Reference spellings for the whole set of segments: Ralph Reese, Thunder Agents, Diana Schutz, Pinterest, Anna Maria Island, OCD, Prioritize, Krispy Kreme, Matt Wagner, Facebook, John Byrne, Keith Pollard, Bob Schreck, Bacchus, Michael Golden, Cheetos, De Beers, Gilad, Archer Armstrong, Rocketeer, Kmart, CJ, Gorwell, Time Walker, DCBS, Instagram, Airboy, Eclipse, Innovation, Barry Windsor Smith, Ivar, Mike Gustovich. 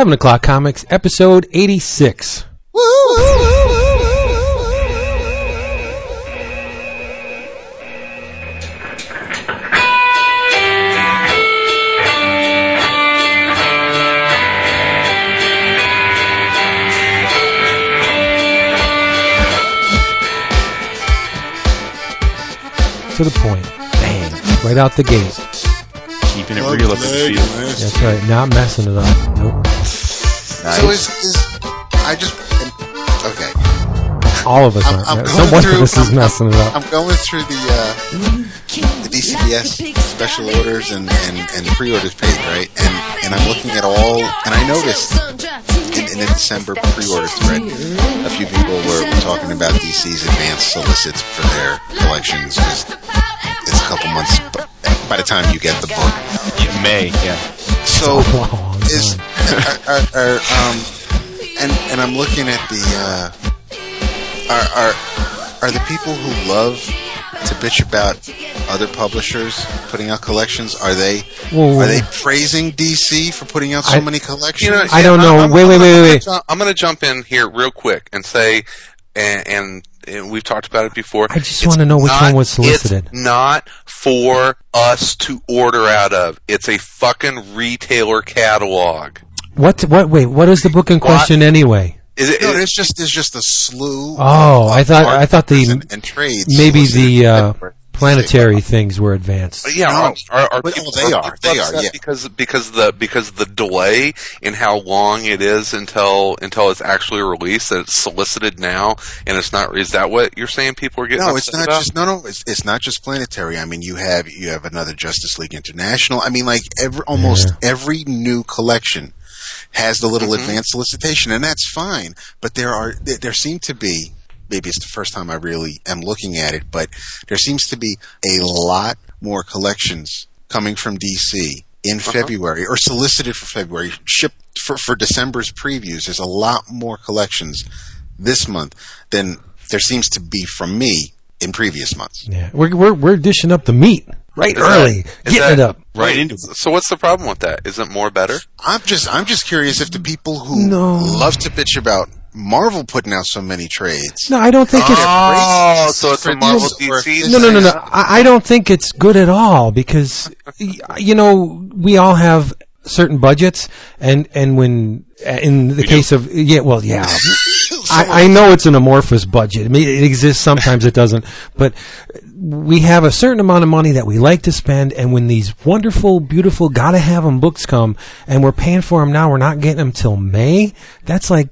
11 O'Clock Comics, episode 86. Woo! To the point. Bang. Right out the gate. Keeping it real up to the field. That's right. Not messing it up. Nope. Nice. So okay. All of us are. Someone of us is messing it up. I'm going through the DCBS special orders and pre-orders page, right? And I'm looking at all, and I noticed in the December pre-order thread, a few people were talking about DC's advanced solicits for their collections. It's a couple months by the time you get the book. Yeah, May, yeah. So, and I'm looking at the are the people who love to bitch about other publishers putting out collections, are they praising DC for putting out so many collections? I don't know. Wait. I'm going to jump in here real quick and say, and we've talked about it before. I just want to know which one was solicited. It's not for us to order out of. It's a fucking retailer catalog. What? Wait. What is the book in question anyway? It's just a slew. Oh, I thought the and trades maybe the planetary things were advanced. Yeah, no. They are. Yeah. Because the delay in how long it is until it's actually released, that it's solicited now, and it's not. Is that what you're saying? People are getting upset about? It's not just planetary. I mean, you have another Justice League International. I mean, like almost every new collection has the little advanced solicitation, and that's fine. But there seem to be, maybe it's the first time I really am looking at it, but there seems to be a lot more collections coming from DC in February, or solicited for February, shipped for December's previews. There's a lot more collections this month than there seems to be from me in previous months. Yeah, we're dishing up the meat. Right early, getting it up. Right into it. So what's the problem with that? Isn't more better? I'm just curious if the people who love to bitch about Marvel putting out so many trades. No, I don't think it's. Oh, so it's a Marvel DC. No. I don't think it's good at all because we all have certain budgets, and when in the case of I know it's an amorphous budget. I mean, it exists sometimes, it doesn't, but we have a certain amount of money that we like to spend, and when these wonderful, beautiful, gotta have them books come, and we're paying for them now, we're not getting them till May. That's like,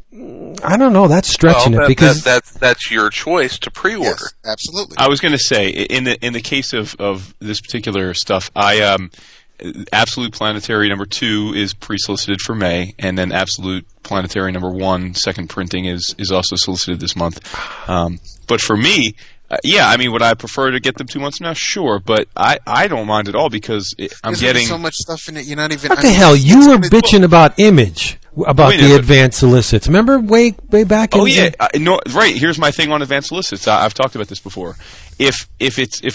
I don't know. That's stretching it because that's your choice to pre-order. Yes, absolutely. I was going to say in the case of this particular stuff, Absolute Planetary number 2 is pre-solicited for May, and then Absolute Planetary number 1, second printing, is also solicited this month. But for me, would I prefer to get them 2 months from now? Sure, but I don't mind at all because I'm getting so much stuff in it. You're not even. What the hell? You were bitching about Image. About the advanced solicits. Remember way back in here's my thing on advanced solicits. I've talked about this before. If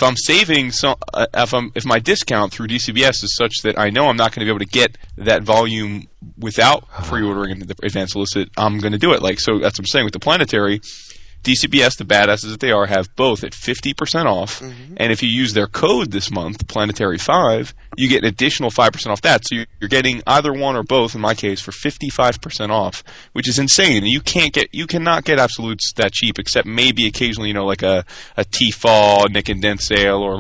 I'm saving if my discount through DCBS is such that I know I'm not going to be able to get that volume without pre-ordering the advanced solicit, I'm going to do it. Like, so that's what I'm saying with the planetary. DCBS, the badasses that they are, have both at 50% off, and if you use their code this month, Planetary 5, you get an additional 5% off that, so you're getting either one or both, in my case, for 55% off, which is insane. You cannot get absolutes that cheap, except maybe occasionally, like a T-Fall, Nick and Dent sale, or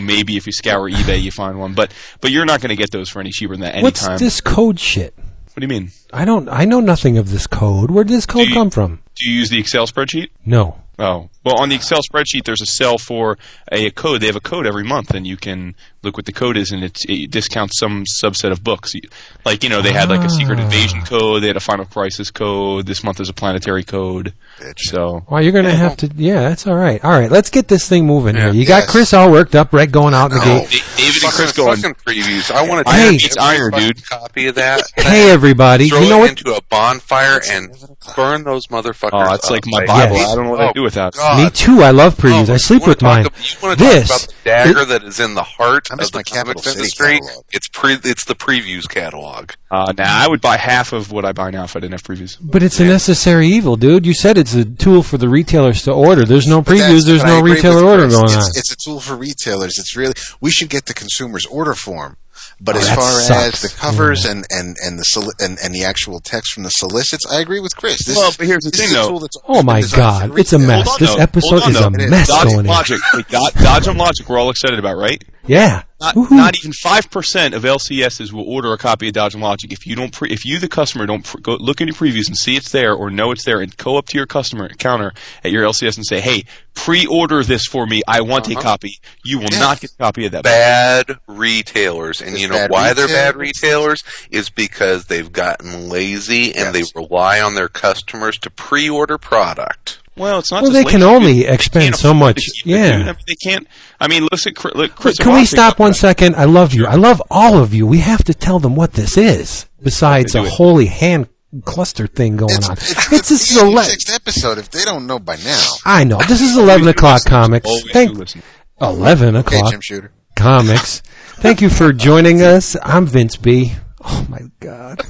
maybe if you scour eBay, you find one, but you're not going to get those for any cheaper than that anytime. What's this code shit? What do you mean? I know nothing of this code. Where did this code come from? Do you use the Excel spreadsheet? No. Oh. Well, on the Excel spreadsheet, there's a cell for a code. They have a code every month, and you can look what the code is, and it discounts some subset of books. Like, they had a Secret Invasion code. They had a Final Crisis code. This month is a Planetary code. So, well, you're going to have to... Yeah, that's all right. All right, let's get this thing moving here. You got Chris all worked up, right, going out in the gate. David and Chris going... Fucking previews. I want to it's iron, dude. Copy of that. Hey, everybody. Throw it into a bonfire and burn those motherfuckers. Oh, it's like my Bible. I don't know what I do with without. God. Me too. I love previews. I sleep with mine. You want to talk about the dagger that is in the heart of the comics industry? Catalog. It's the previews catalog. I would buy half of what I buy now if I didn't have previews. But it's a necessary evil, dude. You said it's a tool for the retailers to order. There's no previews. There's no retailer order going on. It's a tool for retailers. It's really we should get the consumer's order form. But as far as the covers and the actual text from the solicits, I agree with Chris. But here's the thing, though. Oh my God, it's a mess. This episode is a mess. Dodgem Logic, Dodgem Logic, we're all excited about, right? Yeah. Not even 5% of LCSs will order a copy of Dodgem Logic if you don't. If you, the customer, don't go look into previews and see it's there or know it's there, and go up to your customer counter at your LCS and say, "Hey, pre-order this for me. I want a copy." You will not get a copy of that. Bad retailers, and you know why they're bad retailers is because they've gotten lazy and they rely on their customers to pre-order product. Well, it's not. Well, they can only expend so much. Yeah, they can't. I mean, look, Chris. Can we stop 1 second? I love you. I love all of you. We have to tell them what this is. Besides a holy hand cluster thing going on. This is the next episode. If they don't know by now, I know. This is 11 o'clock comics. 11 o'clock comics. Thank you for joining us. I'm Vince B. Oh my God.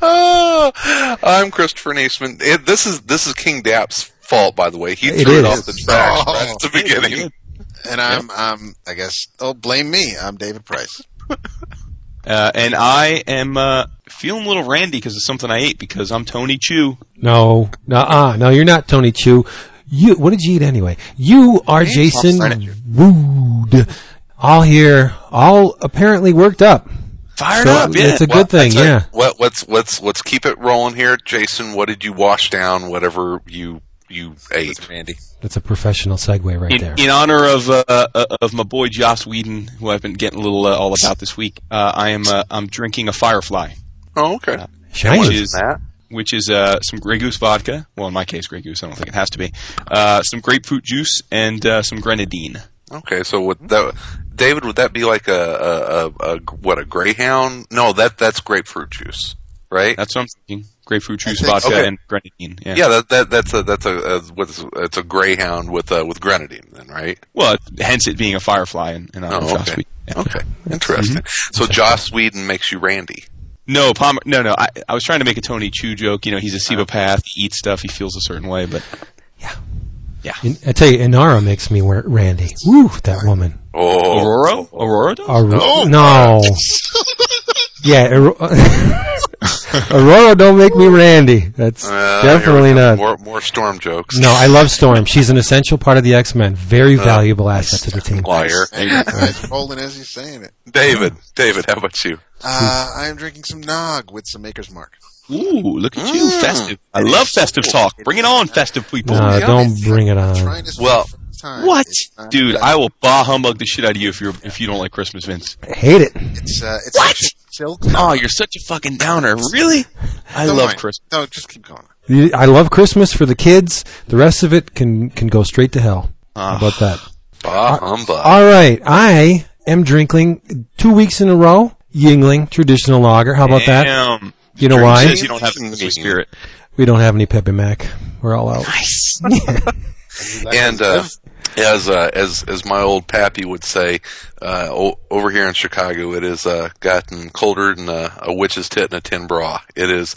I'm Christopher Naisman. This is King Dapp's fault, by the way. He threw it off the track right at the beginning. And I guess blame me. I'm David Price. And I am feeling a little randy because of something I ate. Because I'm Tony Chu. No, no, you're not Tony Chu. What did you eat anyway? You are Jason Wood. All here, all apparently worked up. Fired up, yeah. It's a good thing, yeah. Let's keep it rolling here. Jason, what did you wash down, whatever you ate? That's a professional segue right there. In honor of my boy Joss Whedon, who I've been getting a little all about this week, I'm drinking a Firefly. Oh, okay. Which is some Grey Goose vodka. Well, in my case, Grey Goose. I don't think it has to be. Some grapefruit juice and some grenadine. Okay, so David, would that be like a Greyhound? No, that's grapefruit juice, right? That's what I'm thinking. Grapefruit juice, vodka, and grenadine. Yeah, that's a Greyhound with grenadine, then, right? Well, hence it being a Firefly in honor of Joss Whedon. Yeah. Okay, interesting. Mm-hmm. So Joss Whedon makes you randy. No, no. I was trying to make a Tony Chu joke. You know, he's a psychopath. He eats stuff. He feels a certain way, but yeah. Yeah, I tell you, Inara makes me randy. Woo, that woman. Oh, Aurora does? No. Yeah, Aurora don't make me randy. That's definitely not. More Storm jokes. No, I love Storm. She's an essential part of the X-Men. Very valuable asset to the team. Liar. It's rolling as he's saying it. David, how about you? I'm drinking some Nog with some Maker's Mark. Ooh, look at you, festive. I love festive talk. Bring it on, festive people. No, don't bring it on. Well, what? Dude, I will bah humbug the shit out of you if you don't like Christmas, Vince. I hate it. It's what? Silk. Oh, you're such a fucking downer. Really? I love Christmas. No, just keep going. I love Christmas for the kids. The rest of it can go straight to hell. How about that? Bah humbug. All right, I am drinking 2 weeks in a row, Yingling, traditional lager. How about that? You know why? You don't have any spirit. We don't have any Pepe Mac. We're all out. Nice. And as my old pappy would say, over here in Chicago, it has gotten colder than a witch's tit in a tin bra. It has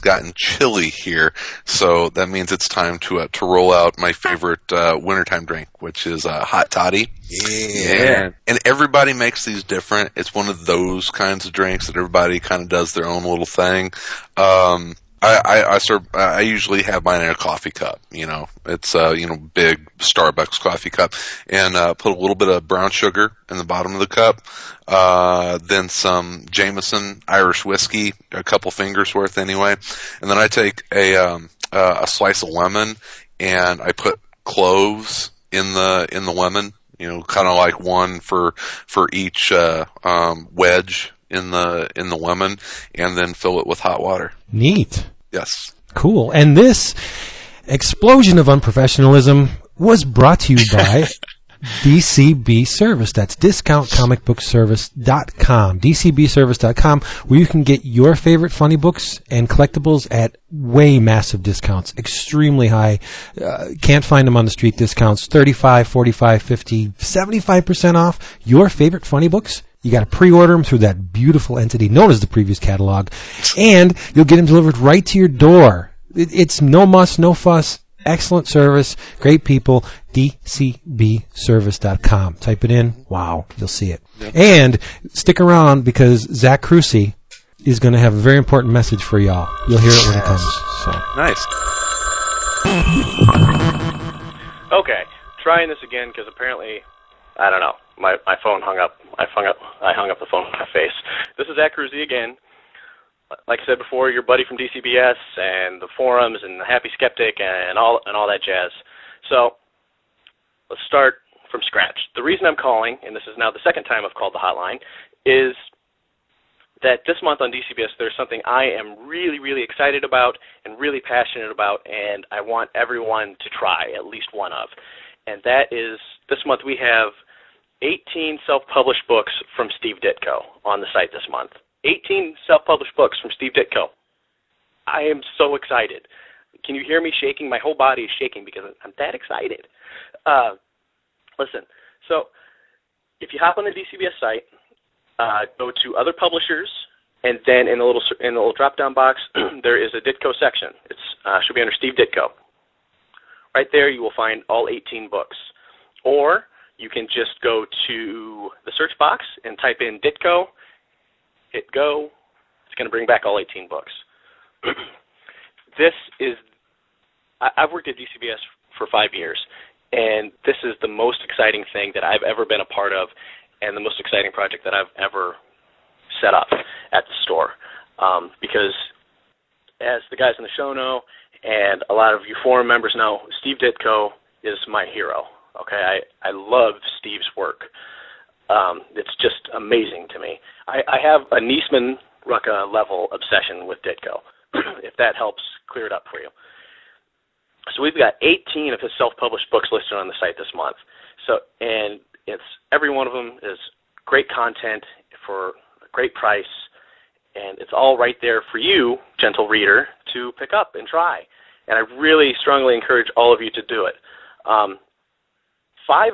gotten chilly here, so that means it's time to roll out my favorite wintertime drink, which is hot toddy. Yeah. And everybody makes these different. It's one of those kinds of drinks that everybody kind of does their own little thing. I usually have mine in a coffee cup, you know. It's big Starbucks coffee cup, and put a little bit of brown sugar in the bottom of the cup, then some Jameson Irish whiskey, a couple fingers worth anyway, and then I take a slice of lemon and I put cloves in the lemon, you know, kind of like one for each wedge in the lemon, and then fill it with hot water. Neat. Yes. Cool. And this explosion of unprofessionalism was brought to you by DCB Service. That's discountcomicbookservice.com, DCBService.com, where you can get your favorite funny books and collectibles at way massive discounts, extremely high. Can't find them on the street discounts, 35, 45, 50, 75% off your favorite funny books. You got to pre-order them through that beautiful entity known as the Previous Catalog, and you'll get them delivered right to your door. It's no muss, no fuss. Excellent service, great people, DCBService.com. Type it in. Wow, you'll see it. Yep. And stick around because Zach Crucy is going to have a very important message for y'all. You'll hear it when it comes. So. Nice. Okay, trying this again because apparently, I don't know, my phone hung up. I hung up the phone on my face. This is Zach Crucy again. Like I said before, your buddy from DCBS and the forums and the Happy Skeptic and all that jazz. So let's start from scratch. The reason I'm calling, and this is now the second time I've called the hotline, is that this month on DCBS there's something I am really, really excited about and really passionate about, and I want everyone to try at least one of. And that is, this month we have 18 self-published books from Steve Ditko on the site this month. 18 self-published books from Steve Ditko. I am so excited. Can you hear me shaking? My whole body is shaking because I'm that excited. Listen, so if you hop on the DCBS site, go to other publishers, and then in the little drop-down box, there is a Ditko section. It should be under Steve Ditko. Right there you will find all 18 books. Or you can just go to the search box and type in Ditko, hit go, it's going to bring back all 18 books. This is, I've worked at DCBS for 5 years, and this is the most exciting thing that I've ever been a part of and the most exciting project that I've ever set up at the store. Because as the guys in the show know, and a lot of you forum members know, Steve Ditko is my hero. Okay, I love Steve's work. It's just amazing to me. I have a Niesman Rucka level obsession with Ditko, if that helps clear it up for you. So we've got 18 of his self-published books listed on the site this month. So, and it's every one of them is great content for a great price, and it's all right there for you, gentle reader, to pick up and try. And I really strongly encourage all of you to do it. 5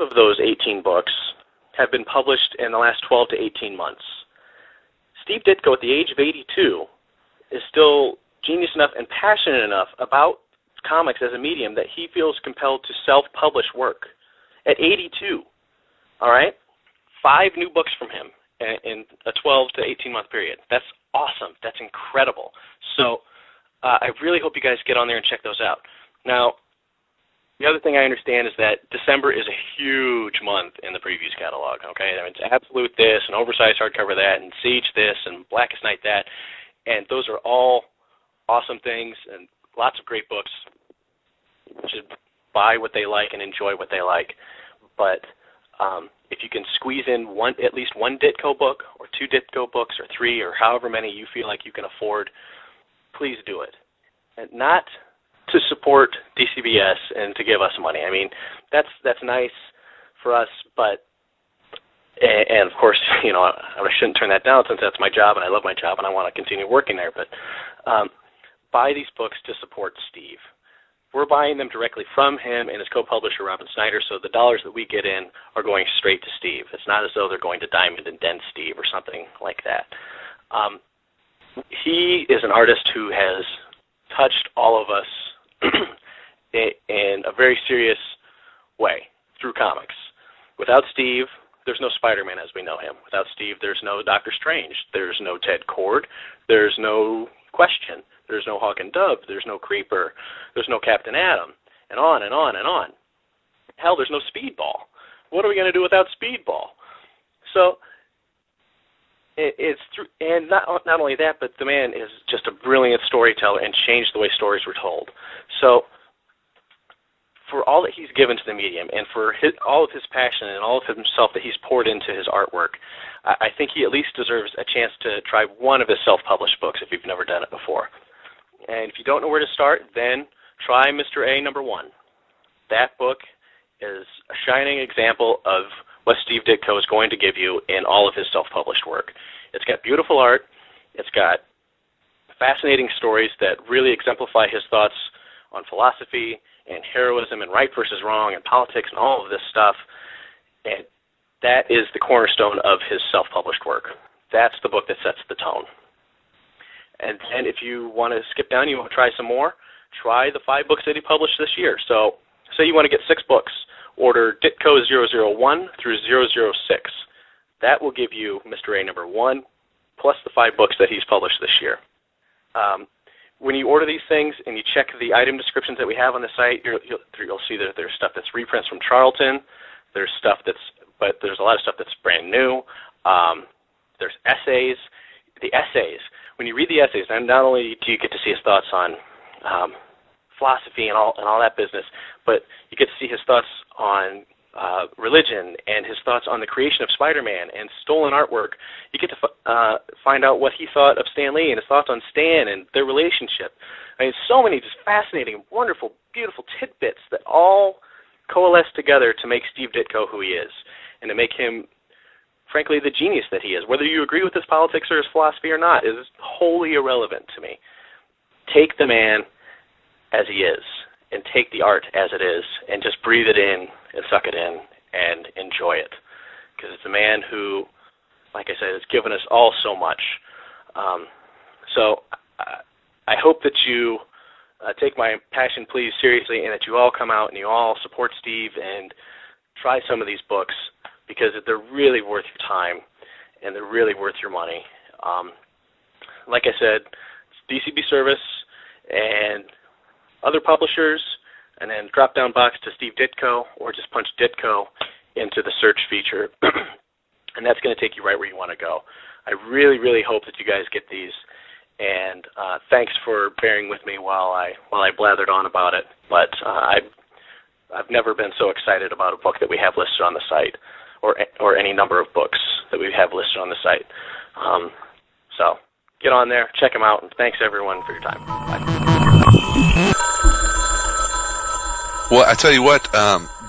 of those 18 books have been published in the last 12 to 18 months. Steve Ditko, at the age of 82, is still genius enough and passionate enough about comics as a medium that he feels compelled to self-publish work. At 82, all right? 5 new books from him in a 12 to 18-month period. That's awesome. That's incredible. So I really hope you guys get on there and check those out. Now, the other thing I understand is that December is a huge month in the Previews catalog, okay? I mean, it's Absolute this, and Oversized Hardcover that, and Siege this, and Blackest Night that, and those are all awesome things and lots of great books. You should buy what they like and enjoy what they like. But if you can squeeze in at least one Ditko book or 2 Ditko books or 3 or however many you feel like you can afford, please do it. And not to support DCBS and to give us money. I mean, that's nice for us, but, and of course, you know, I shouldn't turn that down since that's my job and I love my job and I want to continue working there, but buy these books to support Steve. We're buying them directly from him and his co-publisher, Robin Snyder, so the dollars that we get in are going straight to Steve. It's not as though they're going to Diamond and Den Steve or something like that. He is an artist who has touched all of us in a very serious way through comics. Without Steve, there's no Spider-Man as we know him. Without Steve, there's no Doctor Strange. There's no Ted Kord. There's no Question. There's no Hawk and Dove. There's no Creeper. There's no Captain Atom. And on and on and on. Hell, there's no Speedball. What are we going to do without Speedball? So it's through, and not only that, but the man is just a brilliant storyteller and changed the way stories were told. So for all that he's given to the medium and for all of his passion and all of himself that he's poured into his artwork, I think he at least deserves a chance to try one of his self-published books if you've never done it before. And if you don't know where to start, then try Mr. A number 1. That book is a shining example of what Steve Ditko is going to give you in all of his self-published work. It's got beautiful art. It's got fascinating stories that really exemplify his thoughts on philosophy and heroism and right versus wrong and politics and all of this stuff. And that is the cornerstone of his self-published work. That's the book that sets the tone. And then if you want to skip down, you want to try some more, try the 5 books that he published this year. So say you want to get 6 books, order Ditko 001 through 006. That will give you Mr. A number 1 plus the 5 books that he's published this year. When you order these things and you check the item descriptions that we have on the site, you'll see that there's stuff that's reprints from Charlton. There's stuff that's, but there's a lot of stuff that's brand new. There's essays. The essays, when you read the essays, not only do you get to see his thoughts on philosophy and all that business, but you get to see his thoughts on religion and his thoughts on the creation of Spider-Man and stolen artwork. You get to find out what he thought of Stan Lee and his thoughts on Stan and their relationship. I mean, so many just fascinating, wonderful, beautiful tidbits that all coalesce together to make Steve Ditko who he is and to make him, frankly, the genius that he is. Whether you agree with his politics or his philosophy or not is wholly irrelevant to me. Take the man as he is and take the art as it is and just breathe it in and suck it in and enjoy it, because it's a man who, like I said, has given us all so much. So I hope that you take my passion pleas seriously and that you all come out and you all support Steve and try some of these books, because they're really worth your time and they're really worth your money. Like I said, it's DCB Service and other publishers, and then drop down box to Steve Ditko, or just punch Ditko into the search feature, and that's going to take you right where you want to go. I really, really hope that you guys get these, and thanks for bearing with me while I blathered on about it. But I've never been so excited about a book that we have listed on the site, or any number of books that we have listed on the site. So get on there, check them out, and thanks everyone for your time. Bye. Well, I tell you what,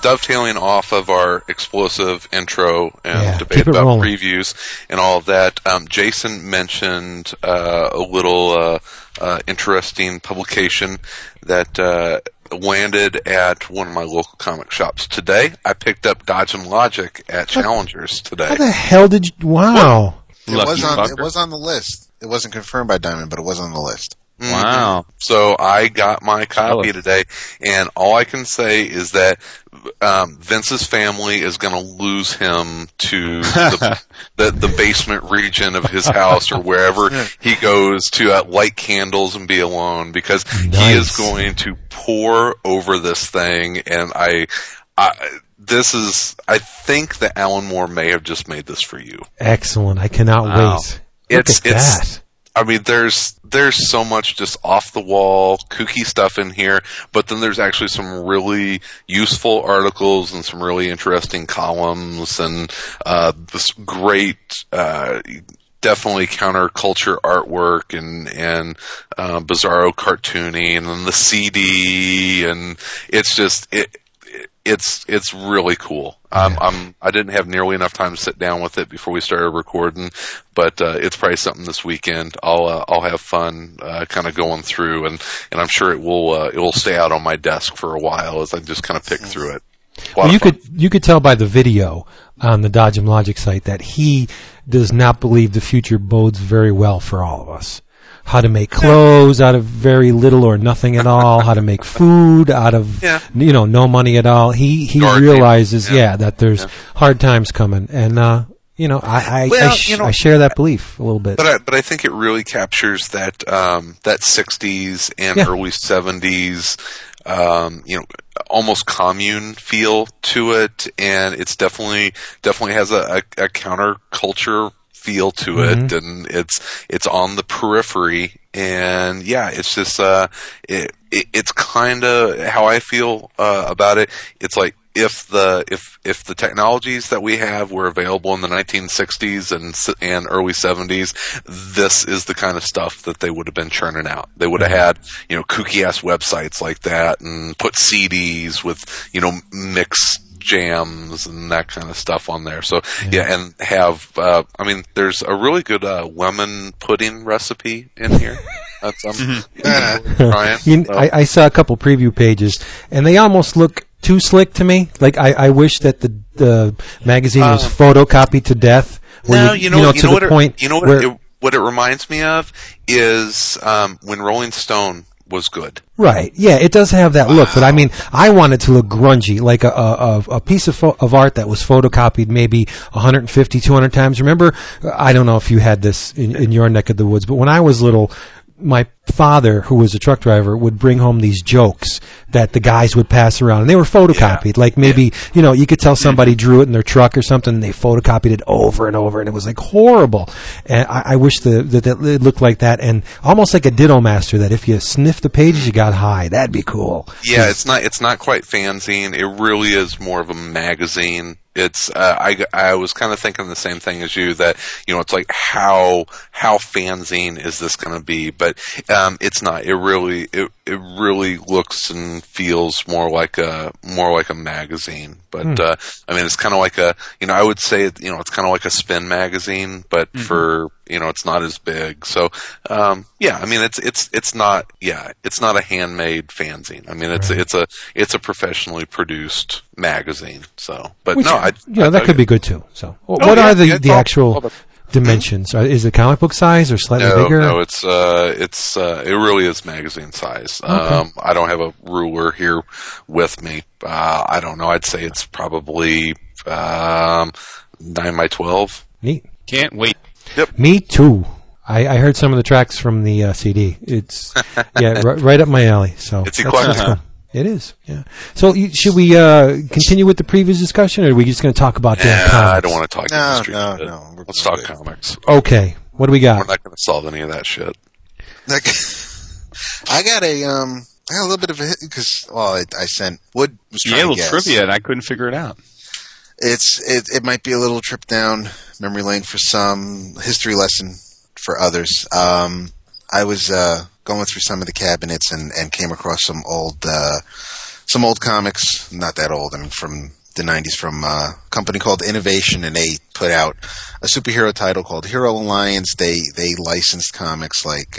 dovetailing off of our explosive intro and debate about rolling previews and all of that, Jason mentioned a little interesting publication that landed at one of my local comic shops today. I picked up Dodgem Logic at Challengers today. How the hell did you... Wow. It was on the list. It wasn't confirmed by Diamond, but it was on the list. Wow. Mm-hmm. So I got my copy today, and all I can say is that Vince's family is going to lose him to the basement region of his house or wherever he goes to light candles and be alone, because he is going to pour over this thing, and I think that Alan Moore may have just made this for you. Excellent. I cannot wait. Look at that. I mean, there's so much just off-the-wall, kooky stuff in here, but then there's actually some really useful articles and some really interesting columns and this great, definitely counterculture artwork and bizarro cartooning, and then the CD, and it's just... It's really cool. I didn't have nearly enough time to sit down with it before we started recording, but it's probably something this weekend. I'll have fun kind of going through, and I'm sure it will stay out on my desk for a while as I just kind of pick through it. Well, you could tell by the video on the Dodgem Logic site that he does not believe the future bodes very well for all of us. How to make clothes out of very little or nothing at all. How to make food out of no money at all. He realizes that there's hard times coming, and I share that belief a little bit. But I think it really captures that that 60s and early 70s almost commune feel to it, and it's definitely has a counterculture feel to it, and it's on the periphery, and it's just it's kind of how I feel about it. It's like if the technologies that we have were available in the 1960s and early 70s, this is the kind of stuff that they would have been churning out. They would have had kooky ass websites like that, and put CDs with mixed jams and that kind of stuff on there. So yeah and have I mean, there's a really good lemon pudding recipe in here. That's Brian. I saw a couple preview pages, and they almost look too slick to me. Like I wish that the magazine was photocopied to death. No, what it reminds me of is when Rolling Stone was good. Right. Yeah, it does have that look, but I mean, I want it to look grungy, like a piece of art that was photocopied maybe 150, 200 times. Remember, I don't know if you had this in your neck of the woods, but when I was little, my father, who was a truck driver, would bring home these jokes that the guys would pass around, and they were photocopied. Like maybe, you could tell somebody drew it in their truck or something, and they photocopied it over and over, and it was like horrible. And I wish that it looked like that, and almost like a Ditto Master, that if you sniff the pages, you got high. That'd be cool. Yeah, it's not quite fanzine. It really is more of a magazine. It's I was kind of thinking the same thing as you, that it's like how fanzine is this going to be? But it's not. It really looks and feels more like a magazine. But I mean, it's kind of like a I would say it's kind of like a Spin magazine, but for it's not as big. So I mean, it's not a handmade fanzine. I mean, it's a professionally produced magazine. So, but that could be good too. So, what are the actual dimensions? Is it comic book size or slightly bigger? No, it really is magazine size. Okay. I don't have a ruler here with me. I don't know. I'd say it's probably 9 by 12. Neat. Can't wait. Yep. Me too. I heard some of the tracks from the CD. It's right up my alley. So it's eclectic. It is, yeah. So should we continue with the previous discussion, or are we just going to talk about comics? I don't want to talk industry. No. Let's talk comics. Okay. What do we got? We're not going to solve any of that shit. I got a little bit of a hit because I sent Wood was trying to guess. Trivia, and I couldn't figure it out. It might be a little trip down memory lane for some, history lesson for others. I was going through some of the cabinets and came across some old comics, not that old, I mean, from the 90s, from a company called Innovation, and they put out a superhero title called Hero Alliance. They licensed comics like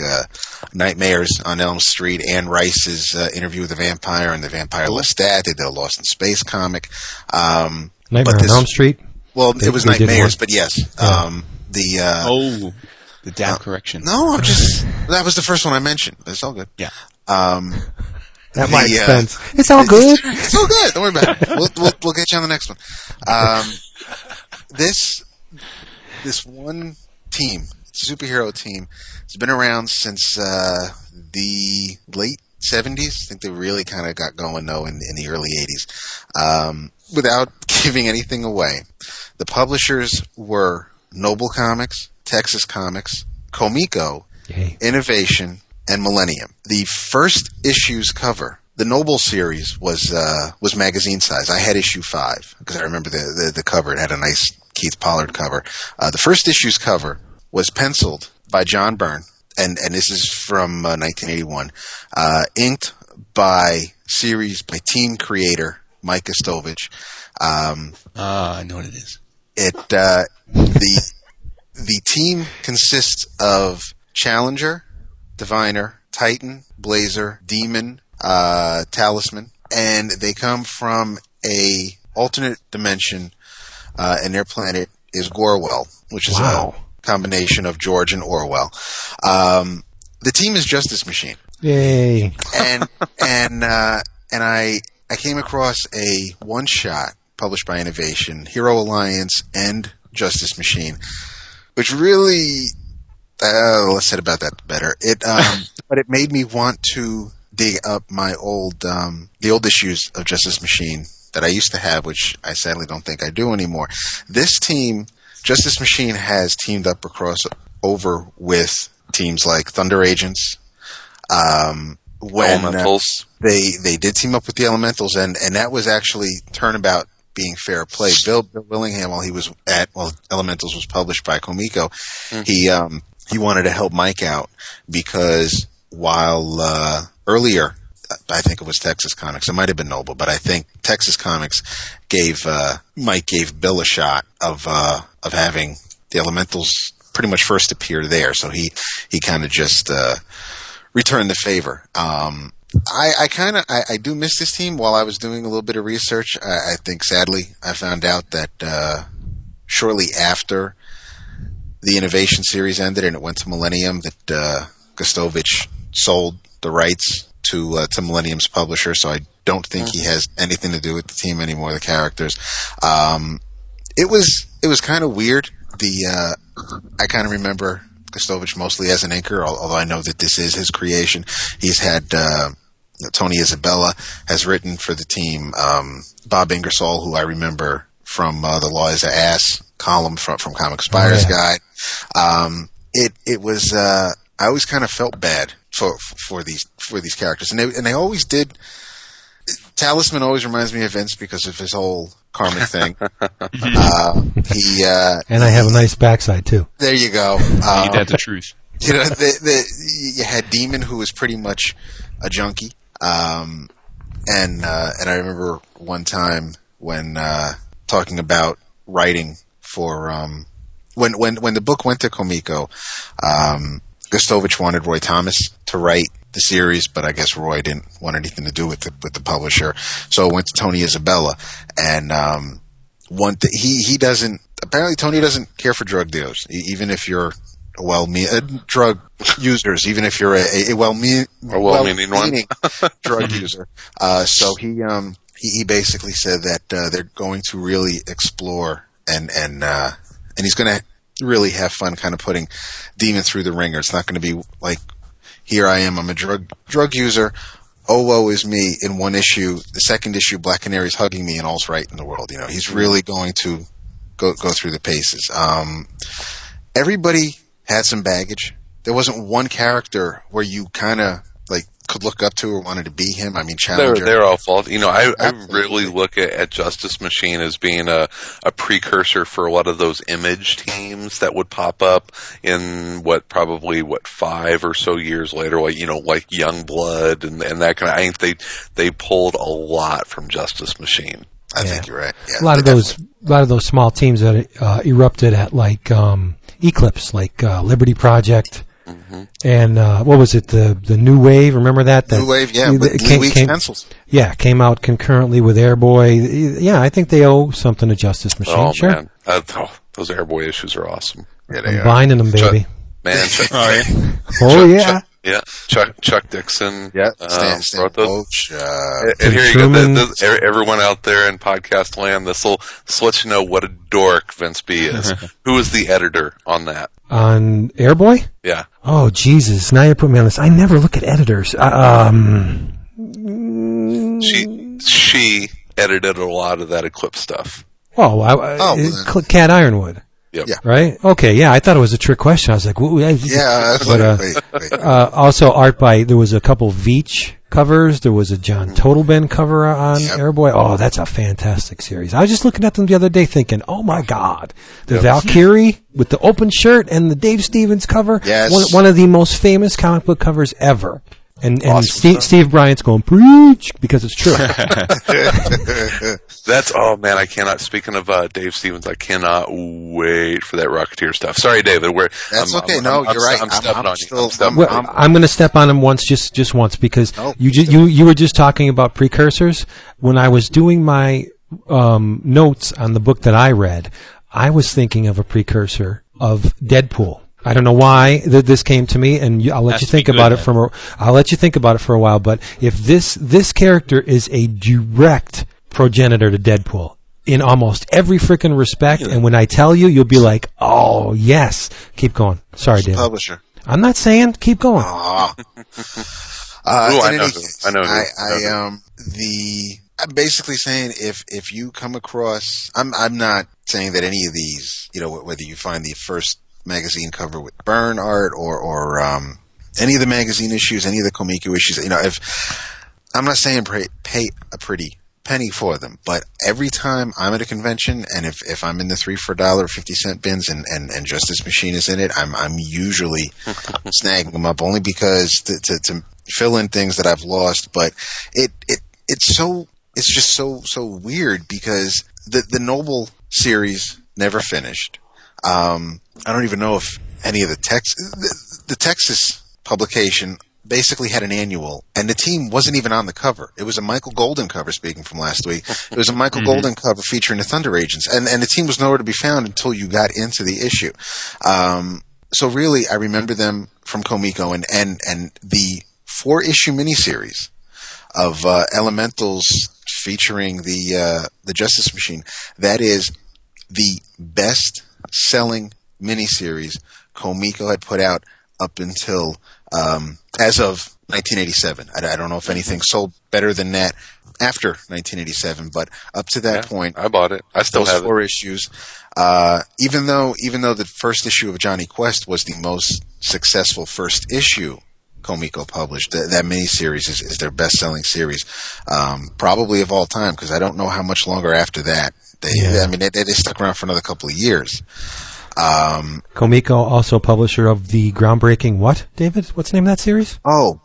Nightmares on Elm Street, Anne Rice's Interview with the Vampire, and The Vampire Lestat. They did a Lost in Space comic. Nightmare on Elm Street? Well, it was Nightmares, but yes. Yeah. The down correction. No, I'm just... That was the first one I mentioned. It's all good. Yeah. That might make sense. It's all good. It's all good. Don't worry about it. We'll get you on the next one. This one team, superhero team, has been around since the late 70s. I think they really kind of got going, though, in the early 80s. Without giving anything away, the publishers were Noble Comics, Texas Comics, Comico, Innovation, and Millennium. The first issue's cover, the Noble series, was magazine size. I had issue 5 because I remember the cover. It had a nice Keith Pollard cover. The first issue's cover was penciled by John Byrne, and this is from 1981, inked by team creator Mike Gustovich. I know what it is. The team consists of Challenger, Diviner, Titan, Blazer, Demon, Talisman, and they come from a alternate dimension, and their planet is Gorwell, which is a combination of George and Orwell. The team is Justice Machine. Yay! And I came across a one-shot published by Innovation, Hero Alliance, and Justice Machine, which really, let's say about that better. But it made me want to dig up my the old issues of Justice Machine that I used to have, which I sadly don't think I do anymore. This team, Justice Machine, has teamed up or crossover with teams like Thunder Agents. When Elementals. They did team up with the Elementals, and that was actually turnabout. Being fair play, Bill Willingham, while he was Elementals was published by Comico, he wanted to help Mike out because while earlier I think it was Texas Comics. It might have been Noble, but I think Texas Comics gave Bill a shot of having the Elementals pretty much first appear there. So he kind of just returned the favor. I do miss this team. While I was doing a little bit of research, I think sadly I found out that shortly after the Innovation series ended and it went to Millennium, that Gustovich sold the rights to Millennium's publisher. So I don't think he has anything to do with the team anymore, the characters. It was kind of weird. I kind of remember Gustovich mostly as an inker, although I know that this is his creation. He's had Tony Isabella has written for the team. Bob Ingersoll, who I remember from the Law is an Ass column from Comic Spires Guide. It was I always kind of felt bad for these characters, and they always did. Talisman always reminds me of Vince because of his whole karma thing. And I have a nice backside too. There you go. Ain't that the truth? You know, you had Demon, who was pretty much a junkie, and I remember one time when talking about writing for when the book went to Comico, Gustovich wanted Roy Thomas to write the series, but I guess Roy didn't want anything to do with the publisher, so it went to Tony Isabella. And Tony doesn't care for drug dealers, even if you're a drug users, even if you're a well-meaning one. drug user. So he basically said that they're going to really explore and he's going to really have fun kind of putting Demon through the ringer. It's not going to be like, here I am, I'm a drug user, oh, woe is me, in one issue. The second issue, Black Canary's hugging me and all's right in the world. You know, he's really going to go through the paces. Everybody had some baggage. There wasn't one character where you kind of like could look up to or wanted to be him. I mean, Challenger. They're all faulty. You know, I really look at Justice Machine as being a precursor for a lot of those Image teams that would pop up in probably 5 or so years later, like Youngblood and that kind of. I think they pulled a lot from Justice Machine. I think you're right. Yeah, a lot of those small teams that erupted at like Eclipse, like Liberty Project. Mm-hmm. And what was it? The New Wave. Remember that? New Wave. Yeah, with Lee Week's pencils. Yeah, came out concurrently with Airboy. Yeah, I think they owe something to Justice Machine. Oh sure. Man, those Airboy issues are awesome. Yeah, they are. Binding them, baby. Chuck, oh yeah. Chuck Dixon. Yeah. Stan wrote those. Coach, and here Truman. You go. Everyone out there in podcast land, this will let you know what a dork Vince B is. Who was the editor on that? On Airboy? Yeah. Oh, Jesus. Now you put me on this. I never look at editors. She edited a lot of that Eclipse stuff. Oh, Cat Ironwood. Yep. Yeah. Right? Okay, yeah. I thought it was a trick question. I was like, whoa. Yeah. Wait. Also, art by, there was a couple Veach covers. There was a John Totleben cover on Airboy. Oh, that's a fantastic series. I was just looking at them the other day thinking, oh, my God. The Valkyrie with the open shirt and the Dave Stevens cover. Yes. One of the most famous comic book covers ever. And awesome. Steve Bryant's going, preach, because it's true. I cannot. Speaking of Dave Stevens, I cannot wait for that Rocketeer stuff. Sorry, David. That's okay. You're right. I'm going to step on him once, just once, because you were just talking about precursors. When I was doing my notes on the book that I read, I was thinking of a precursor of Deadpool. I don't know why this came to me, and I'll let you think about it for a while. But if this character is a direct progenitor to Deadpool in almost every freaking respect, and when I tell you, you'll be like, "Oh yes, keep going." Sorry, Dave. Publisher. I'm not saying keep going. I know. I'm basically saying if you come across, I'm not saying that any of these, whether you find the first magazine cover with Byrne art or any of the magazine issues, any of the Comico issues, if I'm not saying pay a pretty penny for them, but every time I'm at a convention and if I'm in the $3 for $1.50 bins and Justice Machine is in it, I'm usually snagging them up only because to fill in things that I've lost, but it's just so weird because the Noble series never finished. I don't even know if any of the Texas publication basically had an annual, and the team wasn't even on the cover. It was a Michael Golden cover, speaking from last week. It was a Michael Golden cover featuring the Thunder Agents, and the team was nowhere to be found until you got into the issue. So really, I remember them from Comico and the 4-issue miniseries of Elementals featuring the Justice Machine. That is the best-selling miniseries Comico had put out up until as of 1987. I don't know if anything sold better than that after 1987, but up to that point, I bought it. I still have four issues. Even though the first issue of Johnny Quest was the most successful first issue Comico published, that miniseries is their best-selling series, probably of all time, because I don't know how much longer after that. They stuck around for another couple of years. Comico, also publisher of the groundbreaking what, David? What's the name of that series? Oh,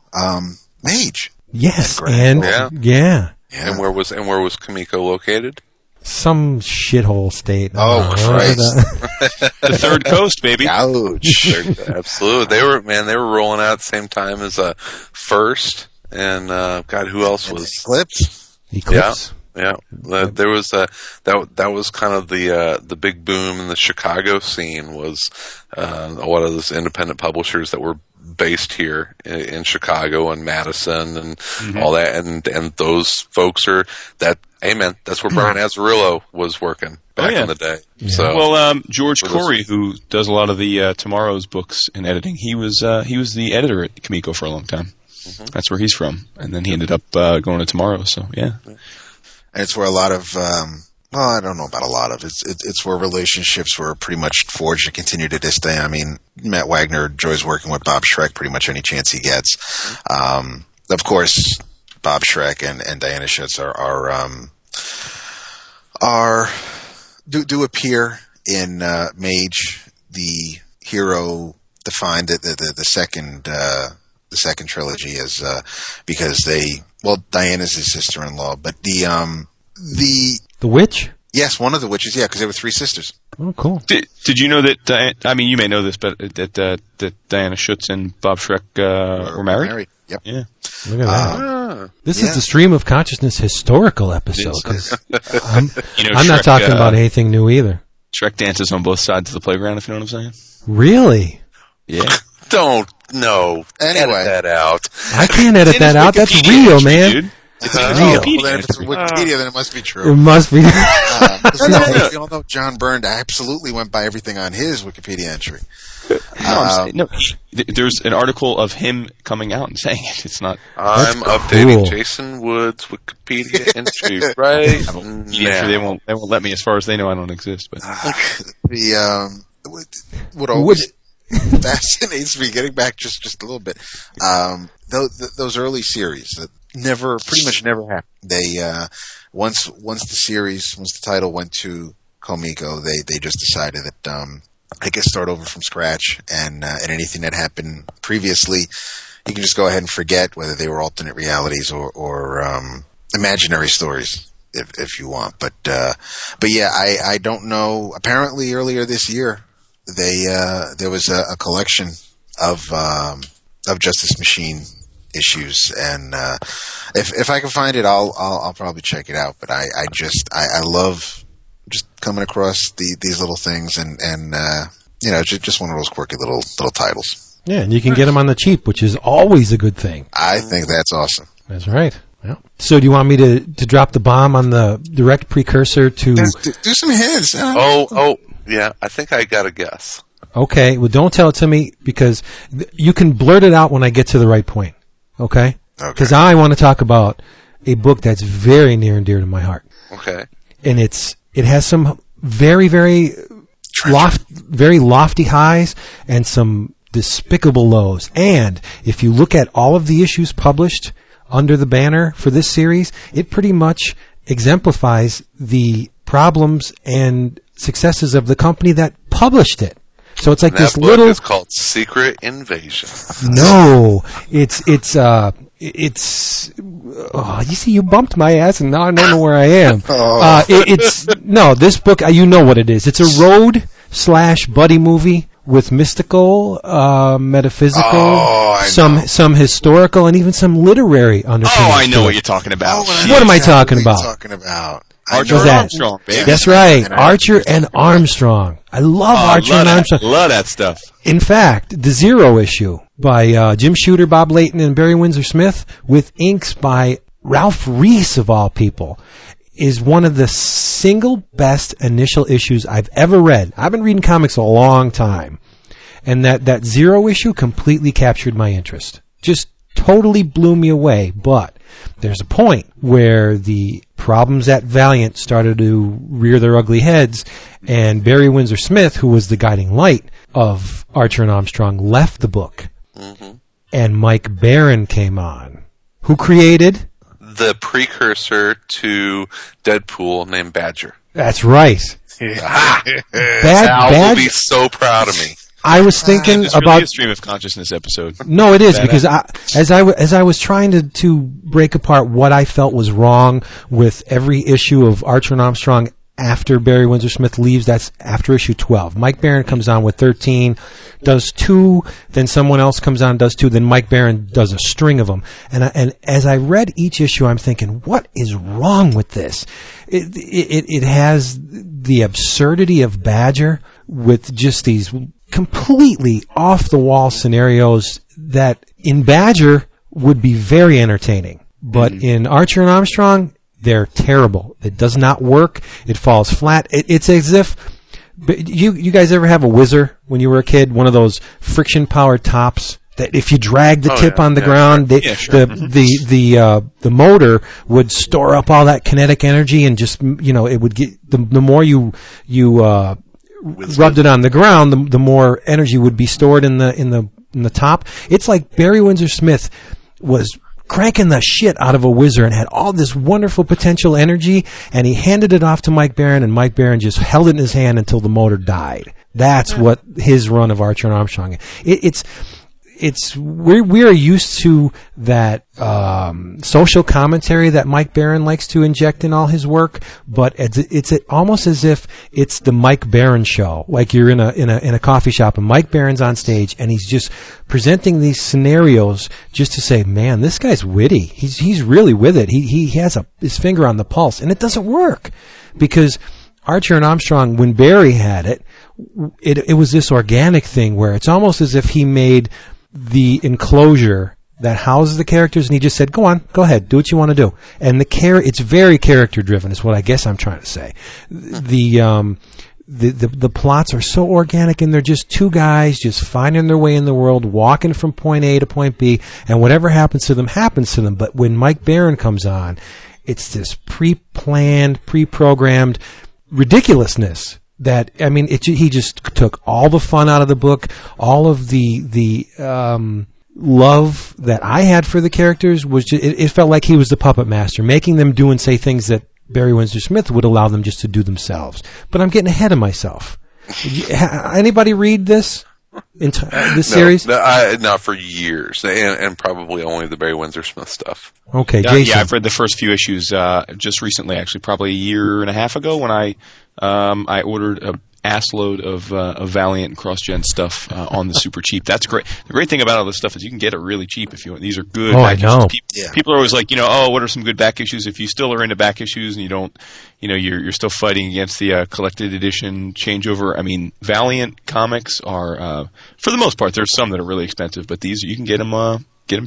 Mage. Yes, and where was Comico located? Some shithole state. Oh, Christ. The Third Coast, baby. Ouch. Absolutely. They were rolling out at the same time as First and God, who else was Eclipse? Yeah. There was that was kind of the big boom in the Chicago scene, was a lot of those independent publishers that were based here in Chicago and Madison and all that, and those folks are that. Amen. That's where Brian Azzarello was working back in the day. Yeah. So, well, George Corey, who does a lot of the Tomorrow's books and editing, he was the editor at Comico for a long time. Mm-hmm. That's where he's from, and then he ended up going to Tomorrow. So, yeah, and it's where a lot of I don't know about a lot of it's where relationships were pretty much forged and continue to this day. I mean, Matt Wagner enjoys working with Bob Schreck pretty much any chance he gets. Of course, Bob Schreck and Diana Schutz do appear in Mage, the hero defined the second trilogy as because Diana's his sister-in-law, but the witch. Yes, one of the witches, because they were three sisters. Oh, cool. Did you know that, you may know this, but that Diana Schutz and Bob Schreck were married? Yep. Yeah. Look at that. This is the Stream of Consciousness historical episode. I'm Schreck, not talking about anything new either. Schreck dances on both sides of the playground, if you know what I'm saying. Really? Yeah. Don't know. Anyway. Edit that out. I can't edit that out. That's real, man. Dude. It's Wikipedia. Well, if it's Wikipedia, then it must be true. It must be. We all know John Byrne absolutely went by everything on his Wikipedia entry. There's an article of him coming out and saying it. It's not. I'm updating Jason Wood's Wikipedia entry right now. They won't let me. As far as they know, I don't exist. But what always fascinates me, getting back just a little bit, those early series that pretty much never happened. They once the title went to Comico, they just decided that I guess start over from scratch, and anything that happened previously, you can just go ahead and forget, whether they were alternate realities or imaginary stories, if you want. But yeah, I don't know. Apparently, earlier this year, there was a collection of Justice Machine issues, and if I can find it, I'll probably check it out. But I love just coming across these little things, and one of those quirky little titles. Yeah, and you can get them on the cheap, which is always a good thing. I think that's awesome. That's right. Well, so do you want me to drop the bomb on the direct precursor to do some hints? I think I got a guess. Okay, well, don't tell it to me, because you can blurt it out when I get to the right point. Okay? Because I want to talk about a book that's very near and dear to my heart. Okay. And it has some very, very lofty highs and some despicable lows. And if you look at all of the issues published under the banner for this series, it pretty much exemplifies the problems and successes of the company that published it. So it's like this little. It's called Secret Invasion. No, it's. Oh, you see, you bumped my ass, and now I don't know where I am. This book, you know what it is. It's a road/buddy movie with mystical, metaphysical, some historical, and even some literary underpinnings. Oh, I know what you're talking about. What am I talking about? Archer Armstrong, baby. That's right, Archer and Armstrong. I love Archer and Armstrong. I love that stuff. In fact, the Zero issue by Jim Shooter, Bob Layton, and Barry Windsor Smith, with inks by Ralph Reese, of all people, is one of the single best initial issues I've ever read. I've been reading comics a long time, and that Zero issue completely captured my interest. Just totally blew me away, but there's a point where the problems at Valiant started to rear their ugly heads, and Barry Windsor Smith, who was the guiding light of Archer and Armstrong, left the book. Mm-hmm. And Mike Baron came on, who created the precursor to Deadpool named Badger. That's right. Sal will be so proud of me. I was thinking it's really about a stream of consciousness episode. No, it is, because as I was trying to break apart what I felt was wrong with every issue of Archer and Armstrong after Barry Windsor Smith leaves. That's after issue 12. Mike Baron comes on with 13, does 2, then someone else comes on, does 2, then Mike Baron does a string of them. And as I read each issue, I'm thinking, what is wrong with this? It has the absurdity of Badger with just these completely off-the-wall scenarios that in Badger would be very entertaining. But in Archer and Armstrong, they're terrible. It does not work. It falls flat. It's as if... You guys ever have a whizzer when you were a kid? One of those friction-powered tops that if you drag the tip on the ground, the motor would store up all that kinetic energy and just, it would get... The more you rubbed it on the ground, the more energy would be stored in the top. It's like Barry Windsor Smith was cranking the shit out of a whizzer and had all this wonderful potential energy, and he handed it off to Mike Baron, and Mike Baron just held it in his hand until the motor died. That's what his run of Archer and Armstrong. We're used to that social commentary that Mike Baron likes to inject in all his work, but it's almost as if it's the Mike Baron show. Like you're in a coffee shop and Mike Baron's on stage and he's just presenting these scenarios just to say, man, this guy's witty. He's really with it. He has his finger on the pulse, and it doesn't work because Archer and Armstrong, when Barry had it, it was this organic thing where it's almost as if he made the enclosure that houses the characters, and he just said, go ahead, do what you want to do. And it's very character-driven, is what I guess I'm trying to say. The plots are so organic, and they're just two guys just finding their way in the world, walking from point A to point B, and whatever happens to them, happens to them. But when Mike Baron comes on, it's this pre-planned, pre-programmed ridiculousness that, he just took all the fun out of the book, all of the love that I had for the characters was just, it felt like he was the puppet master, making them do and say things that Barry Windsor Smith would allow them just to do themselves. But I'm getting ahead of myself. Anybody read this? Series? Not for years, and probably only the Barry Windsor Smith stuff. Okay, Jason. Yeah, I've read the first few issues just recently, actually, probably a year and a half ago when I ordered a ass load of Valiant and cross-gen stuff on the super cheap. That's great. The great thing about all this stuff is you can get it really cheap if you want. These are good back issues. People are always like, what are some good back issues? If you still are into back issues and you don't, you're still fighting against the collected edition changeover. Valiant comics are, for the most part, there's some that are really expensive, but these, you can get them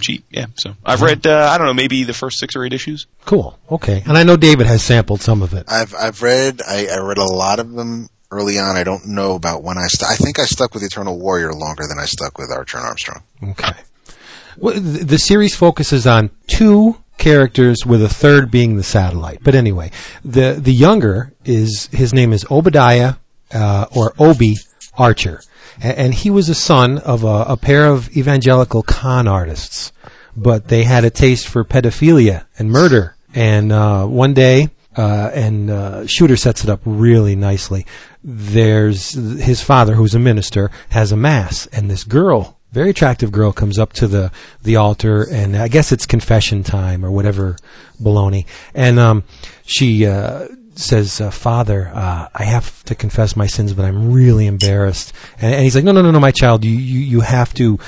cheap, yeah. So I've read, I don't know, maybe the first 6 or 8 issues. Cool, okay. And I know David has sampled some of it. I read a lot of them early on. I don't know about when I think I stuck with Eternal Warrior longer than I stuck with Archer and Armstrong. Okay. Well, the series focuses on 2 characters, with a third being the satellite. But anyway, the younger his name is Obadiah, or Obi Archer. And he was a son of a pair of evangelical con artists, but they had a taste for pedophilia and murder. And one day, Shooter sets it up really nicely, there's his father, who's a minister, has a mass, and this girl, very attractive girl, comes up to the altar, and I guess it's confession time or whatever baloney, and she says, Father, I have to confess my sins, but I'm really embarrassed. And he's like, no, my child, you have to,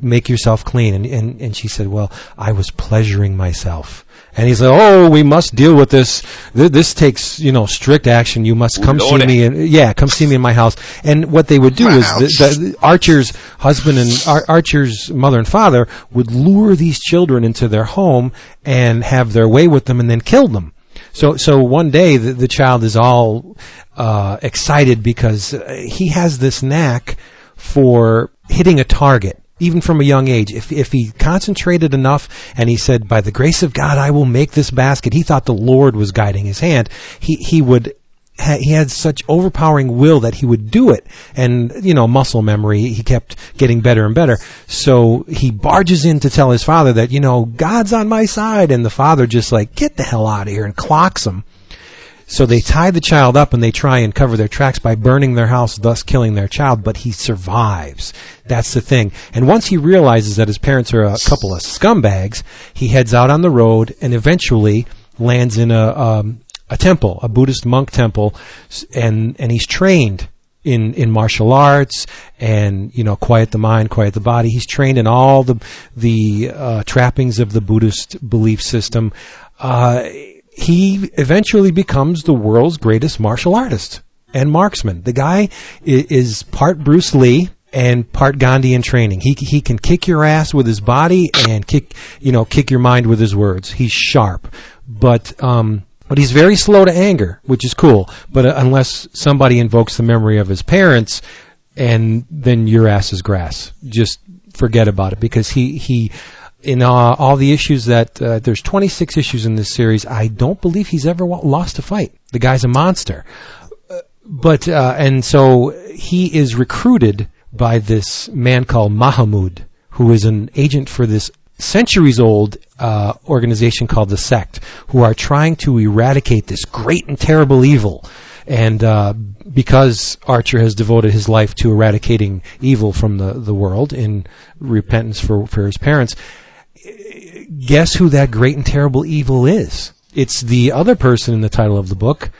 make yourself clean. And she said, well, I was pleasuring myself. And he's like, oh, we must deal with this. This takes, strict action. You must come see me. Come see me in my house. And what they would do is the Archer's husband and Archer's mother and father would lure these children into their home and have their way with them and then kill them. So one day the child is all excited because he has this knack for hitting a target, even from a young age. If he concentrated enough and he said, by the grace of God, I will make this basket, he thought the Lord was guiding his hand, he had such overpowering will that he would do it. And, muscle memory, he kept getting better and better. So he barges in to tell his father that, God's on my side. And the father just get the hell out of here, and clocks him. So they tie the child up and they try and cover their tracks by burning their house, thus killing their child. But he survives. That's the thing. And once he realizes that his parents are a couple of scumbags, he heads out on the road and eventually lands in a temple, a Buddhist monk temple, and he's trained in martial arts and, quiet the mind, quiet the body. He's trained in all the trappings of the Buddhist belief system. He eventually becomes the world's greatest martial artist and marksman. The guy is part Bruce Lee and part Gandhi in training. He can kick your ass with his body and kick your mind with his words. He's sharp. But he's very slow to anger, which is cool. But unless somebody invokes the memory of his parents, and then your ass is grass. Just forget about it, because he in all the issues that there's 26 issues in this series, I don't believe he's ever lost a fight. The guy's a monster. And so he is recruited by this man called Mahamud, who is an agent for this centuries-old organization called the Sect, who are trying to eradicate this great and terrible evil. And because Archer has devoted his life to eradicating evil from the world in repentance for his parents, guess who that great and terrible evil is? It's the other person in the title of the book,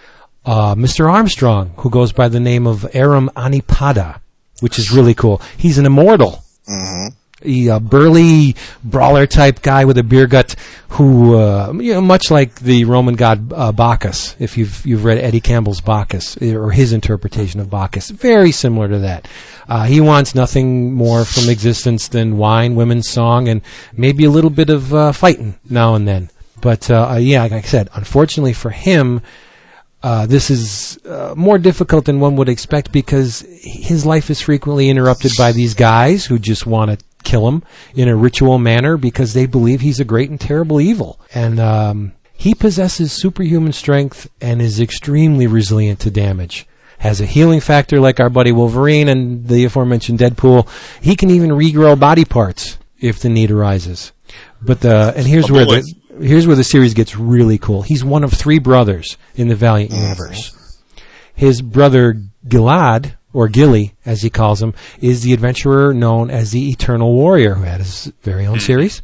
Mr. Armstrong, who goes by the name of Aram Anipada, which is really cool. He's an immortal. Mm-hmm. A burly brawler type guy with a beer gut who, much like the Roman god Bacchus, if you've read Eddie Campbell's Bacchus or his interpretation of Bacchus, very similar to that. He wants nothing more from existence than wine, women's song, and maybe a little bit of fighting now and then. But like I said, unfortunately for him, this is more difficult than one would expect, because his life is frequently interrupted by these guys who just want to kill him in a ritual manner because they believe he's a great and terrible evil. And he possesses superhuman strength and is extremely resilient to damage. Has a healing factor like our buddy Wolverine and the aforementioned Deadpool. He can even regrow body parts if the need arises. But here's where the series gets really cool. He's one of three brothers in the Valiant universe. His brother Gilad, or Gilly as he calls him, is the adventurer known as the Eternal Warrior, who had his very own series.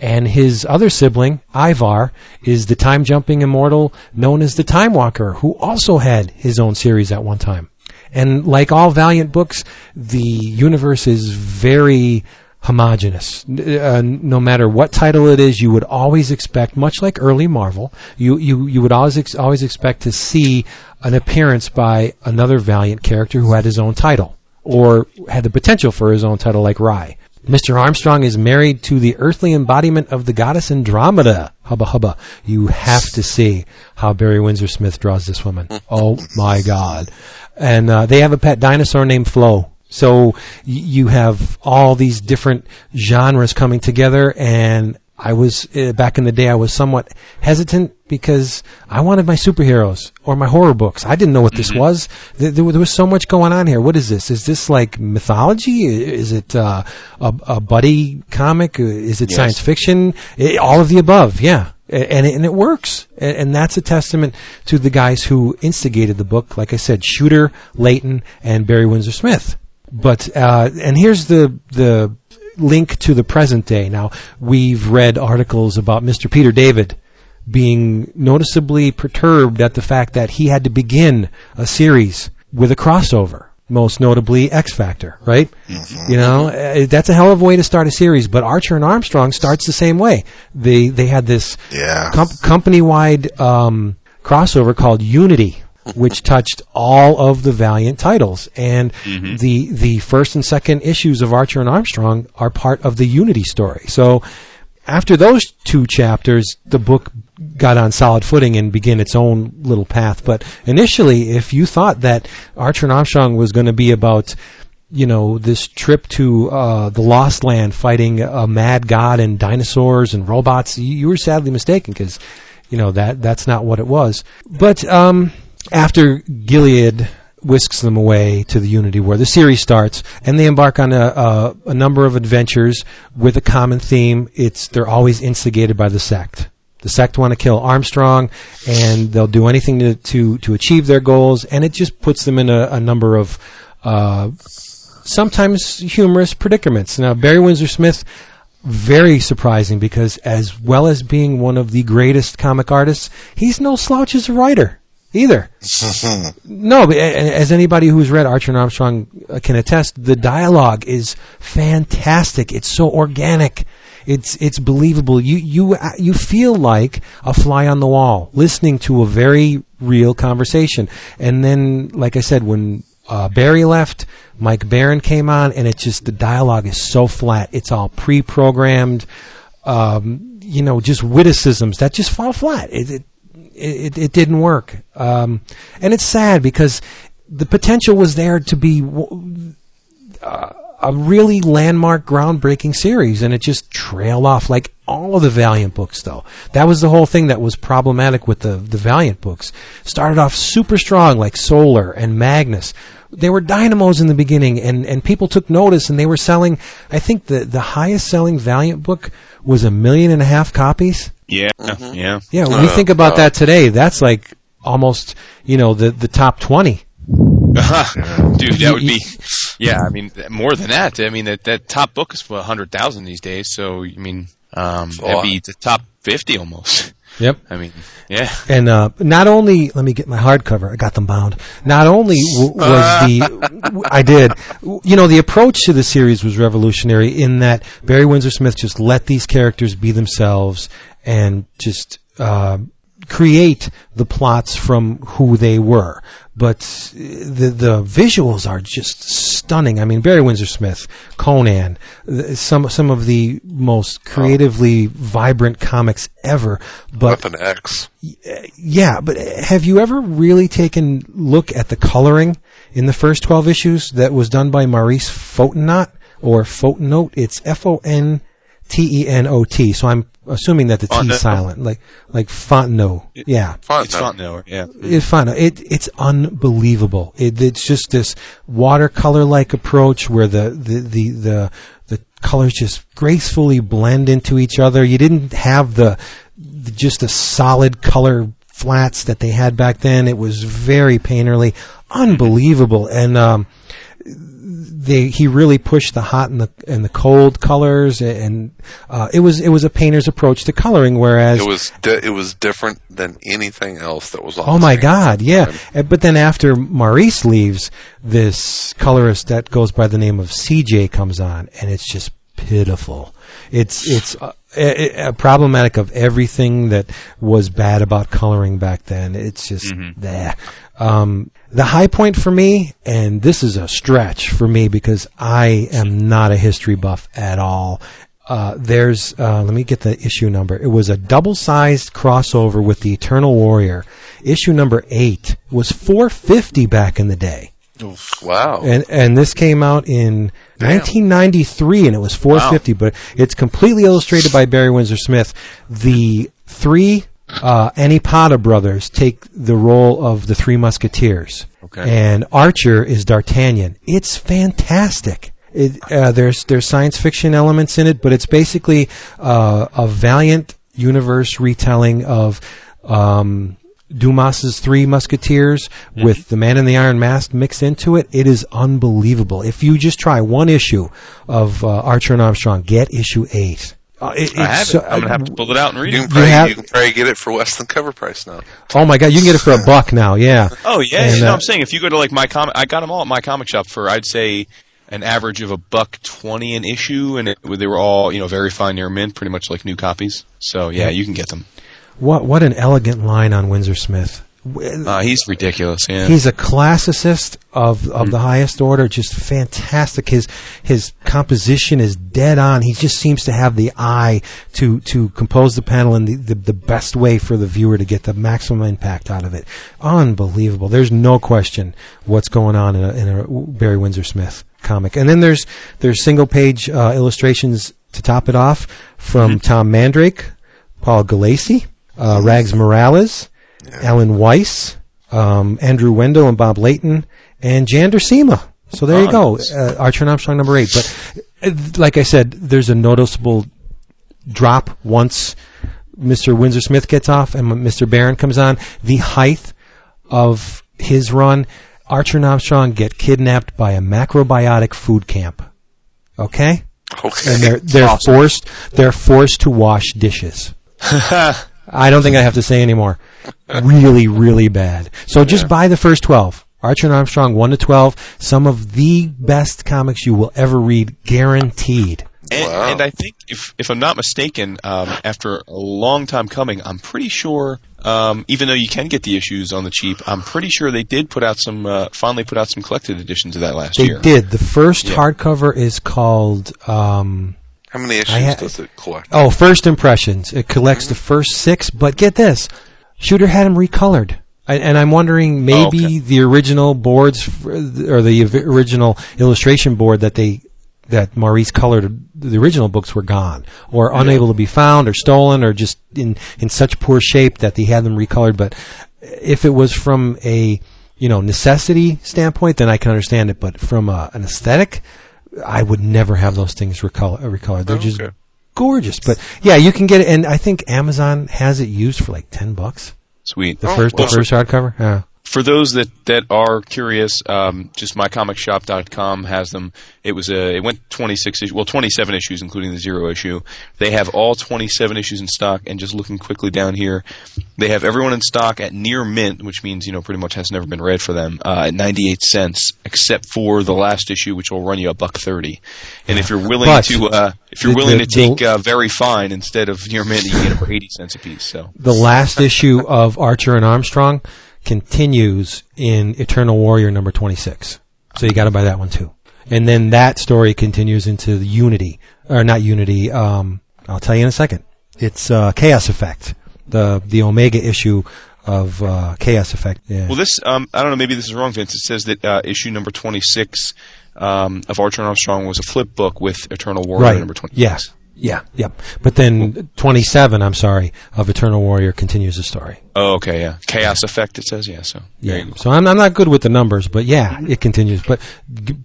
And his other sibling, Ivar, is the time-jumping immortal known as the Time Walker, who also had his own series at one time. And like all Valiant books, the universe is very homogenous. No matter what title it is, you would always expect, much like early Marvel, you would always expect to see an appearance by another Valiant character who had his own title, or had the potential for his own title, like Rye. Mr. Armstrong is married to the earthly embodiment of the goddess Andromeda. Hubba hubba. You have to see how Barry Windsor Smith draws this woman. Oh my God. And they have a pet dinosaur named Flo. So you have all these different genres coming together, and I was, back in the day, I was somewhat hesitant because I wanted my superheroes or my horror books. I didn't know what this was. There was so much going on here. What is this? Is this like mythology? Is it a buddy comic? Is it science fiction? All of the above, yeah. And it works. And that's a testament to the guys who instigated the book. Like I said, Shooter, Layton, and Barry Windsor Smith. But, and here's the link to the present day. Now, we've read articles about Mr. Peter David being noticeably perturbed at the fact that he had to begin a series with a crossover. Most notably X Factor, right? Mm-hmm. You know, that's a hell of a way to start a series, but Archer and Armstrong starts the same way. They had this company-wide crossover called Unity, which touched all of the Valiant titles. And the first and second issues of Archer and Armstrong are part of the Unity story. So after those two chapters, the book got on solid footing and began its own little path. But initially, if you thought that Archer and Armstrong was going to be about, you know, this trip to the Lost Land fighting a mad god and dinosaurs and robots, you were sadly mistaken because, you know, that's not what it was. But after Gilead whisks them away to the Unity where the series starts, and they embark on a number of adventures with a common theme. They're always instigated by the sect. The sect want to kill Armstrong, and they'll do anything to achieve their goals, and it just puts them in a number of sometimes humorous predicaments. Now, Barry Windsor Smith, very surprising, because as well as being one of the greatest comic artists, he's no slouch as a writer either. No, but as anybody who's read Archer and Armstrong can attest, the dialogue is fantastic. It's so organic. It's believable. You feel like a fly on the wall listening to a very real conversation. And then, like I said, when Barry left, Mike Baron came on, and it's just the dialogue is so flat. It's all pre-programmed, you know, just witticisms that just fall flat. It didn't work. And it's sad because the potential was there to be a really landmark, groundbreaking series, and it just trailed off like all of the Valiant books, though. That was the whole thing that was problematic with the Valiant books. Started off super strong like Solar and Magnus. They were dynamos in the beginning, and people took notice, and they were selling, I think the highest-selling Valiant book was 1.5 million copies. Yeah, yeah. Yeah, when you think about that today, that's like almost, you know, the top 20. Dude, that would be, yeah, I mean, more than that. I mean, that top book is for 100,000 these days, so, I mean, that'd be the top 50 almost. Yep. I mean, yeah. And not only, let me get my hardcover, I got them bound. Not only the approach to the series was revolutionary in that Barry Windsor Smith just let these characters be themselves and just create the plots from who they were. But the visuals are just stunning. I mean, Barry Windsor Smith, Conan, some of the most creatively vibrant comics ever. But Weapon X. Yeah, but have you ever really taken a look at the coloring in the first 12 issues that was done by Maurice Fontenot or Fontenot? It's Fontenot. So I'm assuming that the T is silent, like Fontenot. Yeah, it's Fontenot. Yeah, it's Fontenot. It's unbelievable. It's just this watercolor-like approach where the colors just gracefully blend into each other. You didn't have the just the solid color flats that they had back then. It was very painterly, unbelievable, and he really pushed the hot and the cold colors, and it was a painter's approach to coloring. Whereas it was different than anything else that was on. Oh my God, yeah! But then after Maurice leaves, this colorist that goes by the name of CJ comes on, and it's just pitiful. It's problematic of everything that was bad about coloring back then. It's just there. The high point for me, and this is a stretch for me because I am not a history buff at all. Let me get the issue number. It was a double-sized crossover with the Eternal Warrior. Issue number 8 was $4.50 back in the day. Wow. And this came out in 1993, and it was $4.50, but it's completely illustrated by Barry Windsor Smith. The three Anipata brothers take the role of the Three Musketeers, and Archer is D'Artagnan. It's fantastic. There's science fiction elements in it, but it's basically a Valiant universe retelling of Dumas's Three Musketeers with The Man in the Iron Mask mixed into it. It is unbelievable. If you just try one issue of Archer and Armstrong, get issue 8. I'm gonna have to pull it out and read it. You can probably get it for less than cover price now. Oh my God, you can get it for $1 now. Yeah. Oh yeah. And, I'm saying if you go to like my comic, I got them all at my comic shop for I'd say an average of $1.20 an issue, and they were all very fine near mint, pretty much like new copies. So yeah, you can get them. What an elegant line on Windsor Smith. He's ridiculous. Yeah. He's a classicist of the highest order. Just fantastic. His composition is dead on. He just seems to have the eye to compose the panel in the best way for the viewer to get the maximum impact out of it. Unbelievable. There's no question what's going on in a Barry Windsor Smith comic. And then there's single page illustrations to top it off from Tom Mandrake, Paul Galassi, Rags Morales, Alan Weiss, Andrew Wendell and Bob Layton, and Jander Sima. So there you go. Archer and Armstrong number 8. But like I said, there's a noticeable drop once Mr. Windsor Smith gets off and Mr. Baron comes on. The height of his run, Archer and Armstrong get kidnapped by a macrobiotic food camp. Okay? And they're awesome. They're forced to wash dishes. I don't think I have to say anymore. Really, really bad. So just buy the first 12. Archer and Armstrong 1 to 12. Some of the best comics you will ever read, guaranteed. And I think, if I'm not mistaken, after a long time coming, I'm pretty sure, even though you can get the issues on the cheap, I'm pretty sure they did put out finally put out some collected editions of that last year. They did. The first hardcover is called... how many issues does it collect? Oh, First Impressions. It collects the first 6, but get this. Shooter had them recolored. And I'm wondering maybe the original boards or the original illustration board that Maurice colored the original books were gone or unable to be found or stolen or just in such poor shape that they had them recolored. But if it was from a necessity standpoint, then I can understand it. But from an aesthetic, I would never have those things recolored. They're just gorgeous. But yeah, you can get it, and I think Amazon has it used for like $10. Sweet. The first hardcover. Yeah. For those that are curious, just mycomicshop.com has them. It went 26 issues, 27 issues, including the 0 issue. They have all 27 issues in stock. And just looking quickly down here, they have everyone in stock at near mint, which means pretty much has never been read for them, at 98 cents, except for the last issue, which will run you $1.30. And if you're willing to take very fine instead of near mint, you can get it for 80 cents a piece. So the last issue of Archer and Armstrong continues in Eternal Warrior number 26. So you got to buy that one too. And then that story continues into Unity, or not Unity, I'll tell you in a second. It's Chaos Effect, the Omega issue of Chaos Effect. Yeah. Well, this, I don't know, maybe this is wrong, Vince. It says that issue number 26 of Archer and Armstrong was a flip book with Eternal Warrior number 26. Yes. Yeah, yep. But then 27, of Eternal Warrior continues the story. Oh, okay, yeah. Chaos Effect, it says, yeah. So yeah. So I'm not good with the numbers, but yeah, it continues. But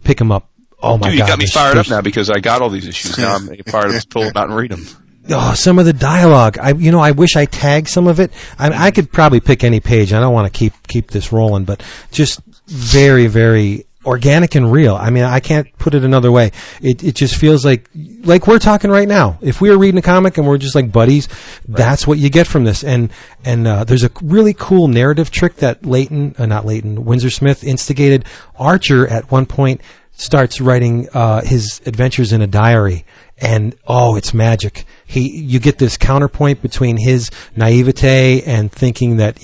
pick them up. Oh, my God. Dude, you got me fired up now because I got all these issues. Now I'm fired up to pull them out and read them. Oh, some of the dialogue. I wish I tagged some of it. I could probably pick any page. I don't want to keep this rolling, but just very, very... organic and real. I mean, I can't put it another way. It just feels like we're talking right now. If we were reading a comic and we're just like buddies, that's what you get from this. And there's a really cool narrative trick that Windsor Smith instigated. Archer at one point starts writing his adventures in a diary, and it's magic. You get this counterpoint between his naivete and thinking that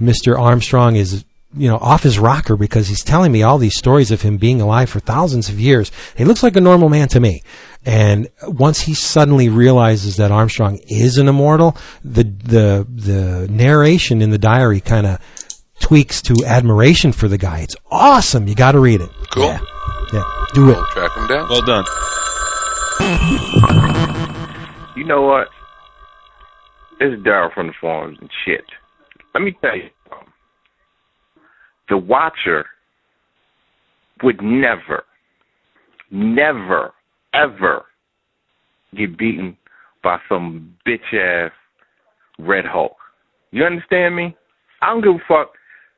Mr. Armstrong is off his rocker because he's telling me all these stories of him being alive for thousands of years. He looks like a normal man to me. And once he suddenly realizes that Armstrong is an immortal, the narration in the diary kind of tweaks to admiration for the guy. It's awesome. You got to read it. Cool. Yeah. Do it. Track him down. Well done. You know what? It's Darryl from the forums and shit. Let me tell you. The Watcher would never, ever get beaten by some bitch-ass Red Hulk. You understand me? I don't give a fuck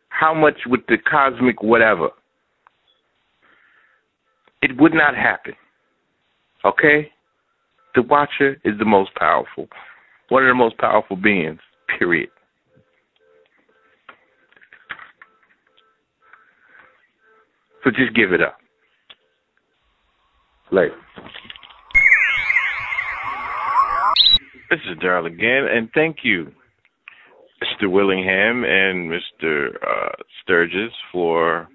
how much with the cosmic whatever. It would not happen. Okay? The Watcher is the most powerful. One of the most powerful beings, period. So just give it up. Later. This is Darryl again, and thank you, Mr. Willingham and Mr. Sturgis, for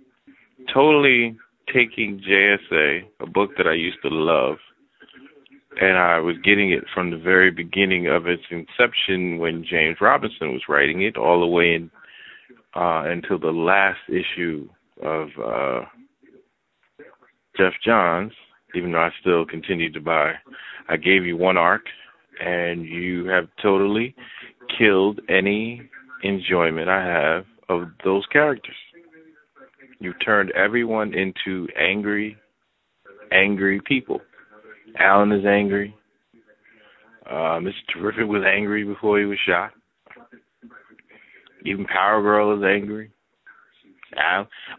totally taking JSA, a book that I used to love, and I was getting it from the very beginning of its inception when James Robinson was writing it, all the way in, until the last issue of Jeff Johns, even though I still continued to buy. I gave you one arc, and you have totally killed any enjoyment I have of those characters. You turned everyone into angry people. Alan is angry. Mr. Terrific was angry before he was shot. Even Power Girl is angry.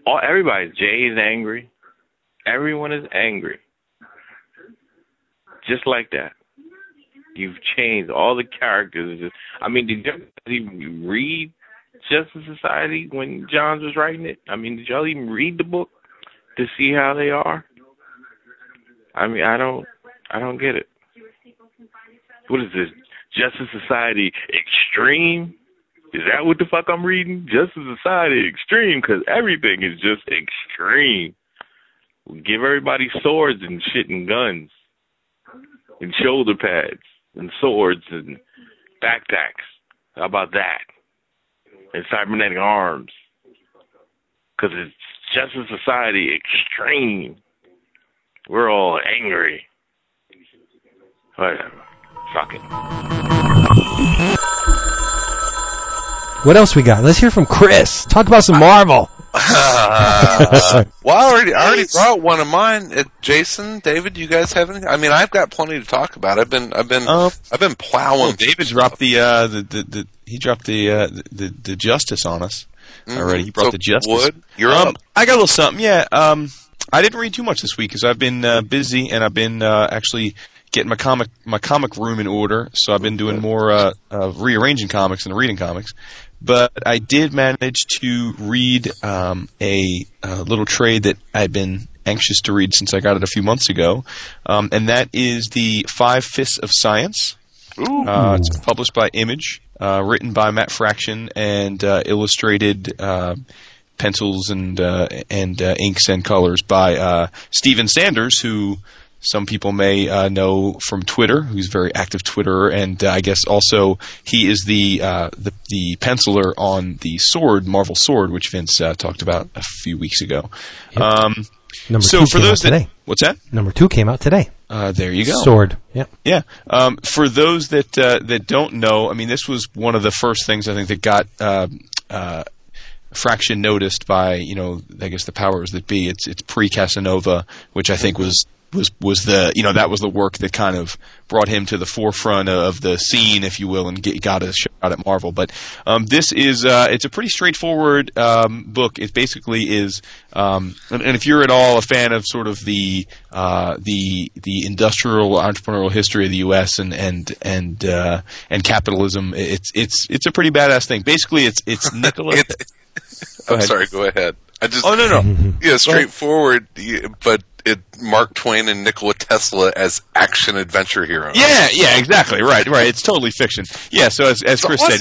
Everybody. Jay is angry. Everyone is angry. Just like that. You've changed all the characters. I mean, did y'all even read Justice Society when Johns was writing it? I mean, did y'all even read the book to see how they are? I mean, I don't get it. What is this? Justice Society Extreme? Is that what the fuck I'm reading? Justice Society Extreme, because everything is just extreme. Give everybody swords and shit and guns and shoulder pads and swords and backpacks. How about that? And cybernetic arms. Because it's Justice Society Extreme. We're all angry. Whatever. Fuck it. What else we got? Let's hear from Chris. Talk about some Marvel. Well, I already brought one of mine. Jason, David, you guys have any? I mean, I've got plenty to talk about. I've been plowing. Well, David dropped the Justice on us already. Mm-hmm. He brought the Justice. Wood, you're up. I got a little something. Yeah. I didn't read too much this week because I've been busy, and I've been actually getting my comic room in order. So I've been doing more rearranging comics than reading comics. But I did manage to read a little trade that I've been anxious to read since I got it a few months ago, and that is the 5 Fifths of Science. It's published by Image, written by Matt Fraction, and illustrated pencils and inks and colors by Stephen Sanders, who some people may know from Twitter, who's a very active Twitterer, and I guess also he is the penciler on the sword, Marvel Sword, which Vince talked about a few weeks ago. Yep. Number 2 came out today. There you go. Sword. Yeah. Yeah. For those that don't know, I mean, this was one of the first things I think that got Fraction noticed by, you know, I guess the powers that be. It's pre-Casanova, which I think was the, you know, that was the work that kind of brought him to the forefront of the scene, if you will, and got a shot at Marvel. But this is it's a pretty straightforward book. It basically is, and if you're at all a fan of sort of the industrial entrepreneurial history of the U.S. and capitalism, it's a pretty badass thing. Basically, it's Nikola. I'm sorry. Go ahead. Oh no. Yeah, straightforward, but. Mark Twain and Nikola Tesla as action adventure heroes. Yeah, exactly. Right. It's totally fiction. Yeah. So as Chris said,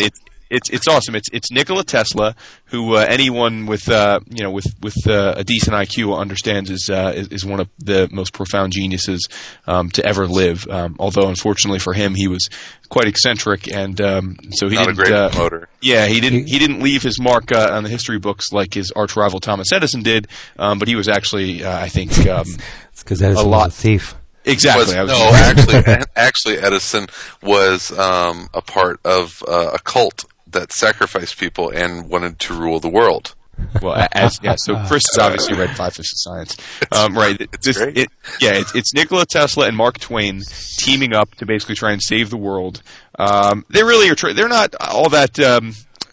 it's awesome. It's Nikola Tesla, who anyone with a decent IQ understands is one of the most profound geniuses to ever live. Although unfortunately for him, he was quite eccentric, and so he didn't. Not a great promoter. Yeah, he didn't leave his mark on the history books like his arch rival Thomas Edison did. But he was actually, I think, it's because Edison was a thief. Exactly. Actually, Edison was a part of a cult that sacrificed people and wanted to rule the world. Well, so Chris has obviously read Five Fish of Science. Right. It's Nikola Tesla and Mark Twain teaming up to basically try and save the world. They really are, they're not all that,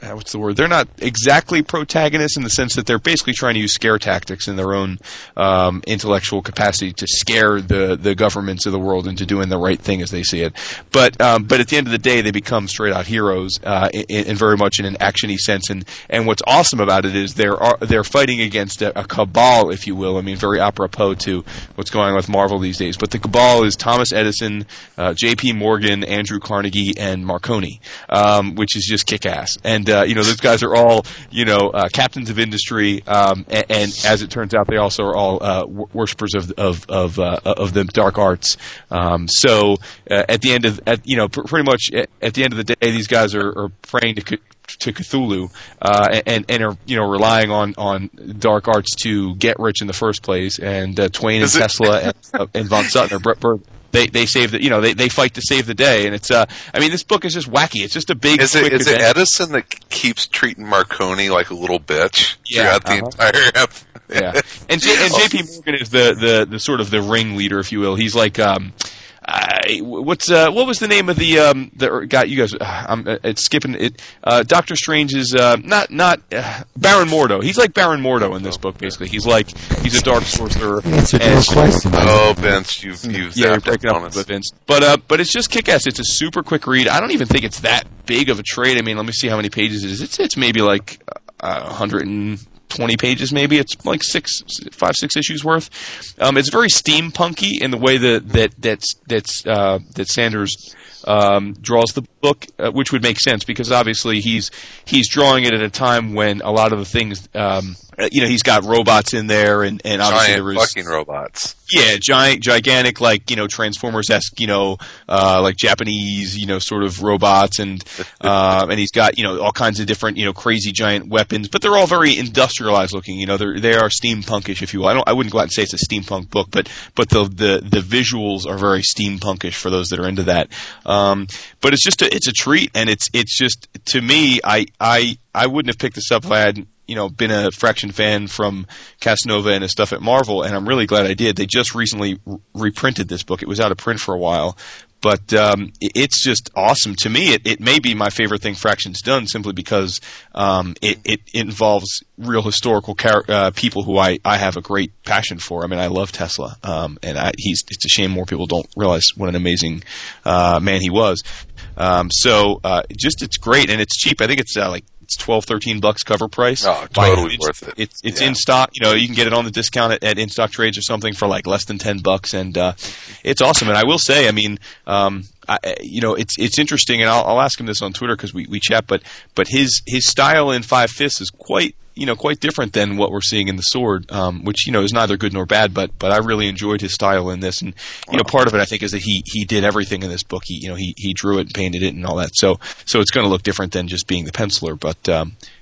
what's the word? They're not exactly protagonists in the sense that they're basically trying to use scare tactics in their own intellectual capacity to scare the governments of the world into doing the right thing as they see it. But at the end of the day, they become straight-out heroes in very much in an action-y sense. And what's awesome about it is they're fighting against a cabal, if you will. I mean, very apropos to what's going on with Marvel these days. But the cabal is Thomas Edison, J.P. Morgan, Andrew Carnegie, and Marconi, which is just kick-ass. And those guys are all, captains of industry, and as it turns out, they also are all worshippers of the dark arts. At the end of the day, these guys are praying to Cthulhu, and are relying on dark arts to get rich in the first place. And Twain and Tesla and Von Sutton are Brett Bird. They save the they fight to save the day, and it's this book is just wacky. It's just a big. Is it Edison that keeps treating Marconi like a little bitch throughout the entire episode? Yeah, and J.P. Morgan is the sort of the ringleader, if you will. He's like what was the name of the guy you guys? It's skipping it. Doctor Strange is not Baron Mordo. He's like Baron Mordo in this book. Basically, he's a dark sorcerer. That's a good question. Oh, Vince, you're breaking up with Vince. But it's just kick-ass. It's a super quick read. I don't even think it's that big of a trade. I mean, let me see how many pages it is. It's maybe like 120 pages, maybe. It's like 5-6 issues worth. It's very steampunky in the way that Sanders draws the book, which would make sense because obviously he's drawing it at a time when a lot of the things, he's got robots in there and obviously there was fucking robots. Yeah, gigantic Transformers-esque Japanese sort of robots and he's got all kinds of different crazy giant weapons, but they're all very industrialized looking. They are steampunkish, if you will. I wouldn't go out and say it's a steampunk book, but the visuals are very steampunkish for those that are into that. But it's just it's a treat, and it's just, to me, I wouldn't have picked this up if I hadn't been a Fraction fan from Casanova and his stuff at Marvel, and I'm really glad I did. They just recently reprinted this book. It was out of print for a while. But it's just awesome. To me, it may be my favorite thing Fraction's done, simply because it involves real historical people who I have a great passion for. I mean, I love Tesla, it's a shame more people don't realize what an amazing man he was. It's great, and it's cheap. I think it's it's $12-13 cover price. Oh, totally worth it. It's in stock. You can get it on the discount at in stock trades or something for like less than $10, and it's awesome. And I will say, I mean, it's interesting, and I'll ask him this on Twitter because we chat. But his style in Five Fists is quite different than what we're seeing in The Sword, which is neither good nor bad. But I really enjoyed his style in this, and part of it I think is that he did everything in this book. He drew it and painted it and all that. So it's going to look different than just being the penciler. But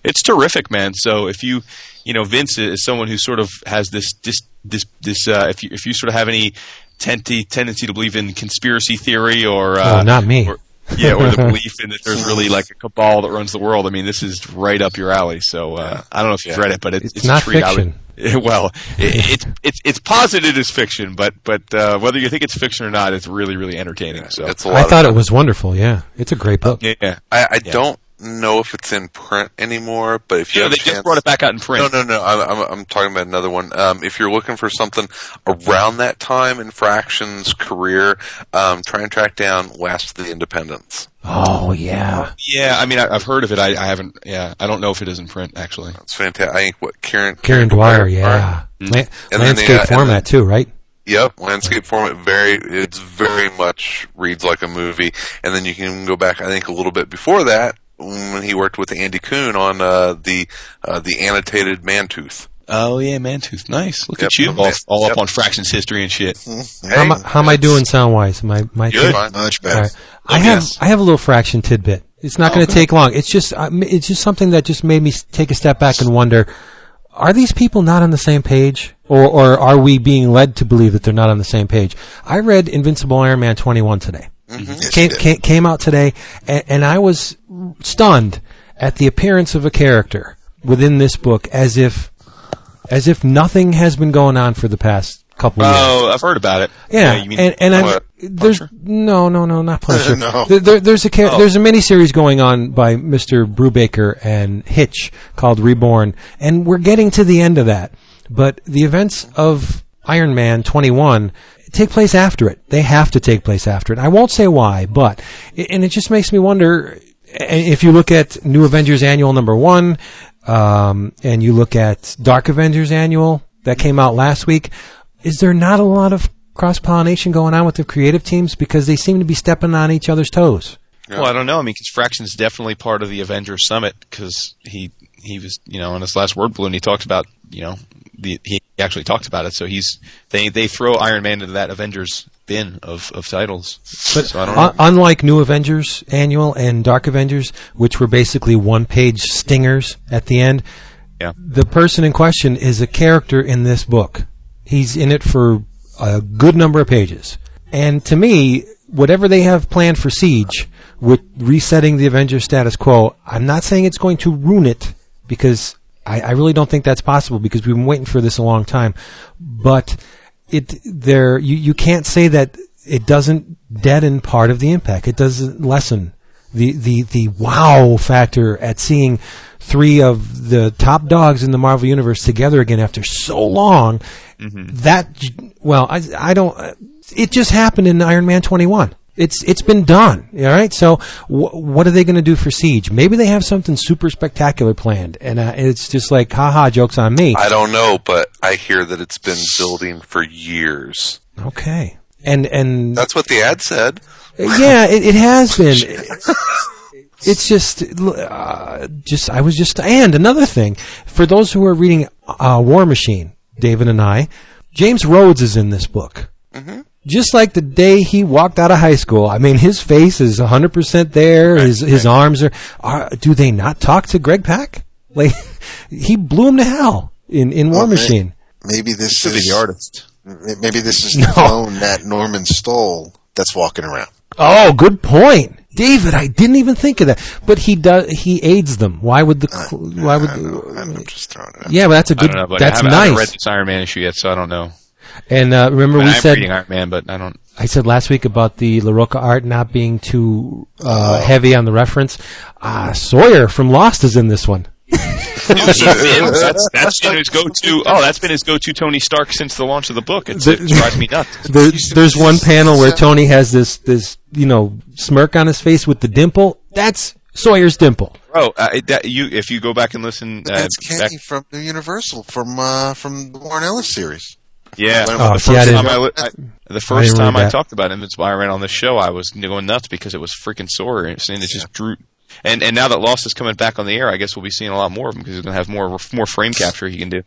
it's terrific, man. So if you Vince is someone who sort of has this if you sort of have any tendency to believe in conspiracy theory or not me. Or the belief in that there's really like a cabal that runs the world. I mean, this is right up your alley. So I don't know if you've read it, but it's not a treat. Fiction. It's posited as fiction, but whether you think it's fiction or not, it's really, really entertaining. So I thought it was wonderful. Yeah, it's a great book. Yeah, I don't know if it's in print anymore, but if you have a chance, just brought it back out in print. No. I'm talking about another one. If you're looking for something around that time in Fraction's career, try and track down Last of the Independents. Oh yeah. Yeah, I mean I've heard of it. I haven't. Yeah, I don't know if it is in print actually. That's fantastic. I think Karen Dwyer. Yeah. Mm-hmm. Landscape format too, right? Yep, landscape format. It's very much reads like a movie, and then you can go back. I think a little bit before that, when he worked with Andy Kuhn on the annotated Mantooth. Oh yeah, Mantooth. Nice. Look at you, all up on Fraction's history and shit. Hey, how am I doing sound wise? My good, much better. Right. I have a little Fraction tidbit. It's not going to take long. It's just something that just made me take a step back and wonder: are these people not on the same page, or are we being led to believe that they're not on the same page? I read Invincible Iron Man 21 today. Mm-hmm. Came out today, and I was stunned at the appearance of a character within this book as if nothing has been going on for the past couple of years. Oh, I've heard about it. Yeah, yeah, you mean not Pleasure. No. There's a miniseries going on by Mr. Brubaker and Hitch called Reborn, and we're getting to the end of that. But the events of Iron Man 21 take place after it. They have to take place after it. I won't say why, but it just makes me wonder. If you look at New Avengers Annual number 1, and you look at Dark Avengers Annual that came out last week, is there not a lot of cross-pollination going on with the creative teams because they seem to be stepping on each other's toes? Well, I don't know. I mean, because Fraction's definitely part of the Avengers Summit because he was, in his last word balloon, he talked about, he actually talked about it. So they throw Iron Man into that Avengers bin of titles. But so I don't know. Unlike New Avengers Annual and Dark Avengers, which were basically one-page stingers at the end, the person in question is a character in this book. He's in it for a good number of pages. And to me, whatever they have planned for Siege with resetting the Avengers status quo, I'm not saying it's going to ruin it because I really don't think that's possible because we've been waiting for this a long time. But you can't say that it doesn't deaden part of the impact. It doesn't lessen the wow factor at seeing three of the top dogs in the Marvel Universe together again after so long. Mm-hmm. It just happened in Iron Man 21. It's been done, all right? So what are they going to do for Siege? Maybe they have something super spectacular planned, and it's just like, haha, joke's on me. I don't know, but I hear that it's been building for years. Okay. And that's what the ad said. Yeah, it has been. It's just I was just... And another thing, for those who are reading War Machine, David and I, James Rhodes is in this book. Mm-hmm. Just like the day he walked out of high school. I mean, his face is 100% there. Right, his arms are... Do they not talk to Greg Pak? Like, he blew him to hell in War Machine. Maybe this is the artist. Maybe this is the clone that Norman stole that's walking around. Oh, good point, David. I didn't even think of that. But he does. He aids them. Why would the? I'm just throwing it out. Yeah, but that's a good. I don't know, that's nice. I haven't read this Iron Man issue yet, so I don't know. And remember, we said reading Iron Man, but I don't. I said last week about the LaRocca art not being too heavy on the reference. Sawyer from Lost is in this one. That's been his go-to. Oh, that's been his go-to Tony Stark since the launch of the book. It drives me nuts. There's one panel where Tony has this smirk on his face with the dimple. That's Sawyer's dimple. Oh, if you go back and listen, that's Kenny from New Universal from the Warren Ellis series. Yeah, the first time I talked about him, it's why I ran on this show. I was going nuts because it was freaking Sawyer, and it just drew. And now that Lost is coming back on the air, I guess we'll be seeing a lot more of him because he's going to have more frame capture he can do.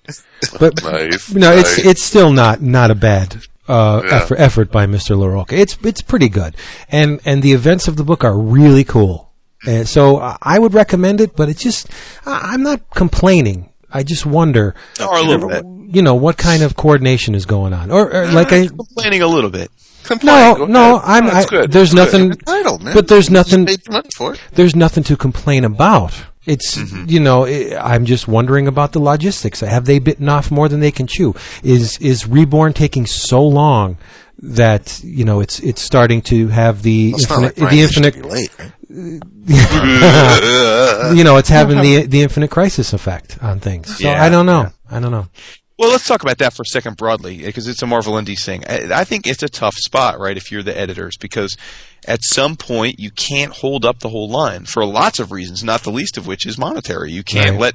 But nice. It's still not a bad effort by Mr. LaRocca. It's pretty good, and the events of the book are really cool. And so I would recommend it, but it's just I'm not complaining. I just wonder, what kind of coordination is going on, or like I'm complaining a little bit. There's nothing. But there's nothing. There's nothing to complain about. It's I'm just wondering about the logistics. Have they bitten off more than they can chew? Is Reborn taking so long that it's starting to have the infinite. It's having the infinite crisis effect on things. So yeah, I don't know. Well, let's talk about that for a second broadly, because it's a Marvel Indies thing. I think it's a tough spot, right, if you're the editors, because at some point you can't hold up the whole line for lots of reasons, not the least of which is monetary. You can't let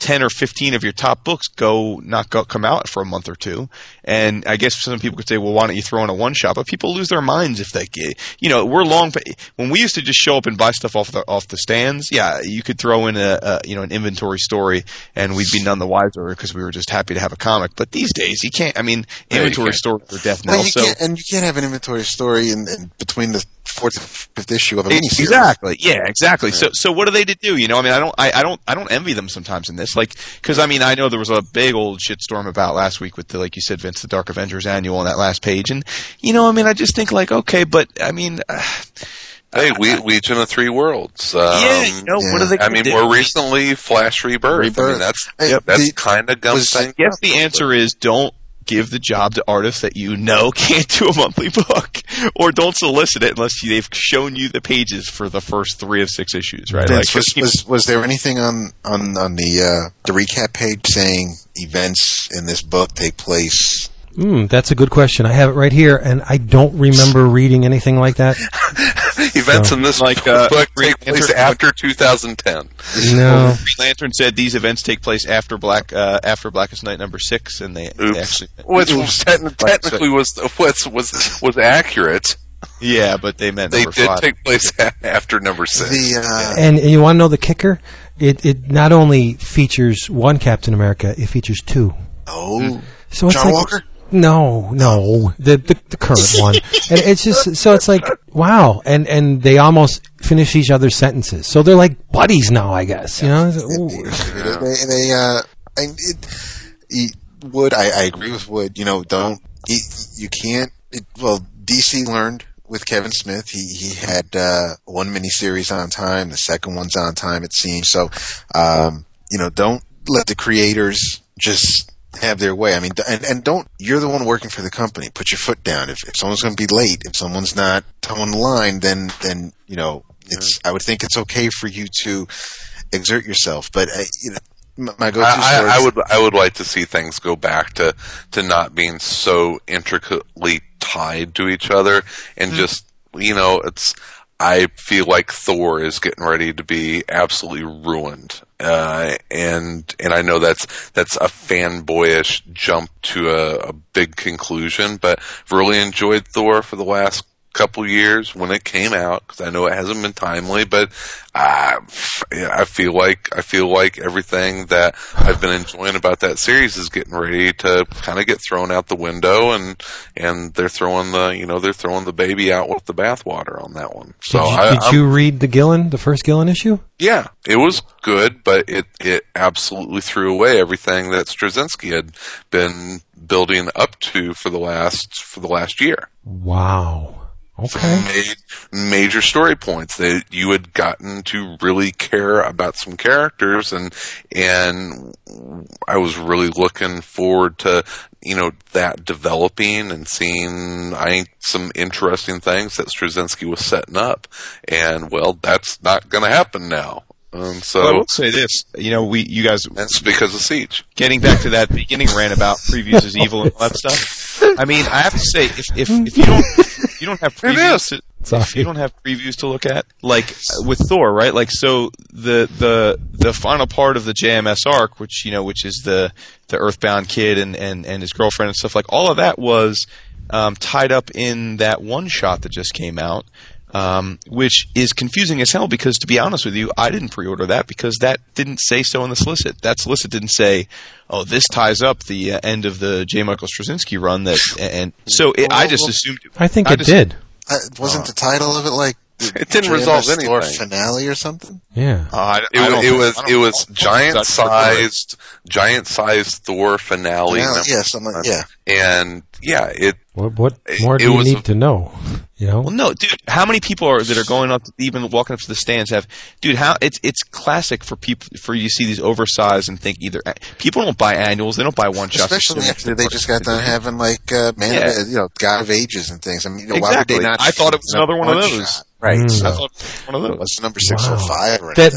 10 or 15 of your top books come out for a month or two. And I guess some people could say, well, why don't you throw in a one-shot? But people lose their minds if they get... we're long... When we used to just show up and buy stuff off the stands, yeah, you could throw in an inventory story and we'd be none the wiser because we were just happy to have a comic. But these days, you can't... I mean, inventory stories are death knell. And you can't have an inventory story in between the fourth and fifth issue of a miniseries. Exactly. Yeah, exactly. Yeah. So what are they to do? I don't envy them sometimes in this. Because I know there was a big old shitstorm about last week with the, like you said, Vince, the Dark Avengers Annual on that last page, and I just think, okay, but Hey, Legion of Three Worlds. What are they? I mean, more recently, Flash Rebirth. I mean, that's kind of Gump's thing. I guess the answer is don't give the job to artists that you know can't do a monthly book, or don't solicit it unless they've shown you the pages for the first 3 of 6 issues, right? Vince, like, was there anything on the recap page saying events in this book take place? That's a good question. I have it right here, and I don't remember reading anything like that. Events in this book take place after 2010. No, Green Lantern said these events take place after Blackest Night #6, and they actually, which technically was accurate. Yeah, but they meant they did 5. Take place after #6. And you want to know the kicker? It not only features one Captain America, it features 2. Oh, so John Walker. No, the current one. And it's just, so it's like, wow. And they almost finish each other's sentences. So they're like buddies now, I guess. You know? I agree with Wood. You know, you can't, DC learned with Kevin Smith. He had, one miniseries on time. The second one's on time, it seems. So, don't let the creators just have their way. I mean, and don't, you're the one working for the company. Put your foot down. If someone's going to be late, if someone's not toeing the line, then it's. I would think it's okay for you to exert yourself. But my go-to story. I would like to see things go back to not being so intricately tied to each other, and just it's. I feel like Thor is getting ready to be absolutely ruined. And I know that's a fanboyish jump to a big conclusion, but I've really enjoyed Thor for the last couple years when it came out, because I know it hasn't been timely, but I feel like everything that I've been enjoying about that series is getting ready to kind of get thrown out the window, and they're throwing the baby out with the bathwater on that one. So did you read the first Gillen issue? Yeah, it was good, but it absolutely threw away everything that Straczynski had been building up to for the last year. Wow. Okay. Major story points that you had gotten to really care about some characters, and I was really looking forward to that developing and seeing some interesting things that Straczynski was setting up, and that's not going to happen now. So I will say this, that's because of Siege. Getting back to that beginning rant about previews is evil and all that stuff. I mean, I have to say, if you don't have previews, to look at, like with Thor, right? Like, so the final part of the JMS arc, which is the Earthbound kid and his girlfriend and stuff, like all of that was tied up in that one shot that just came out. Which is confusing as hell because, to be honest with you, I didn't pre-order that because that didn't say so in the solicit. That solicit didn't say, "Oh, this ties up the end of the J. Michael Straczynski run." That and so I just assumed. I think it did. Wasn't the title of it like? It didn't resolve anything. Or finale or something. Yeah, it was giant-sized Thor finale. Yeah, something like that. Yeah, and yeah, it. What more do you need to know? Well, no, dude. How many people that are going up, even walking up to the stands? It's classic for people you see these oversized and think either people don't buy annuals, they don't buy one shot. Especially after they just got done having God of Ages and things. I mean, exactly. Why would they not? I thought it was another one of those. Shot. Right. Mm. So I thought it was one of those. It's number 605. Wow. That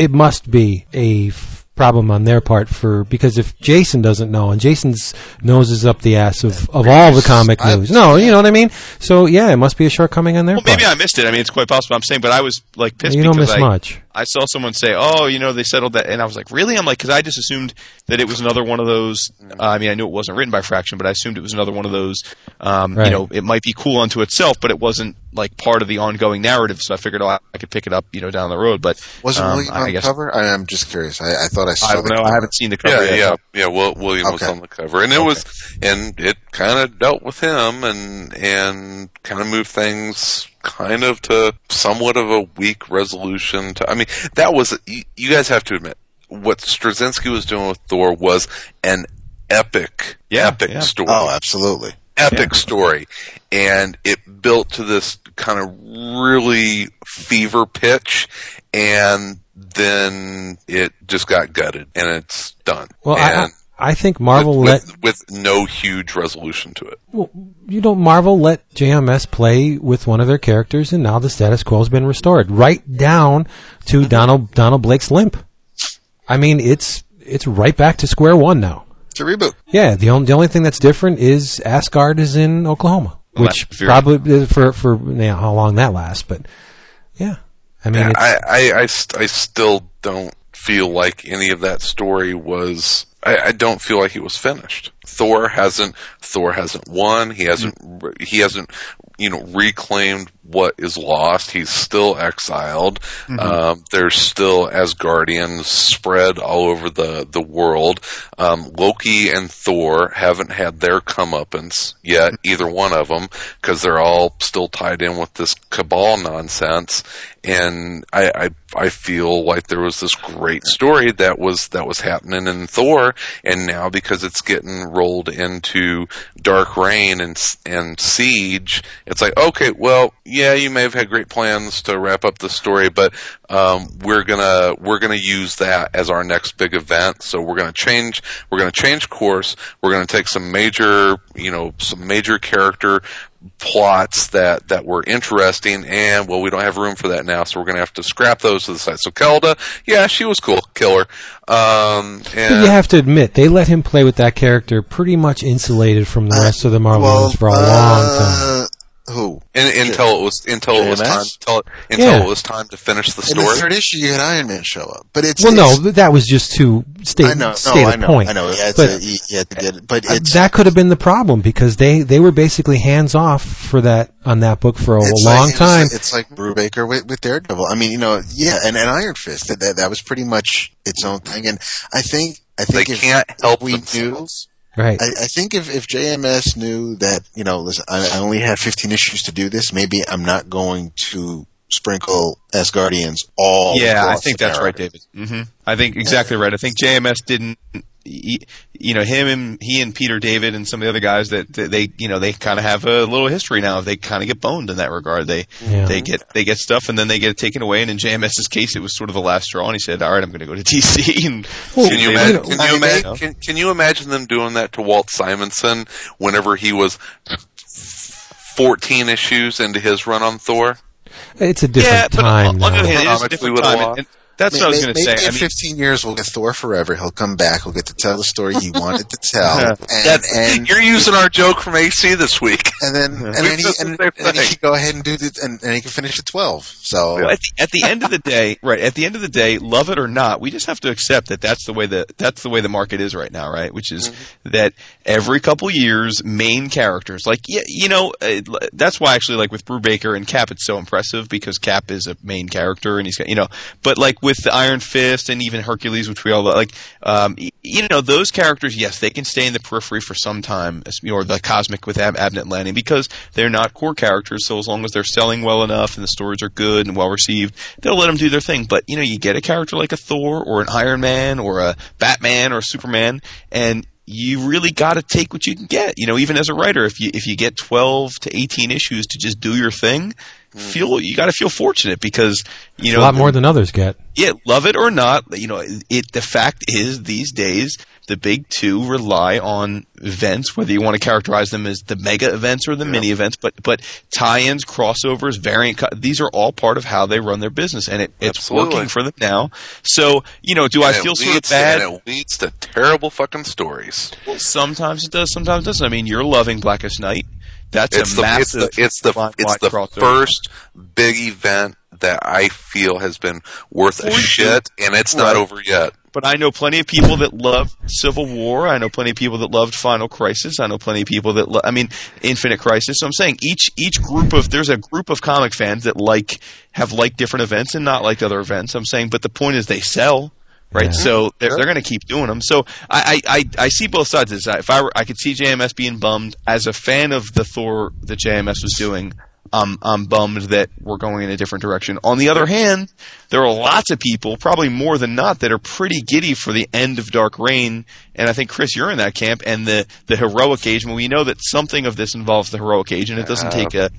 it must be a problem on their part because if Jason doesn't know, and Jason's nose is up the ass of all the comic news. No, you know what I mean? So, yeah, it must be a shortcoming on their part. Well, maybe I missed it. I mean, it's quite possible. I'm saying, but I was, like, pissed because much. I saw someone say, they settled that. And I was like, really? I'm like, because I just assumed that it was another one of those. I mean, I knew it wasn't written by Fraction, but I assumed it was another one of those, right. It might be cool unto itself, but it wasn't, like, part of the ongoing narrative. So I figured, I could pick it up, down the road. But was it William on the cover? I'm just curious. I thought I saw the cover. I haven't seen the cover yet. Yeah. Well, William was on the cover. And it was, and it kind of dealt with him and kind of moved things kind of to somewhat of a weak resolution. That was, you guys have to admit, what Straczynski was doing with Thor was an epic story. Oh, absolutely. epic story, and it built to this kind of really fever pitch, and then it just got gutted, and it's done. Well, and I think Marvel with no huge resolution to it. Well, you know, Marvel let JMS play with one of their characters, and now the status quo has been restored, right down to Donald Blake's limp. I mean, it's right back to square one now. It's a reboot. Yeah, the only thing that's different is Asgard is in Oklahoma, which probably for you know, how long that lasts, but yeah. I mean, I still don't feel like any of that story was. I don't feel like it was finished. Thor hasn't won. He hasn't you know, reclaimed what is lost. He's still exiled. Mm-hmm. There's still Asgardians spread all over the world. Loki and Thor haven't had their comeuppance yet, either one of them, because they're all still tied in with this cabal nonsense. And I feel like there was this great story that was happening in Thor, and now because it's getting rolled into Dark Reign and Siege, it's like, okay, well, yeah, you may have had great plans to wrap up the story, but we're gonna use that as our next big event. So we're gonna change course. We're gonna take some major character plots that were interesting, and well, we don't have room for that now, so we're gonna have to scrap those to the side. So Kelda, yeah, she was cool, killer. But you have to admit, they let him play with that character pretty much insulated from the rest of the Marvel movies for a long time. Who? Until it was time to finish the story. In the third issue, you had Iron Man show up, but no, that was just to state a point. I know, yeah, you had to get it, but that could have been the problem because they were basically hands off for that on that book for a long time. It's like Brubaker with Daredevil. I mean, you know, yeah, and Iron Fist that was pretty much its own thing, and I think they can't help themselves. Right. I think if JMS knew that, you know, listen, I only have 15 issues to do this, maybe I'm not going to sprinkle Asgardians all across the narrative. Yeah, I think that's right, David. Mm-hmm. I think exactly right. I think JMS didn't, you know, he and Peter David and some of the other guys that they, you know, they kind of have a little history now. They kind of get boned in that regard. They get stuff and then they get it taken away. And in JMS's case, it was sort of the last straw. And he said, "All right, I'm going to go to DC." And can you imagine them doing that to Walt Simonson whenever he was 14 issues into his run on Thor? It's a different time. But it's a different time. That's what I was going to say. Maybe in 15 years we'll get Thor Forever. He'll come back. We'll get to tell the story he wanted to tell. Yeah. And you're using our joke from AC this week. And then he can go ahead and do this, and he can finish at 12. So at the end of the day, right? At the end of the day, love it or not, we just have to accept that that's the way the market is right now, right? Which is that every couple years, main characters that's why actually like with Brubaker and Cap, it's so impressive because Cap is a main character and he's got but like. With the Iron Fist and even Hercules, which we all like, those characters, yes, they can stay in the periphery for some time, or the Cosmic with Abnett Lanning, because they're not core characters. So as long as they're selling well enough and the stories are good and well received, they'll let them do their thing. But you know, you get a character like a Thor or an Iron Man or a Batman or a Superman, and you really got to take what you can get. You know, even as a writer, if you get 12 to 18 issues to just do your thing, you got to feel fortunate because you know a lot more than others get. Yeah, love it or not, you know, the fact is these days the big two rely on events, whether you want to characterize them as the mega events or the mini events, but tie-ins, crossovers, variant, these are all part of how they run their business, and it's working for them now. So, you know, do I feel sort of bad? And it leads to terrible fucking stories. Well, sometimes it does, sometimes it doesn't. I mean, you're loving Blackest Night. It's the first big event that I feel has been worth a shit, and it's not over yet. But I know plenty of people that loved Civil War. I know plenty of people that loved Final Crisis. I know plenty of people that Infinite Crisis. So I'm saying each group of – there's a group of comic fans that have liked different events and not liked other events. I'm saying – but the point is they sell. Right, yeah. So they're going to keep doing them. So I see both sides of this. If I could see JMS being bummed as a fan of the Thor that JMS was doing. I'm bummed that we're going in a different direction. On the other hand, there are lots of people, probably more than not, that are pretty giddy for the end of Dark Reign. And I think, Chris, you're in that camp. And the Heroic Age. Well, we know that something of this involves the Heroic Age, and it doesn't take a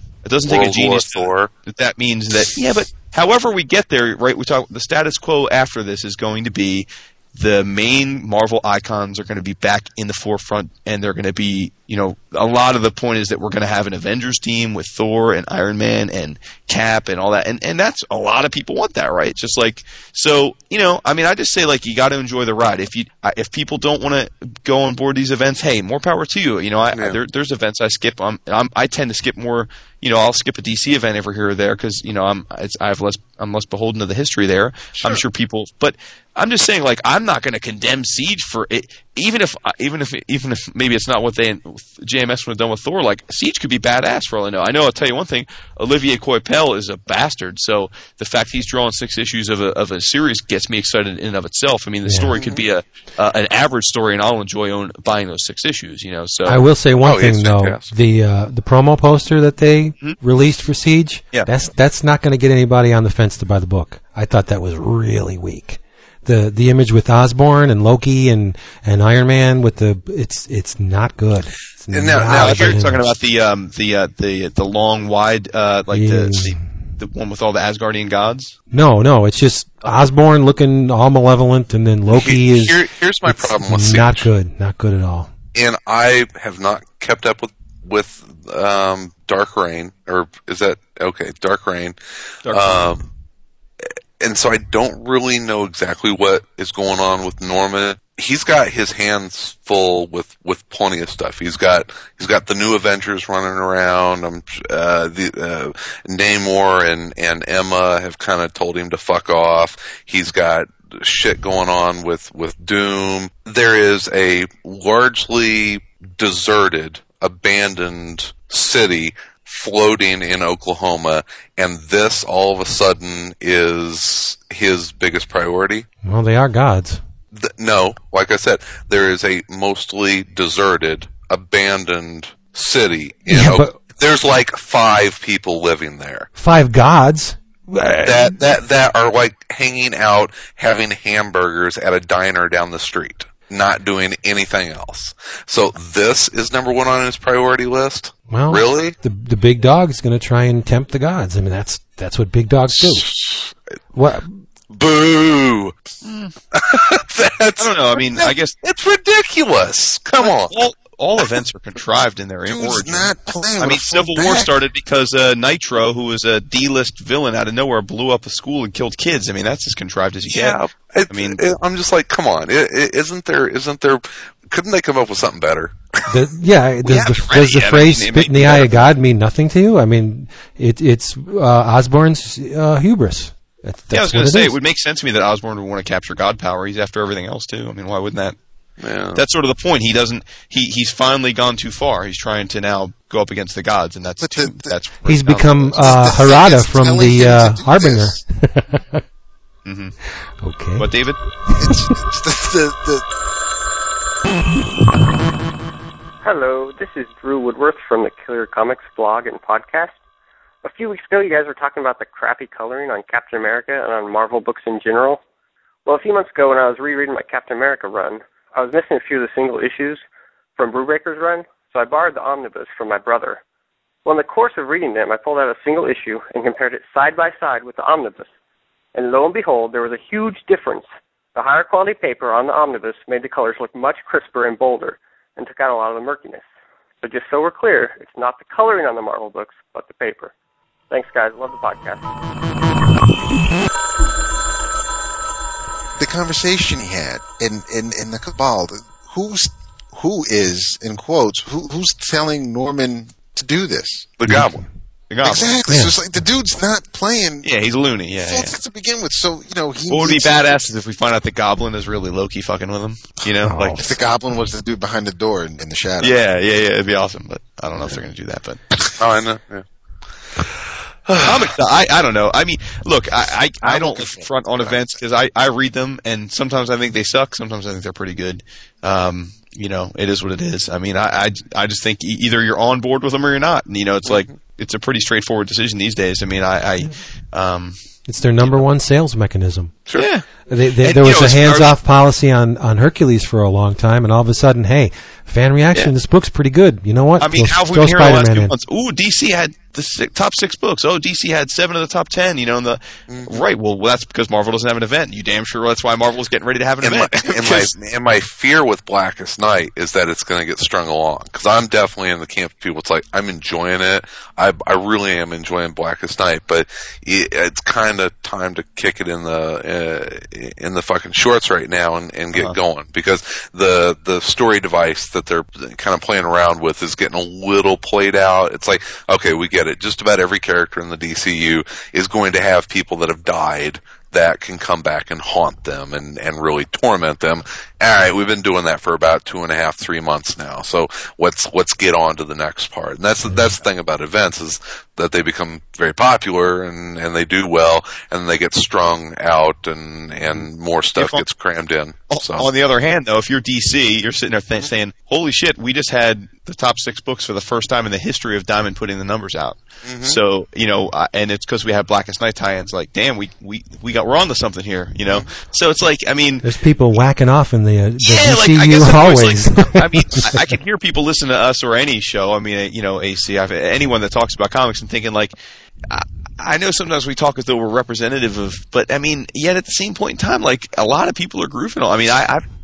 genius. That means that but however we get there, right? We talk the status quo after this is going to be the main Marvel icons are going to be back in the forefront, and they're going to be, a lot of the point is that we're going to have an Avengers team with Thor and Iron Man and Cap and all that. And that's a lot of people want that, right? Just like, so, I just say, you got to enjoy the ride. If people don't want to go on board these events, hey, more power to you. There's events I skip. I tend to skip more, I'll skip a DC event every here or there because, I'm less beholden to the history there. Sure. I'm sure people, but I'm just saying, I'm not going to condemn Siege for it. Even if maybe it's not what JMS would have done with Thor, Siege could be badass for all I know. I'll tell you one thing: Olivier Coipel is a bastard. So the fact he's drawing 6 issues of a series gets me excited in and of itself. I mean, the story could be an average story, and I'll enjoy buying those 6 issues. So I will say one thing though: the promo poster that they released for Siege, that's not going to get anybody on the fence to buy the book. I thought that was really weak. The image with Osborn and Loki and Iron Man with it's not good. You're talking about the long wide the one with all the Asgardian gods. No, it's just Osborn looking all malevolent, and then Loki is. Here's my problem with Siege. Not good at all. And I have not kept up with Dark Reign, or is that okay? Dark Reign. And so I don't really know exactly what is going on with Norman. He's got his hands full with plenty of stuff. He's got the new Avengers running around. Namor and Emma have kind of told him to fuck off. He's got shit going on with Doom. There is a largely deserted, abandoned city floating in Oklahoma, and this all of a sudden is his biggest priority. Well, they are gods. No, like I said, there is a mostly deserted, abandoned city. There's 5 people living there. 5 gods? That are hanging out, having hamburgers at a diner down the street, not doing anything else. So this is number 1 on his priority list? Well, really? The big dog's going to try and tempt the gods. I mean, that's what big dogs do. What? Boo! I don't know. I mean, I guess it's ridiculous. Come on. All events are contrived in their origin. Civil War started because Nitro, who was a D-list villain out of nowhere, blew up a school and killed kids. I mean, that's as contrived as you get. I'm just come on. Isn't there? Couldn't they come up with something better? Does the phrase "spit in the eye of God" mean nothing to you? I mean, it's Osborn's hubris. That's I was going to say it would make sense to me that Osborn would want to capture God power. He's after everything else too. I mean, why wouldn't that? Yeah. That's sort of the point. He's finally gone too far. He's trying to now go up against the gods, and that's he's become Harada from the Harbinger. Mm-hmm. Okay. What, David? Hello, this is Drew Woodworth from the Killer Comics blog and podcast. A few weeks ago, you guys were talking about the crappy coloring on Captain America and on Marvel books in general. Well, a few months ago, when I was rereading my Captain America run, I was missing a few of the single issues from Brubaker's run, so I borrowed the omnibus from my brother. Well, in the course of reading them, I pulled out a single issue and compared it side by side with the omnibus. And lo and behold, there was a huge difference. The higher quality paper on the omnibus made the colors look much crisper and bolder and took out a lot of the murkiness. So just so we're clear, it's not the coloring on the Marvel books, but the paper. Thanks, guys. Love the podcast. The conversation he had in the cabal, who is in quotes who's telling Norman to do this? The goblin. Exactly. Yeah. So it's the dude's not playing. Yeah, he's loony. Yeah. To begin with, so What would be badass is if we find out the goblin is really Loki fucking with him. If the goblin was the dude behind the door in the shadow. Yeah. It'd be awesome, but I don't know if they're gonna do that. But oh, I know. Yeah. I'm excited. I don't know. I mean, look, I don't front on events because I read them, and sometimes I think they suck. Sometimes I think they're pretty good. It is what it is. I mean, I just think either you're on board with them or you're not. And, it's like it's a pretty straightforward decision these days. I mean, it's their number one sales mechanism. Sure. Yeah. There was a hands-off policy on Hercules for a long time, and all of a sudden, hey, fan reaction, this book's pretty good. You know what? I mean, how have we been here the last few months? Ooh, DC had the top 6 books. Oh, DC had 7 of the top 10, you know, right, well, that's because Marvel doesn't have an event. You damn sure that's why Marvel's getting ready to have an event. My fear with Blackest Night is that it's going to get strung along, because I'm definitely in the camp of people. It's like, I'm enjoying it. I really am enjoying Blackest Night, but it's kind of time to kick it in the fucking shorts right now and get going, because the story device that they're kind of playing around with is getting a little played out. It's like, okay, we get it. Just about every character in the DCU is going to have people that have died that can come back and haunt them and really torment them. All right, we've been doing that for about 2.5-3 months now. So let's get on to the next part. And that's the thing about events, is that they become very popular and they do well, and they get strung out and more stuff gets crammed in. So. On the other hand, though, if you're DC, you're sitting there saying, "Holy shit, we just had the top 6 books for the first time in the history of Diamond putting the numbers out." Mm-hmm. So, you know, and it's because we have Blackest Night tie-ins. Like, damn, we're onto something here, you know. Mm-hmm. So it's like, I mean, there's people whacking off in the DCU hallways. I mean, I can hear people listening to us or any show. I mean, you know, AC, anyone that talks about comics, and thinking like, I know sometimes we talk as though we're representative of, but I mean, yet at the same point in time, like, a lot of people are grooving on. I mean,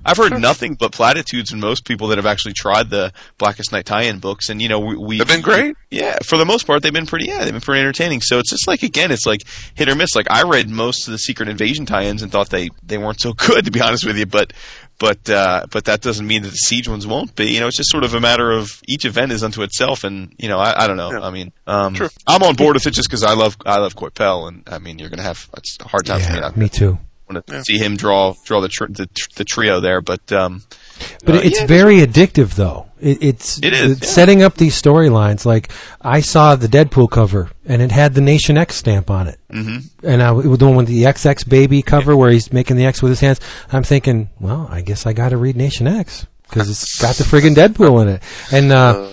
I've heard nothing but platitudes from most people that have actually tried the Blackest Night tie-in books, and you know, they've been great. Yeah, for the most part, they've been pretty entertaining. So it's just like, again, it's like hit or miss. Like, I read most of the Secret Invasion tie-ins and thought they weren't so good, to be honest with you, but that doesn't mean that the Siege ones won't be. You know, it's just sort of a matter of each event is unto itself, and you know, I don't know. Yeah. I mean, I'm on board with it just because I love Coypel, and I mean, you're gonna have a hard time. Yeah, me too. I want to see him draw the trio there, but it's very addictive, though. It is setting up these storylines. Like, I saw the Deadpool cover, and it had the Nation X stamp on it. Mm-hmm. And I was doing with the XX Baby cover where he's making the X with his hands. I'm thinking, well, I guess I got to read Nation X because it's got the friggin' Deadpool in it. And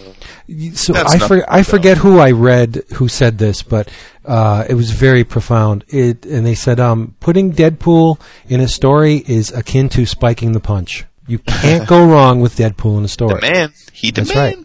so I forget who I read who said this, but it was very profound. And they said, putting Deadpool in a story is akin to spiking the punch. You can't go wrong with Deadpool in a story. That's right.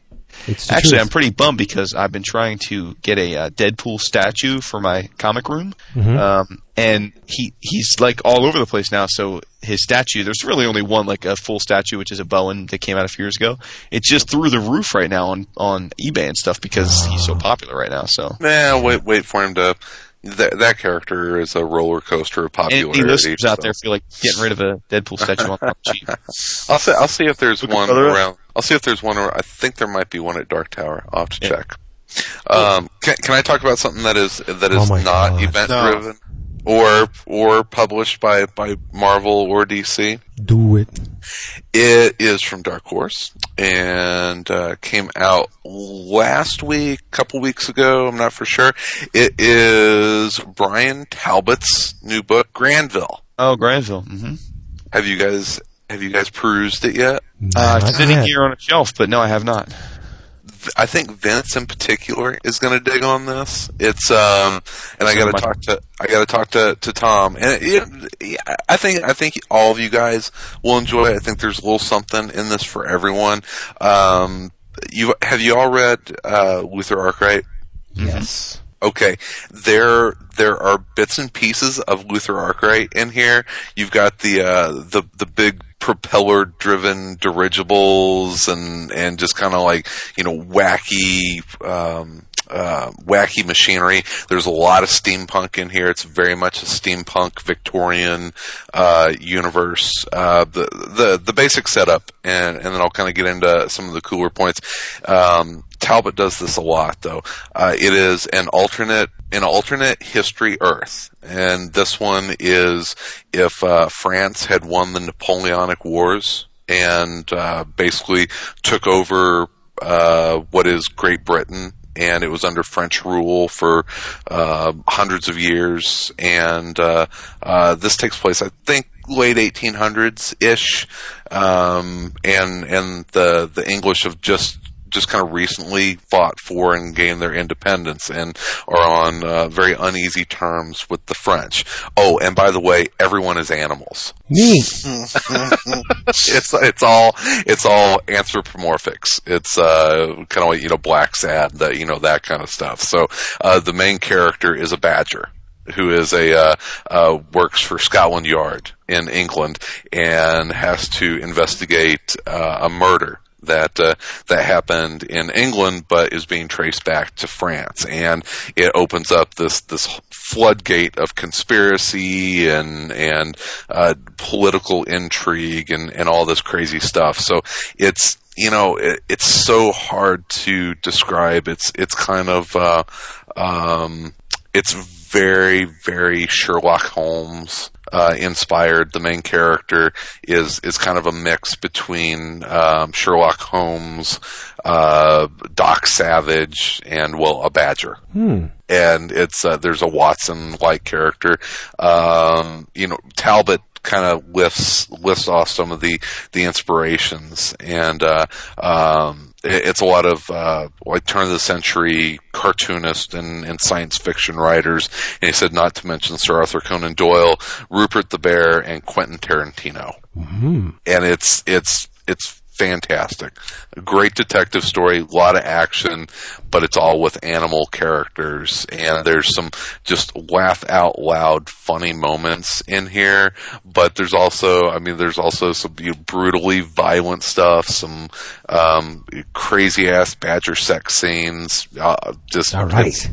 Actually, I'm pretty bummed because I've been trying to get a Deadpool statue for my comic room, and he's like all over the place now. So his statue, there's really only one, like a full statue, which is a Bowen that came out a few years ago. It's just through the roof right now on eBay and stuff because he's so popular right now. So wait for him to. That character is a roller coaster of popularity. Any listeners out there feel like getting rid of a Deadpool statue on top of cheap? I'll see if there's one around. I'll see if there's one around. I think there might be one at Dark Tower. I'll have to check. Can I talk about something that is not event driven or published by Marvel or DC? Do it. It is from Dark Horse and came out last week, a couple weeks ago. I'm not for sure. It is Brian Talbot's new book, Granville. Oh, Granville. Mm-hmm. Have you guys perused it yet? It's sitting here on a shelf, but no, I have not. I think Vince in particular is going to dig on this. It's and I got to talk to Tom. And I think all of you guys will enjoy it. I think there's a little something in this for everyone. Have you all read Luther Arkwright? Yes. Okay. There are bits and pieces of Luther Arkwright in here. You've got the big propeller-driven dirigibles and just kind of like, you know, wacky machinery. There's a lot of steampunk in here. It's very much a steampunk Victorian universe. The basic setup, and then I'll kind of get into some of the cooler points. Talbot does this a lot, though. It is an alternate history Earth, and this one is if France had won the Napoleonic Wars and basically took over what is Great Britain. And it was under French rule for hundreds of years. And this takes place, I think, late 1800s ish, and the English have just just kind of recently fought for and gained their independence and are on very uneasy terms with the French. Oh, and by the way, everyone is animals. Neat. it's all anthropomorphics. It's kind of, you know, Black's ad, that, you know, that kind of stuff. So the main character is a badger, who is works for Scotland Yard in England and has to investigate a murder that happened in England but is being traced back to France. And it opens up this floodgate of conspiracy and political intrigue and all this crazy stuff. So it's, you know, it's so hard to describe. It's kind of it's very, very Sherlock Holmes inspired. The main character is kind of a mix between Sherlock Holmes, Doc Savage, and, well, a badger. And it's there's a Watson-like character. You know, Talbot kind of lifts off some of the inspirations, and it's a lot of turn-of-the-century cartoonists and science fiction writers, and he said not to mention Sir Arthur Conan Doyle, Rupert the Bear, and Quentin Tarantino. Mm-hmm. And it's fantastic. A great detective story, a lot of action, but it's all with animal characters, and there's some just laugh-out-loud funny moments in here, but there's also some brutally violent stuff, some crazy-ass badger sex scenes. All right.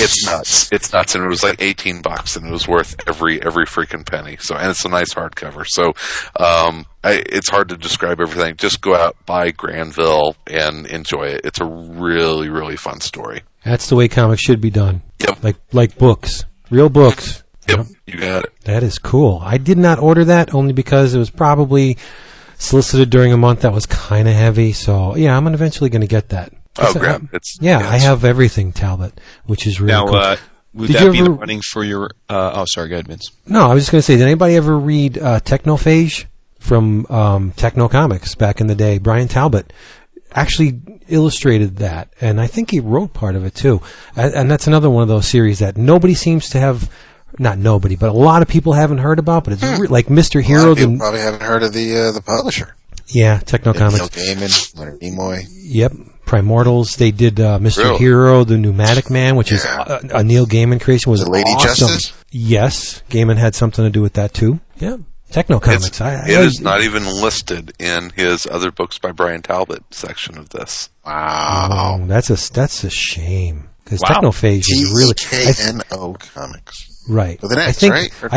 It's nuts. And it was like $18, and it was worth every freaking penny. So, and it's a nice hardcover. So, it's hard to describe everything. Just go out, buy Granville, and enjoy it. It's a really, really fun story. That's the way comics should be done. Yep. Like books, real books. Yep. You got it. That is cool. I did not order that only because it was probably solicited during a month that was kind of heavy. So, yeah, I'm eventually going to get that. Oh, grab it. Yeah, I have everything Talbot, which is really cool. Now, would that be the running for your... oh, sorry, go ahead, Vince. No, I was just going to say, did anybody ever read Technophage from Techno Comics back in the day? Brian Talbot actually illustrated that, and I think he wrote part of it, too. And that's another one of those series that nobody seems to have... Not nobody, but a lot of people haven't heard about, but it's like Mr. Hero... A lot of people probably haven't heard of the publisher. Yeah, Techno Comics. Neil Gaiman, Leonard Nimoy. Yep. Primordials. They did Mr. Really? Hero, the Pneumatic Man, which is a Neil Gaiman creation. Was the Lady awesome. Justice? Yes, Gaiman had something to do with that too. Yeah, Techno Comics. It is not even listed in his other books by Brian Talbot section of this. Wow, that's a shame because Technophage is really Techno Comics. Right. Well, I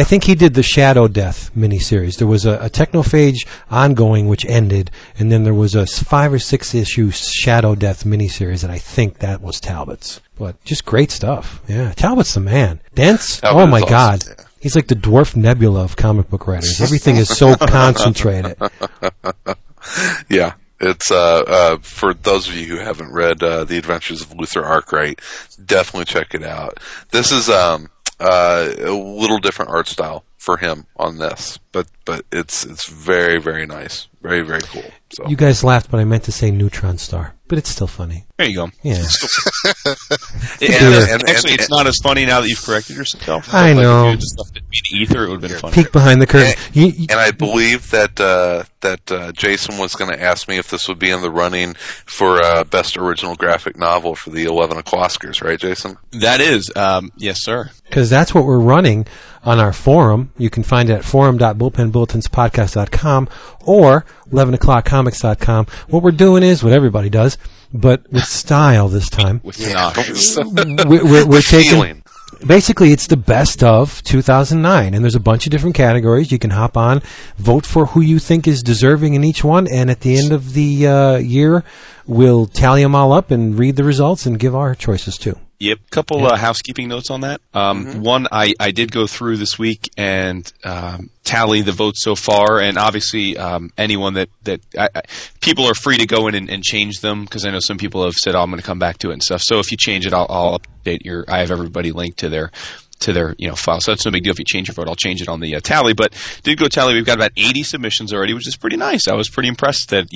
think he did the Shadow Death miniseries. There was a Technophage ongoing, which ended, and then there was a 5 or 6 issue Shadow Death miniseries, and I think that was Talbot's. But just great stuff. Yeah, Talbot's the man. Dense? Talbot, oh my God. Yeah. He's like the Dwarf Nebula of comic book writers. Everything is so concentrated. Yeah. It's for those of you who haven't read The Adventures of Luther Arkwright, definitely check it out. This is a little different art style for him on this, but it's very, very nice, very, very cool. So. You guys laughed, but I meant to say Neutron Star, but it's still funny. There you go. Yeah. Actually, it's not as funny now that you've corrected yourself. I know. If you just left it being ether, it would have been funny. Peek behind the curtain. And I believe that Jason was going to ask me if this would be in the running for best original graphic novel for the 11 o'clock Oscars, right, Jason? That is, yes, sir. Because that's what we're running on our forum. You can find it at forum.bullpenbulletinspodcast.com or 11o'clockcomics.com. What we're doing is what everybody does, but with style this time. With we're taking... Basically, it's the best of 2009, and there's a bunch of different categories. You can hop on, vote for who you think is deserving in each one, and at the end of the year, we'll tally them all up and read the results and give our choices, too. Yep. Couple housekeeping notes on that. One, I did go through this week and tally the votes so far, and obviously anyone that people are free to go in and change them, because I know some people have said, I'm going to come back to it and stuff. So if you change it, I'll update I have everybody linked to their to their file. So that's no big deal. If you change your vote, I'll change it on the tally. But did go tally. We've got about 80 submissions already, which is pretty nice. I was pretty impressed that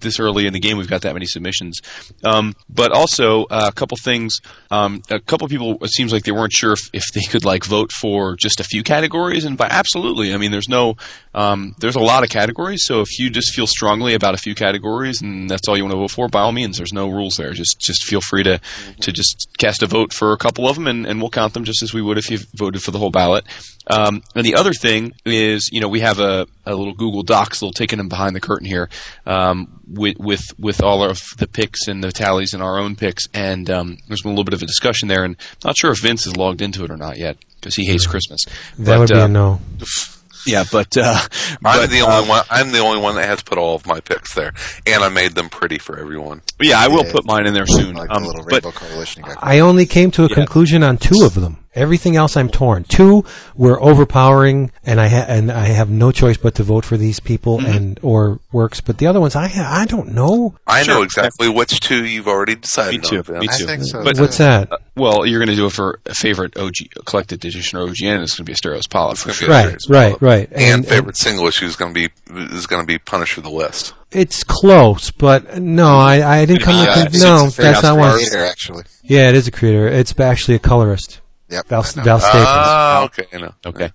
this early in the game we've got that many submissions. But also a couple things. A couple people, it seems like they weren't sure if they could vote for just a few categories. And by absolutely, I mean there's a lot of categories. So if you just feel strongly about a few categories and that's all you want to vote for, by all means, there's no rules there. Just feel free to just cast a vote for a couple of them, and we'll count them just as we would if you voted for the whole ballot. And the other thing is, we have a little Google Docs, a little taking them behind the curtain here, with all of the picks and the tallies and our own picks. And there's been a little bit of a discussion there, and I'm not sure if Vince is logged into it or not yet because he hates Christmas. That would be a no. Yeah, I'm the only one that has put all of my picks there, and I made them pretty for everyone. Yeah, I will put mine in there soon. I only came to a conclusion on two of them. Everything else I'm torn. Two were overpowering, and I have no choice but to vote for these people or works. But the other ones, I don't know. I know exactly which two you've already decided on. Me too. I think so. But what's that? Well, you're going to do it for a favorite OG collected edition or OGN. And it's going to be Asterios Polyp. Right. And favorite single issue is going to be Punisher the List. It's close, but no, I didn't come to no. That's not one. Actually, yeah, it is a creator. It's actually a colorist. Yep. Val Staples. Okay. Okay.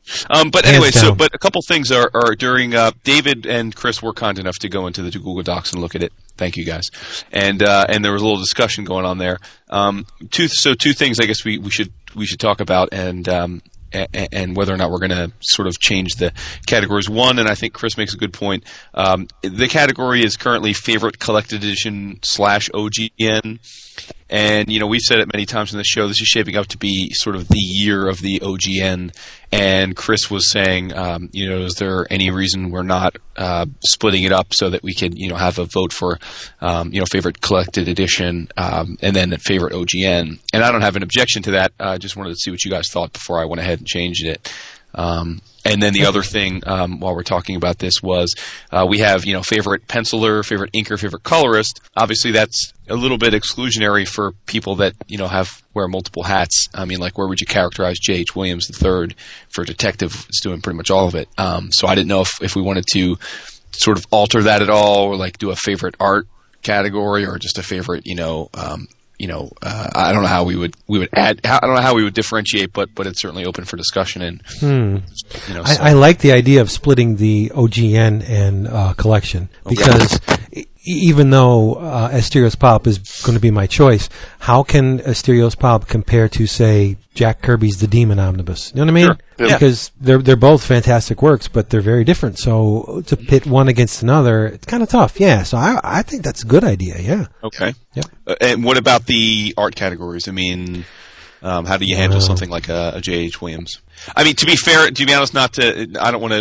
But anyway, but a couple things are during David and Chris were kind enough to go into the Google Docs and look at it. Thank you guys. And there was a little discussion going on there. Two things I guess we should talk about and whether or not we're going to sort of change the categories. One, and I think Chris makes a good point, the category is currently favorite collected edition /OGN. And, we've said it many times in the show, this is shaping up to be sort of the year of the OGN. And Chris was saying, is there any reason we're not splitting it up so that we can, have a vote for, favorite collected edition and then favorite OGN? And I don't have an objection to that. I just wanted to see what you guys thought before I went ahead and changed it. And then the other thing, while we're talking about this, was we have, favorite penciler, favorite inker, favorite colorist. Obviously, that's a little bit exclusionary for people that, wear multiple hats. I mean, where would you characterize J.H. Williams III for detective? It's doing pretty much all of it. So I didn't know if we wanted to sort of alter that at all, or do a favorite art category, or just a favorite, I don't know how we would add. I don't know how we would differentiate, but it's certainly open for discussion. And I like the idea of splitting the OGN and collection because even though Asterios Pop is going to be my choice, how can Asterios Pop compare to say Jack Kirby's The Demon Omnibus? You know what I mean? Sure. Yeah. Because they're both fantastic works, but they're very different. So to pit one against another, it's kind of tough. Yeah. So I think that's a good idea. Yeah. Okay. Yeah. And what about the art categories? I mean, how do you handle something like a J.H. Williams? I mean, to be fair, to be honest, I don't want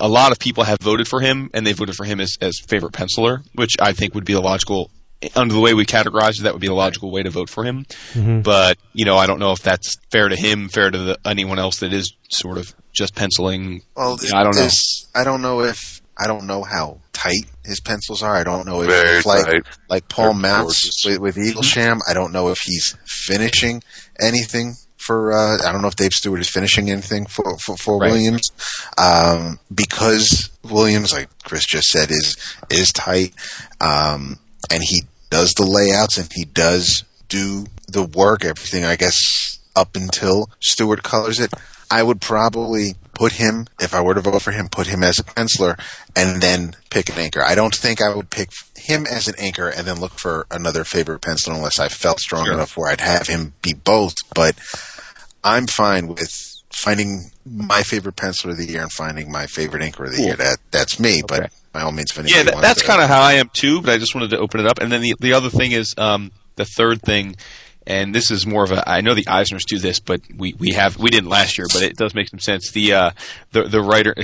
a lot of people have voted for him, and they voted for him as favorite penciler, which I think would be the logical. Under the way we categorized it, that would be the logical way to vote for him. Mm-hmm. But, I don't know if that's fair to him, fair to anyone else that is sort of just penciling. Well, I don't know. I don't know how tight his pencils are. I don't know if it's like Paul Mounts with Eaglesham. I don't know if he's finishing anything for I don't know if Dave Stewart is finishing anything for Williams. Because Williams, like Chris just said, is tight. And he does the layouts and he does do the work, everything, I guess, up until Stewart colors it. I would probably put him, if I were to vote for him, put him as a penciler and then pick an anchor. I don't think I would pick him as an anchor and then look for another favorite penciler unless I felt strong enough where I'd have him be both. But I'm fine with finding my favorite penciler of the year and finding my favorite inker of the year. That's me, okay. But by all means, yeah, that's kind of how I am too. But I just wanted to open it up, and then the other thing is the third thing, and this is more of a. I know the Eisners do this, but we didn't last year, but it does make some sense. The writer.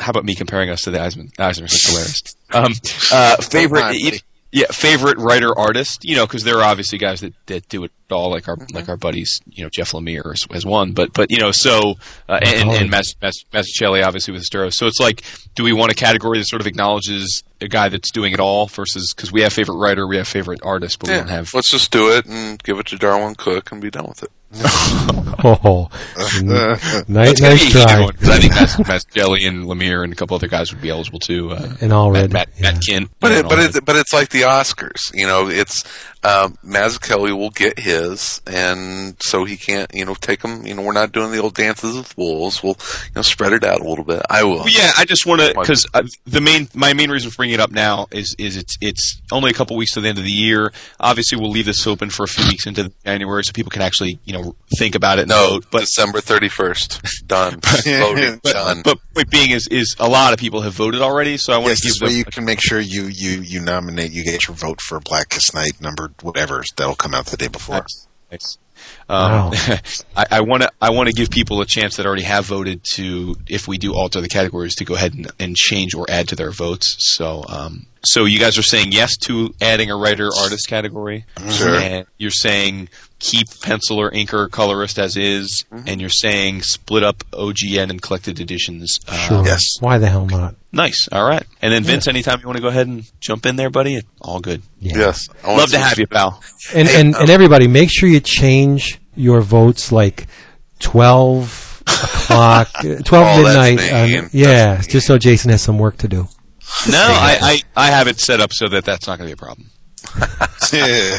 How about me comparing us to the Eisners? That's hilarious. Favorite. Yeah, favorite writer artist, you know, because there are obviously guys that do it all, like our mm-hmm. like our buddies, you know, Jeff Lemire as one, but you know, so and Mazzucchelli obviously with Astero. So it's like, do we want a category that sort of acknowledges a guy that's doing it all versus, because we have favorite writer, we have favorite artist, but we don't have. Let's just do it and give it to Darwin Cook and be done with it. Oh, nice try. You know, I think Mazzucchelli and Lemire and a couple other guys would be eligible too. And Allred, Matt Kinn. But it's like the Oscars, you know. It's Mazzucchelli will get his, and so he can't, you know, take them. You know, we're not doing the old dances with wolves. We'll, you know, spread it out a little bit. I will. Well, yeah, I just want to, because my main reason for bringing it up now is it's only a couple weeks to the end of the year. Obviously, we'll leave this open for a few weeks into January so people can actually, you know, think about it. No, but December 31st. Done. Voted. Done. But point being is a lot of people have voted already, so I want to give them... Yes, you can make sure you nominate, you get your vote for Blackest Night, number whatever, that'll come out the day before. Nice. Wow. I want to give people a chance that already have voted to, if we do alter the categories, to go ahead and change or add to their votes. So, so you guys are saying yes to adding a writer artist category. Sure. And you're saying keep pencil or inker colorist as is, mm-hmm. and you're saying split up OGN and collected editions. Sure. Yes. Why the hell not? Nice. All right. And then Vince, anytime you want to go ahead and jump in there, buddy, all good. Yeah. Yes. Love to have you, pal. And hey, and everybody, make sure you change your votes like 12 o'clock, 12 midnight. Yeah, just so Jason has some work to do. No, I have it set up so that's not going to be a problem. Yeah.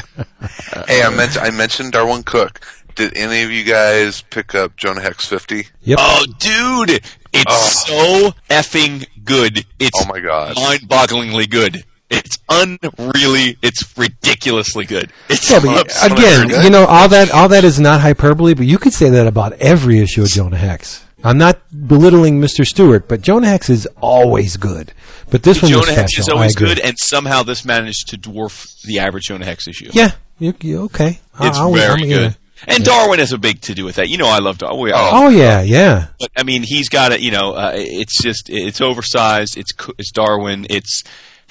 Hey, I mentioned Darwin Cook. Did any of you guys pick up Jonah Hex 50? Yep. Oh, dude! It's so effing good. It's oh my God. Mind-bogglingly good. It's unreally, it's ridiculously good. It's again, good. You know, all that is not hyperbole, but you could say that about every issue of Jonah Hex. I'm not belittling Mr. Stewart, but Jonah Hex is always good. But this one was special. Jonah Hex is always good, and somehow this managed to dwarf the average Jonah Hex issue. Yeah, okay. It's very good. And Darwin has a big to do with that. You know, I love Darwin. Oh yeah, yeah. But I mean, he's got it. You know, it's just it's oversized. It's Darwin.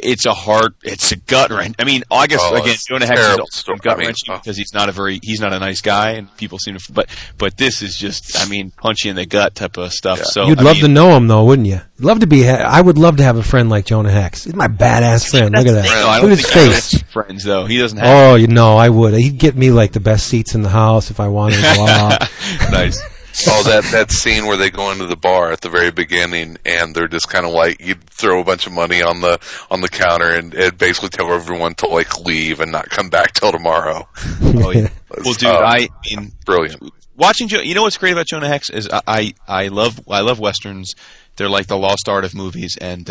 It's a heart. It's a gut wrench. I mean, I guess again, Jonah Hex is gut wrenching because he's not a nice guy, and people seem to. But this is just, I mean, punch you in the gut type of stuff. Yeah. So you'd love to know him, though, wouldn't you? Love to be. I would love to have a friend like Jonah Hex. He's my badass friend. Look at that. No, look at his face. Friends, though, he doesn't have. Oh, you know, I would. He'd get me like the best seats in the house if I wanted. Nice. Oh, that scene where they go into the bar at the very beginning, and they're just kind of like, you throw a bunch of money on the counter, and basically tell everyone to like leave and not come back till tomorrow. Oh, yeah. Well, dude, I mean, brilliant. Watching you know what's great about Jonah Hex is I love westerns. They're like the lost art of movies, and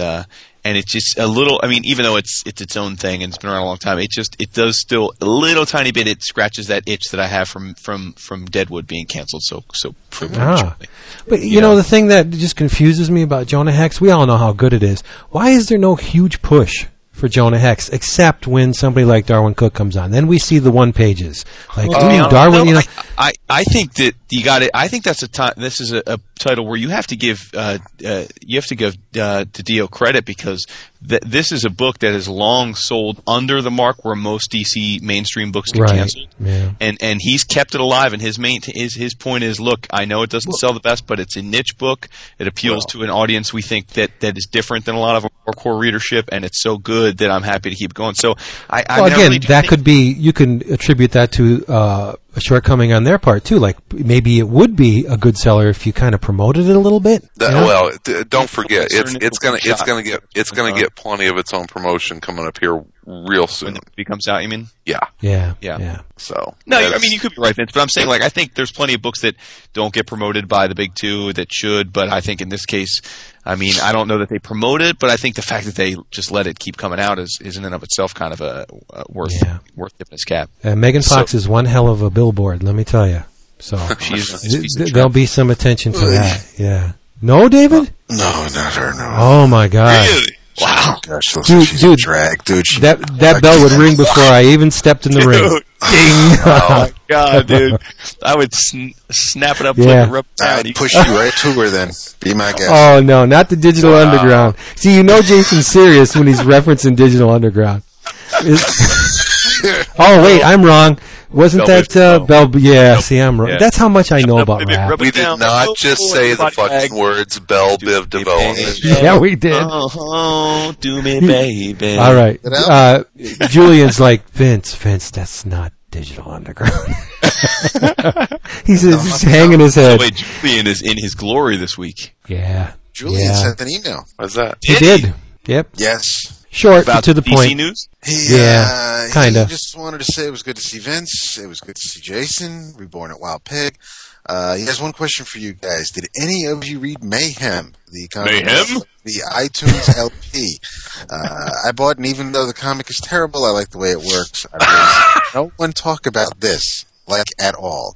it's just a little. I mean, even though it's its own thing and it's been around a long time, it does still a little tiny bit. It scratches that itch that I have from Deadwood being canceled so prematurely. But you know the thing that just confuses me about Jonah Hex. We all know how good it is. Why is there no huge push for Jonah Hex, except when somebody like Darwin Cook comes on, then we see the one pages. Like, Darwin, you know. I think that you got it. I think that's a time. This is a title where you have to give to Dio credit because this is a book that is long sold under the mark where most DC mainstream books get canceled, yeah. and he's kept it alive. And his point is, look, I know it doesn't sell the best, but it's a niche book. It appeals to an audience we think that is different than a lot of our core readership, and it's so good that I'm happy to keep going. So you can attribute that to a shortcoming on their part too. Like maybe it would be a good seller if you kind of promoted it a little bit. Don't forget it's gonna get plenty of its own promotion coming up here real soon. When the movie comes out, you mean? Yeah. So no, I mean you could be right, Vince, but I'm saying like I think there's plenty of books that don't get promoted by the big two that should, but I think in this case, I mean I don't know that they promote it, but I think the fact that they just let it keep coming out is in and of itself kind of a worth tipping his cap. Megan Fox is one hell of a billboard, let me tell you. So there'll be some attention to that. Yeah. No, David? No, not her. No. Oh my God. Really? Wow. Gosh, she's a drag, dude. That bell would ring before I even stepped in the ring. Ding. Oh, my God, dude. I would snap it up like a rubber band. I'd push you right to her then. Be my guest. Oh, no, not the Digital Underground. See, you know Jason's serious when he's referencing Digital Underground. Oh, wait, I'm wrong. Wasn't that Bell? Yeah, see, I'm wrong. Yeah. That's how much I know about rap. We did not just say the fucking words Bell Biv Development. Yeah, we did. Oh, do me, baby. All right. Julian's like, Vince, that's not Digital Underground. He's hanging his head. By the way, Julian is in his glory this week. Yeah. Julian sent an email. What's that? He did. Yep. Yes. Short, about to the DC point. News? Yeah, kind of. Just wanted to say it was good to see Vince. It was good to see Jason, Reborn at Wild Pig. He has one question for you guys. Did any of you read Mayhem? The iTunes LP. I bought it, and even though the comic is terrible, I like the way it works. I really no one talk about this, like, at all.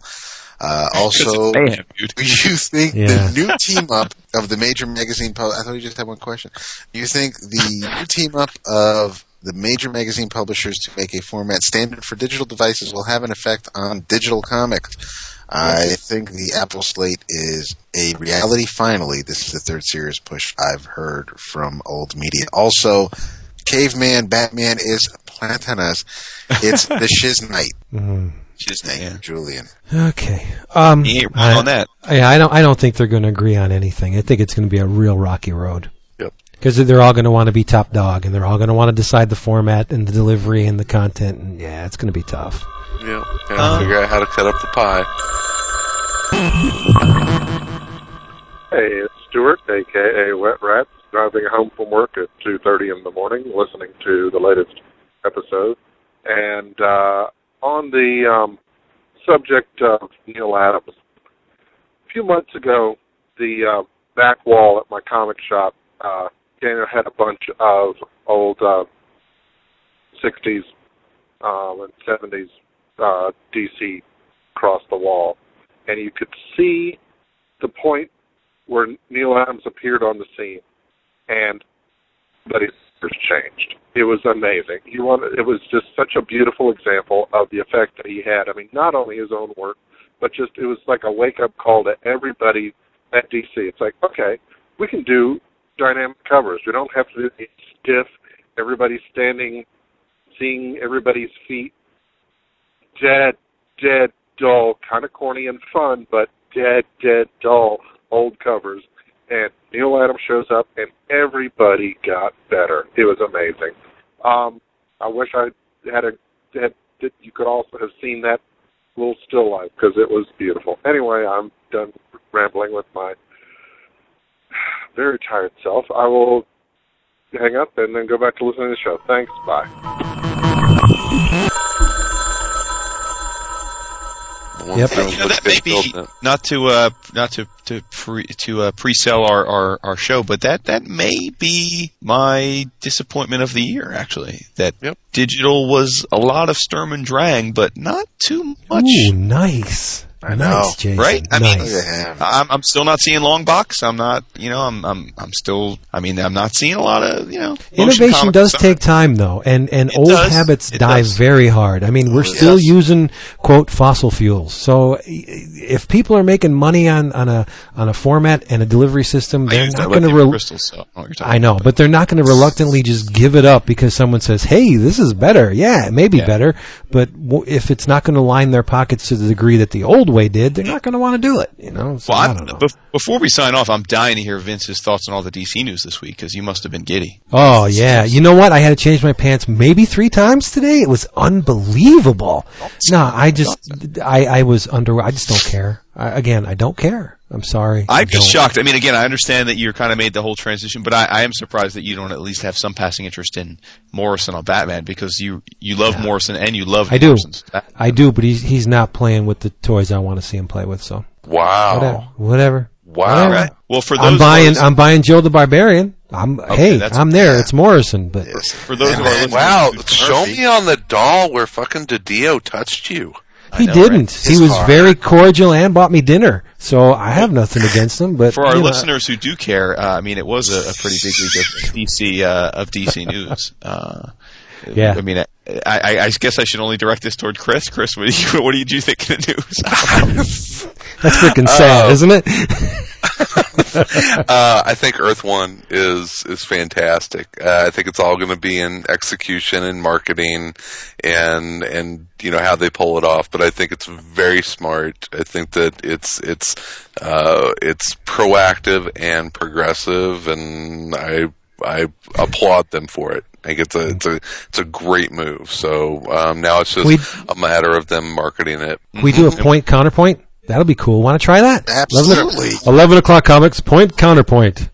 Also, do you think the new team-up of the major magazine... I thought you just had one question. Do you think the new team-up of the major magazine publishers to make a format standard for digital devices will have an effect on digital comics? I think the Apple slate is a reality finally. This is the third serious push I've heard from old media. Also, Caveman Batman is Platanas. It's the shiz night. Mm-hmm. His name, Julian. Okay. He ain't wrong on that. Yeah, I don't think they're going to agree on anything. I think it's going to be a real rocky road. Yep. Because they're all going to want to be top dog, and they're all going to want to decide the format and the delivery and the content. And yeah, it's going to be tough. Yeah. Got to figure out how to cut up the pie. Hey, it's Stuart, a.k.a. Wet Rats, driving home from work at 2:30 in the morning, listening to the latest episode. And, on the subject of Neil Adams, a few months ago, the back wall at my comic shop, Daniel had a bunch of old 60s and 70s DC across the wall. And you could see the point where Neil Adams appeared on the scene, and but he's changed. It was amazing. It was just such a beautiful example of the effect that he had. I mean, not only his own work, but just it was like a wake-up call to everybody at DC. It's like, okay, we can do dynamic covers. We don't have to do these stiff, everybody's standing, seeing everybody's feet, dead, dull, kind of corny and fun, but dead, dull old covers. And Neil Adams shows up, and everybody got better. It was amazing. I wish I had you could also have seen that little still life, because it was beautiful. Anyway, I'm done rambling with my very tired self. I will hang up and then go back to listening to the show. Thanks. Bye. Yep. That may be not to pre-sell our show, but that may be my disappointment of the year, actually. That digital was a lot of Sturm and Drang, but not too much. Ooh, nice. I know, Jason. Right? I mean, I'm still not seeing long box. I'm not, I'm still. I mean, I'm not seeing a lot of, Innovation does take time, though, and old habits die very hard. I mean, we're still using quote fossil fuels. So if people are making money on a format and a delivery system, they're not going to but they're not going to reluctantly just give it up because someone says, "Hey, this is better." Yeah, it may be better, but if it's not going to line their pockets to the degree that the old way did, they're not going to want to do it, So well, I don't know. Before we sign off, I'm dying to hear Vince's thoughts on all the DC news this week, because you must have been giddy. Oh, yeah. You know what? I had to change my pants maybe 3 times today. It was unbelievable. No, I was under. I just don't care. I don't care. I'm sorry. I'm just shocked. I mean, again, I understand that you kind of made the whole transition, but I am surprised that you don't at least have some passing interest in Morrison on Batman, because you love Morrison and you love Morrison's Batman. I do, but he's not playing with the toys I want to see him play with, so. Wow. Whatever. Wow. Right. Well, for those I'm buying Joe the Barbarian. I'm there. Yeah. It's Morrison, but for those of our listeners, wow, show me on the doll where fucking DiDio touched you. He didn't. Right? He was very cordial and bought me dinner, so I have nothing against him. But for our listeners who do care, I mean, it was a pretty big week of DC news. Yeah. I mean, I guess I should only direct this toward Chris. Chris, what do you think of the news? That's freaking sad, isn't it? I think Earth One is fantastic. I think it's all going to be in execution and marketing, and you know how they pull it off. But I think it's very smart. I think that it's proactive and progressive, and I applaud them for it. I think it's a great move. So now it's just a matter of them marketing it. We do a point counterpoint. That'll be cool. Want to try that? Absolutely. 11 o'clock comics, point, counterpoint.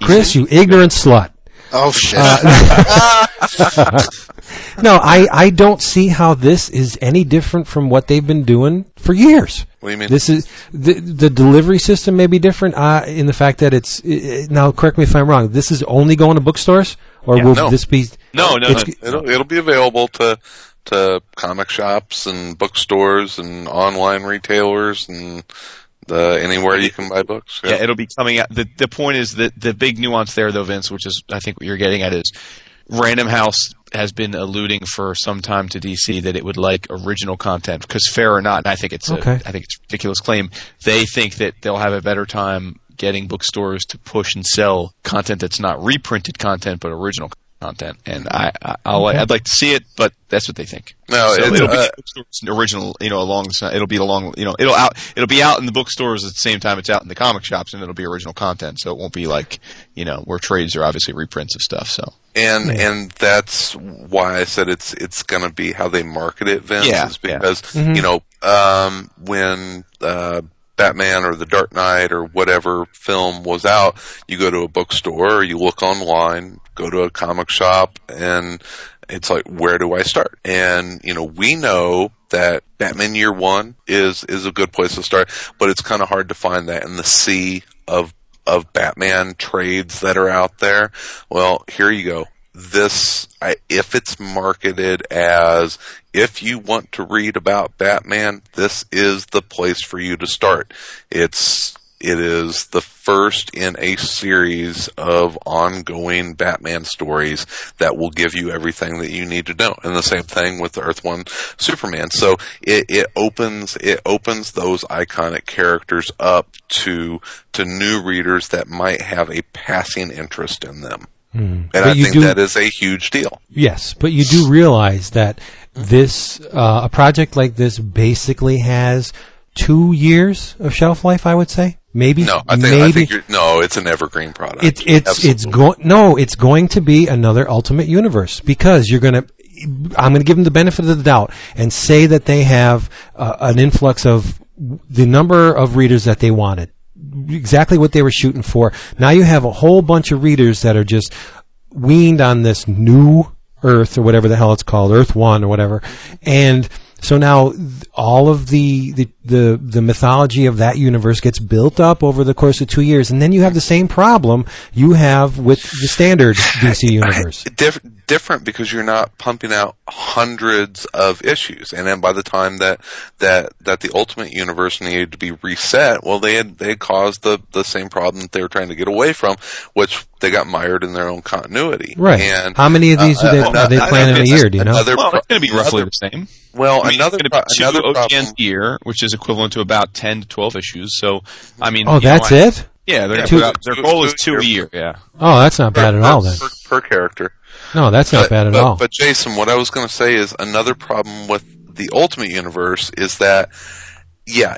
Chris, you ignorant slut. Oh, shit. No, I don't see how this is any different from what they've been doing for years. What do you mean? This is the delivery system may be different in the fact that it's now, correct me if I'm wrong, this is only going to bookstores? Or will this be... No. It'll be available to comic shops and bookstores and online retailers and anywhere you can buy books. Yeah, it'll be coming out. The point is that the big nuance there, though, Vince, which is I think what you're getting at, is Random House has been alluding for some time to DC that it would like original content, because fair or not, and I think it's a ridiculous claim, they think that they'll have a better time getting bookstores to push and sell content that's not reprinted content but original content, and I'd like to see it, but that's what they think. No, so it'll be original, you know, it'll be out in the bookstores at the same time it's out in the comic shops, and it'll be original content, so it won't be like, you know, where trades are obviously reprints of stuff. So and that's why I said it's going to be how they market it, Vince, is because you know, when Batman or The Dark Knight or whatever film was out, you go to a bookstore or you look online, go to a comic shop, and it's like, where do I start? And, you know, we know that Batman Year One is a good place to start, but it's kind of hard to find that in the sea of Batman trades that are out there. Well, here you go. This, if it's marketed as, if you want to read about Batman, this is the place for you to start. It is the first in a series of ongoing Batman stories that will give you everything that you need to know. And the same thing with the Earth One Superman. So it opens those iconic characters up to new readers that might have a passing interest in them. And but I think that is a huge deal. Yes, but you do realize that this a project like this basically has 2 years of shelf life, I would say. Maybe. No, I think it's an evergreen product. It's going to be another Ultimate Universe, because I'm going to give them the benefit of the doubt and say that they have an influx of the number of readers that they wanted. Exactly what they were shooting for. Now you have a whole bunch of readers that are just weaned on this new Earth, or whatever the hell it's called, Earth One or whatever. And so now all of the mythology of that universe gets built up over the course of 2 years, and then you have the same problem you have with the standard DC universe. Different, because you're not pumping out hundreds of issues, and then by the time that the Ultimate Universe needed to be reset, well, they had caused the same problem that they were trying to get away from, which they got mired in their own continuity. Right. And how many of these are they planning in a year? Do you know? Well, it's going to be roughly the same. Well, another OGNs a year, which is equivalent to about 10 to 12 issues. So, I mean, that's it. Yeah, their goal is two a year. Yeah. Oh, that's not bad at all. Then per character. No, that's not bad at all. But Jason, what I was going to say is another problem with the Ultimate Universe is that, it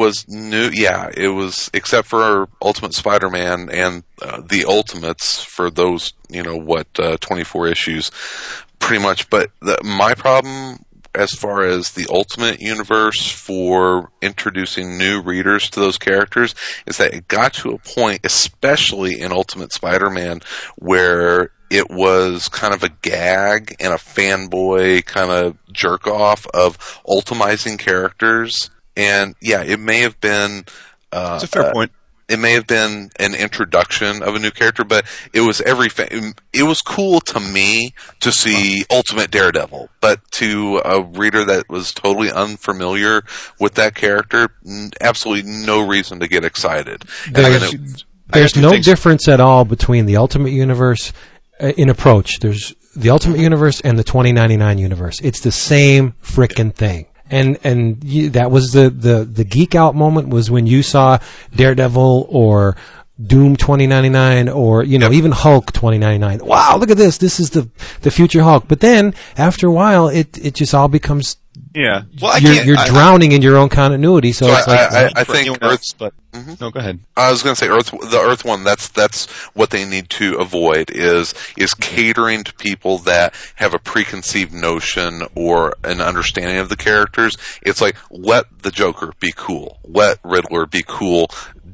was new. Yeah, it was, except for Ultimate Spider-Man and the Ultimates for those, 24 issues, pretty much. But my problem as far as the Ultimate Universe for introducing new readers to those characters is that it got to a point, especially in Ultimate Spider-Man, where it was kind of a gag and a fanboy kind of jerk off of ultimizing characters. And it may have been, it's a fair point. It may have been an introduction of a new character, but it was it was cool to me to see Ultimate Daredevil, but to a reader that was totally unfamiliar with that character, absolutely no reason to get excited. There's no difference at all between the Ultimate Universe in approach. There's the Ultimate Universe and the 2099 universe. It's the same frickin' thing. And you, that was the geek out moment was when you saw Daredevil or Doom 2099 or, you know, even Hulk 2099. Wow, look at this. This is the future Hulk. But then after a while, it just all becomes, yeah. Well, you're drowning in your own continuity. So it's like, I think Earth's, but mm-hmm. No, go ahead. I was going to say the Earth one. That's what they need to avoid is catering to people that have a preconceived notion or an understanding of the characters. It's like, let the Joker be cool, let Riddler be cool.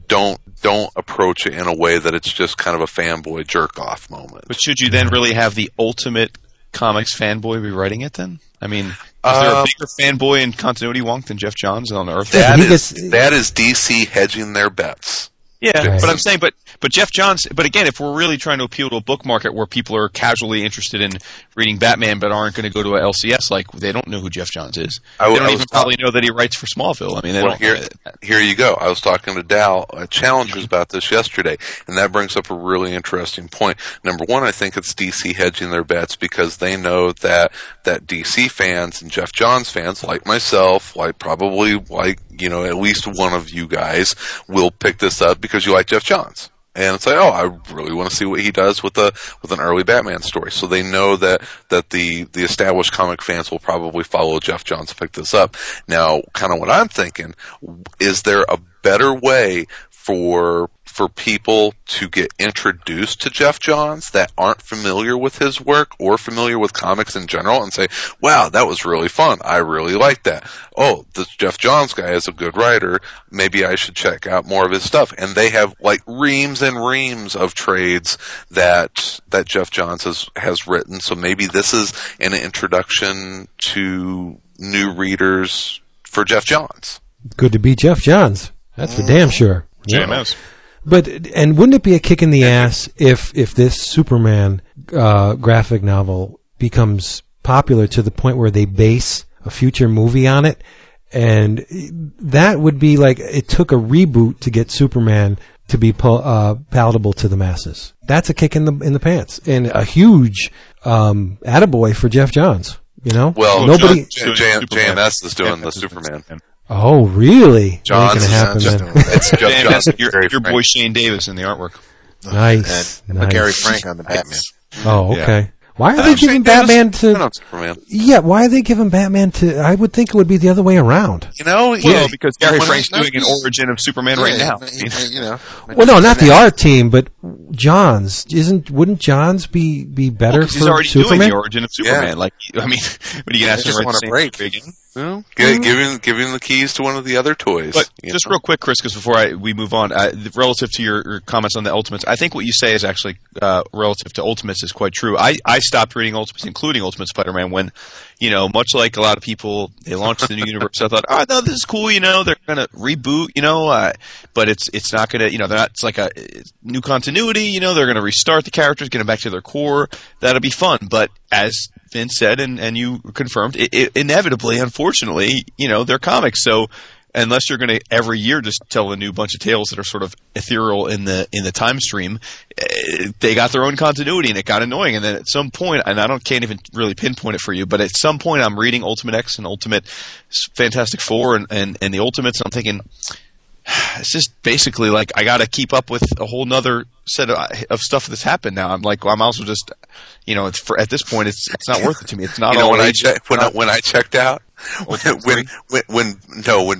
Don't approach it in a way that it's just kind of a fanboy jerk-off moment. But should you then really have the ultimate comics fanboy rewriting it then? I mean, is there a bigger fanboy in continuity wonk than Jeff Johns on Earth? That is DC hedging their bets. Yeah, right. But I'm saying, but Jeff Johns, but again, if we're really trying to appeal to a book market where people are casually interested in reading Batman but aren't going to go to a LCS, like they don't know who Jeff Johns is. They don't even probably know that he writes for Smallville. I mean, here you go. I was talking to Dow at Challengers about this yesterday, and that brings up a really interesting point. Number one, I think it's DC hedging their bets because they know that DC fans and Jeff Johns fans, like myself, probably at least one of you guys will pick this up because you like Jeff Johns. And it's like, oh, I really want to see what he does with an early Batman story. So they know that the established comic fans will probably follow Jeff Johns to pick this up. Now, kind of what I'm thinking, is there a better way for people to get introduced to Jeff Johns that aren't familiar with his work or familiar with comics in general and say, wow, that was really fun. I really liked that. Oh, this Jeff Johns guy is a good writer. Maybe I should check out more of his stuff. And they have like reams and reams of trades that Jeff Johns has written. So maybe this is an introduction to new readers for Jeff Johns. Good to be Jeff Johns. That's for damn sure. JMS. But and wouldn't it be a kick in the ass if this Superman graphic novel becomes popular to the point where they base a future movie on it? And that would be like it took a reboot to get Superman to be palatable to the masses. That's a kick in the pants and a huge attaboy for Jeff Johns. You know, well, nobody. JMS is doing the Superman. Oh, really? John's your boy Shane Davis in the artwork. Nice. And Gary Frank on the Batman. Oh, okay. Yeah. Why are they giving Batman to... Yeah, why are they giving Batman to... I would think it would be the other way around. You know? Well, because Gary Frank's doing an origin of Superman right now. You know. Well, no, not the art team, but Johns. Wouldn't Johns be better for Superman? He's already doing the origin of Superman. Yeah. Like, I mean, what are you going to ask him to write a break again? Well, give him the keys to one of the other toys. But just real quick, Chris, because before we move on, relative to your comments on the Ultimates, I think what you say is actually relative to Ultimates is quite true. I stopped reading Ultimates, including Ultimate Spider-Man, when, you know, much like a lot of people, they launched the new universe. I thought, oh, no, this is cool, you know, they're going to reboot, you know, but it's not going to, you know, they're not, it's like a new continuity, you know, they're going to restart the characters, get them back to their core. That'll be fun. But as Vince said, and you confirmed, it inevitably, unfortunately, you know, they're comics. So unless you're going to every year just tell a new bunch of tales that are sort of ethereal in the time stream, they got their own continuity, and it got annoying. And then at some point, and I can't even really pinpoint it for you, but at some point I'm reading Ultimate X and Ultimate Fantastic Four and the Ultimates, and I'm thinking it's just basically like I got to keep up with a whole nother set of stuff that's happened now. I'm like, well, I'm also just, you know, at this point, it's not worth it to me. It's not. You know, when I checked out, when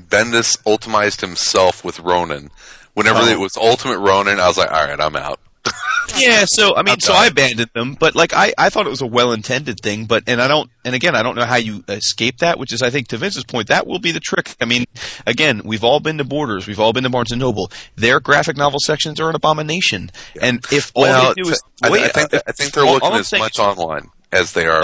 Bendis ultimized himself with Ronin, whenever it was Ultimate Ronin, I was like, all right, I'm out. Yeah, so I mean, so I abandoned them, but like I thought it was a well-intended thing, but I don't know how you escape that, which is, I think, to Vince's point, that will be the trick. I mean, again, we've all been to Borders, we've all been to Barnes and Noble. Their graphic novel sections are an abomination, and if all they do is, I think they're looking as much online as they are.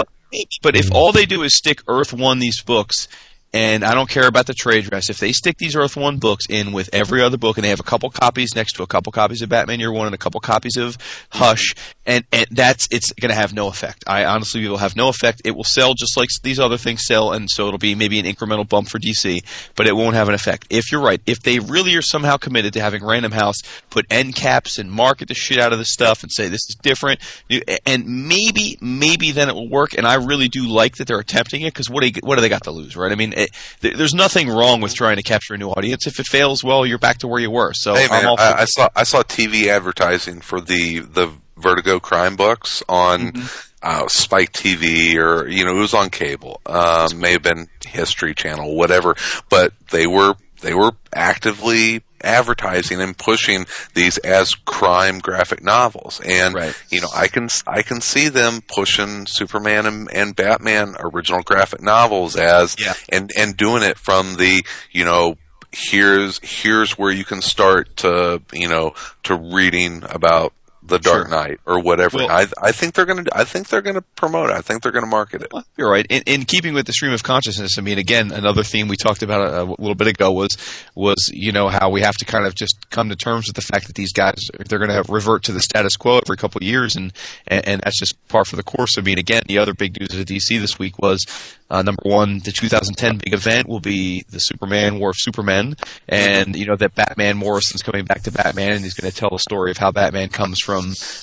But if all they do is stick Earth 1 these books. And I don't care about the trade dress. If they stick these Earth 1 books in with every other book, and they have a couple copies next to a couple copies of Batman Year One and a couple copies of Hush, and it's going to have no effect. I honestly, it will have no effect. It will sell just like these other things sell, and so it'll be maybe an incremental bump for DC, but it won't have an effect. If you're right, if they really are somehow committed to having Random House put end caps and market the shit out of this stuff and say this is different, and maybe then it will work. And I really do like that they're attempting it, because what do they got to lose, right? I mean. There's nothing wrong with trying to capture a new audience. If it fails, well, you're back to where you were. So hey, man, I saw TV advertising for the Vertigo crime books on Spike TV, or it was on cable. May have been History Channel, whatever. But they were actively advertising and pushing these as crime graphic novels, and I can see them pushing Superman and Batman original graphic novels as and doing it from the here's where you can start to to reading about the Dark Knight or whatever. Well, I think they're gonna promote it. I think they're gonna market it. You're right. In keeping with the stream of consciousness, I mean, again, another theme we talked about a little bit ago was how we have to kind of just come to terms with the fact that these guys, they're gonna revert to the status quo every couple of years, and that's just par for the course. I mean, again, the other big news at DC this week was number one, the 2010 big event will be the Superman War of Supermen, and that Batman Morrison's coming back to Batman, and he's going to tell the story of how Batman comes from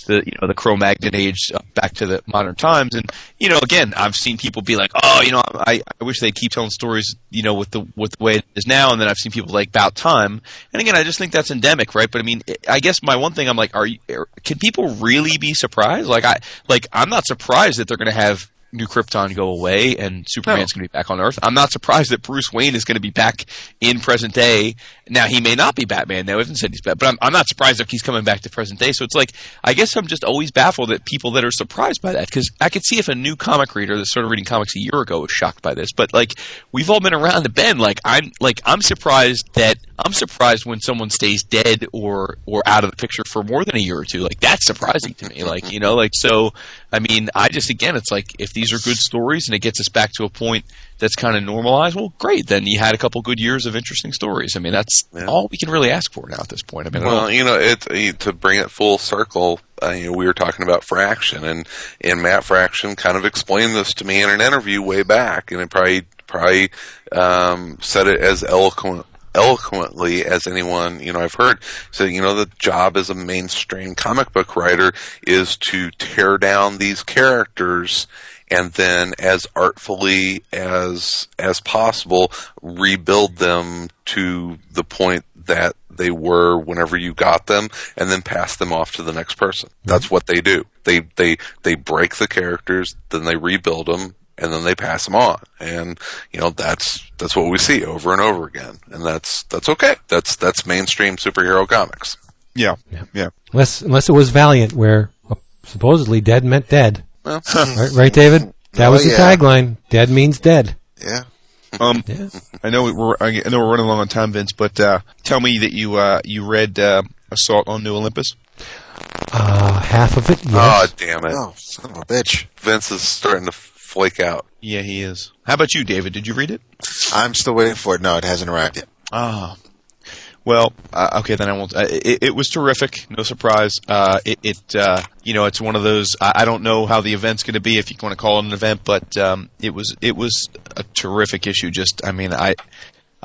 the Cro-Magnon age back to the modern times. And again, I've seen people be like, I wish they keep telling stories with the way it is now. And then I've seen people like, about time. And again, I just think that's endemic, right? But I mean, I guess my one thing, I'm like, can people really be surprised? I'm not surprised that they're going to have New Krypton go away and Superman's going to be back on Earth. I'm not surprised that Bruce Wayne is going to be back in present day. Now, he may not be Batman. They haven't said he's Batman, but I'm not surprised that he's coming back to present day. So it's like, I guess I'm just always baffled at people that are surprised by that, because I could see if a new comic reader that started reading comics a year ago was shocked by this. But we've all been around the bend. I'm surprised when someone stays dead or out of the picture for more than a year or two. That's surprising to me. So I mean, I just, again, it's like, if these are good stories and it gets us back to a point that's kind of normalized, well, great. Then you had a couple good years of interesting stories. I mean, that's all we can really ask for now at this point. I mean, to bring it full circle, we were talking about Fraction, and Matt Fraction kind of explained this to me in an interview way back, and it probably said it as eloquently as anyone I've heard. So the job as a mainstream comic book writer is to tear down these characters and then, as artfully as possible, rebuild them to the point that they were whenever you got them, and then pass them off to the next person. That's what they do. They break the characters, then they rebuild them, and then they pass them on. And that's what we see over and over again. And that's okay. That's mainstream superhero comics. Yeah. Unless it was Valiant, where supposedly dead meant dead. Well, right, David? That was the tagline. Dead means dead. Yeah. I know we're running long on time, Vince, but tell me that you read Assault on New Olympus. Half of it, yes. Oh, damn it. Oh, son of a bitch. Vince is starting to flake out. Yeah, he is. How about you, David? Did you read it? I'm still waiting for it. No, it hasn't arrived yet. Oh. Well, okay, then I won't. It was terrific. No surprise. It's one of those. I don't know how the event's going to be, if you want to call it an event, but it was a terrific issue.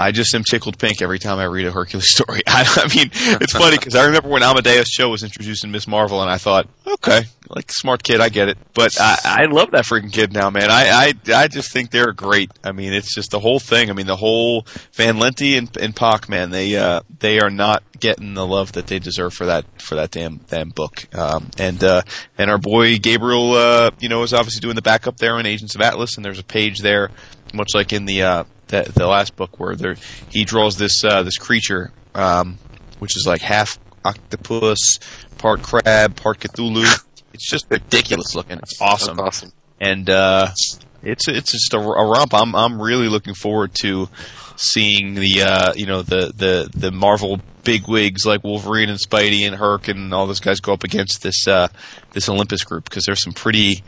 I just am tickled pink every time I read a Hercules story. It's funny, because I remember when Amadeus Cho was introduced in Ms. Marvel, and I thought, okay, smart kid, I get it. But I love that freaking kid now, man. I just think they're great. I mean, it's just the whole thing. I mean, the whole Van Lente and Pac, man, they are not getting the love that they deserve for that damn book. And our boy Gabriel, is obviously doing the backup there in Agents of Atlas, and there's a page there, much like in the last book, where he draws this creature, which is like half octopus, part crab, part Cthulhu. It's just ridiculous looking. It's awesome. That's awesome. And it's just a romp. I'm really looking forward to seeing the Marvel bigwigs like Wolverine and Spidey and Herc and all those guys go up against this Olympus group, because there's some pretty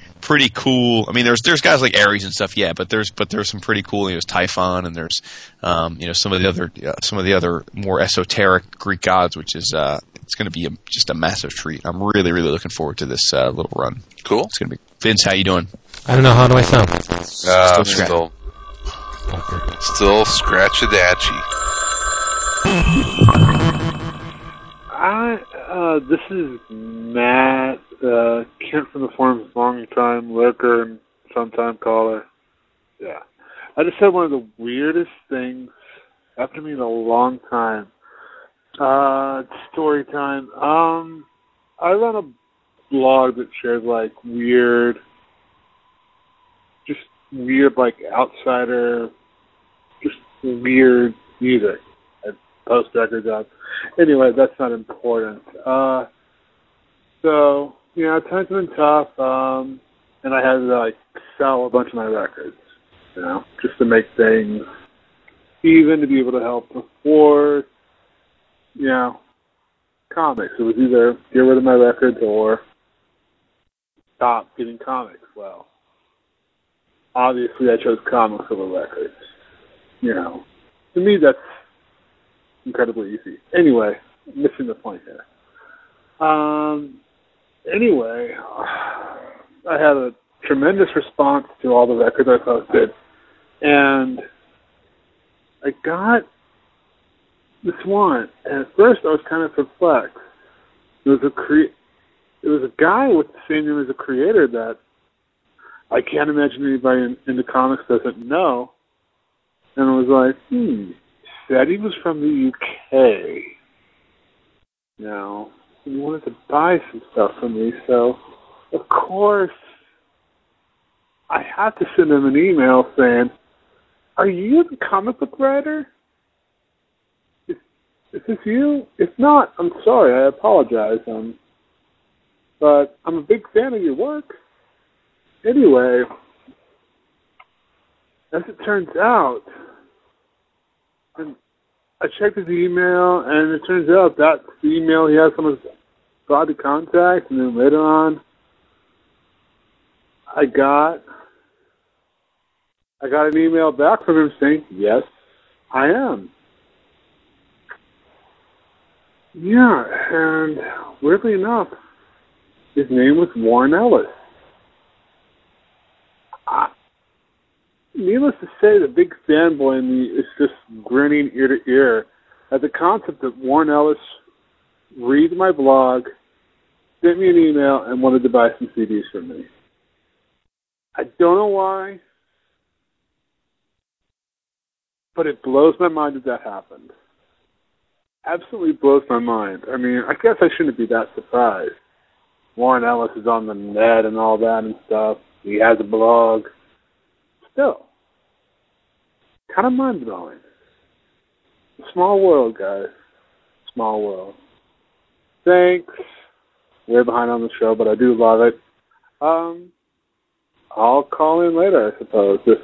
cool. I mean, there's guys like Ares and stuff, yeah, but there's some pretty cool. There's Typhon, and there's some of the other more esoteric Greek gods, which is it's going to be just a massive treat. I'm really, really looking forward to this little run. Cool. It's going to be. Vince, how you doing? I don't know. How do I sound? Still scratchadatchy. This is Matt Kent from the forums, long time lurker and sometime caller. Yeah, I just had one of the weirdest things happened to me in a long time. Story time. I run a blog that shares like weird like outsider, just weird music. I post records on. Anyway, that's not important. So you know, times have been tough, and I had to like sell a bunch of my records, you know, just to make things even, to be able to help before, you know, comics. It was either get rid of my records or stop getting comics. Well, obviously I chose comics over records. You know, to me that's incredibly easy. Anyway, missing the point here. Anyway, I had a tremendous response to all the records I posted, and I got this one, and at first I was kind of perplexed. It was a guy with the same name as a creator that I can't imagine anybody in the comics doesn't know. And I was like, said he was from the UK. Now, he wanted to buy some stuff from me, so of course I had to send him an email saying, "Are you the comic book writer? Is this you? If not, I'm sorry. I apologize. But I'm a big fan of your work." Anyway, as it turns out, and I checked his email, and it turns out that's the email he has on his body contact, and then later on, I got an email back from him saying, "Yes, I am." Yeah, and weirdly enough, his name was Warren Ellis. Needless to say, the big fanboy in me is just grinning ear to ear at the concept that Warren Ellis read my blog, sent me an email, and wanted to buy some CDs from me. I don't know why, but it blows my mind that happened. Absolutely blows my mind. I mean, I guess I shouldn't be that surprised. Warren Ellis is on the net and all that and stuff. He has a blog. Still, kind of mind-blowing. Small world, guys. Small world. Thanks. We're behind on the show, but I do love it. I'll call in later, I suppose, if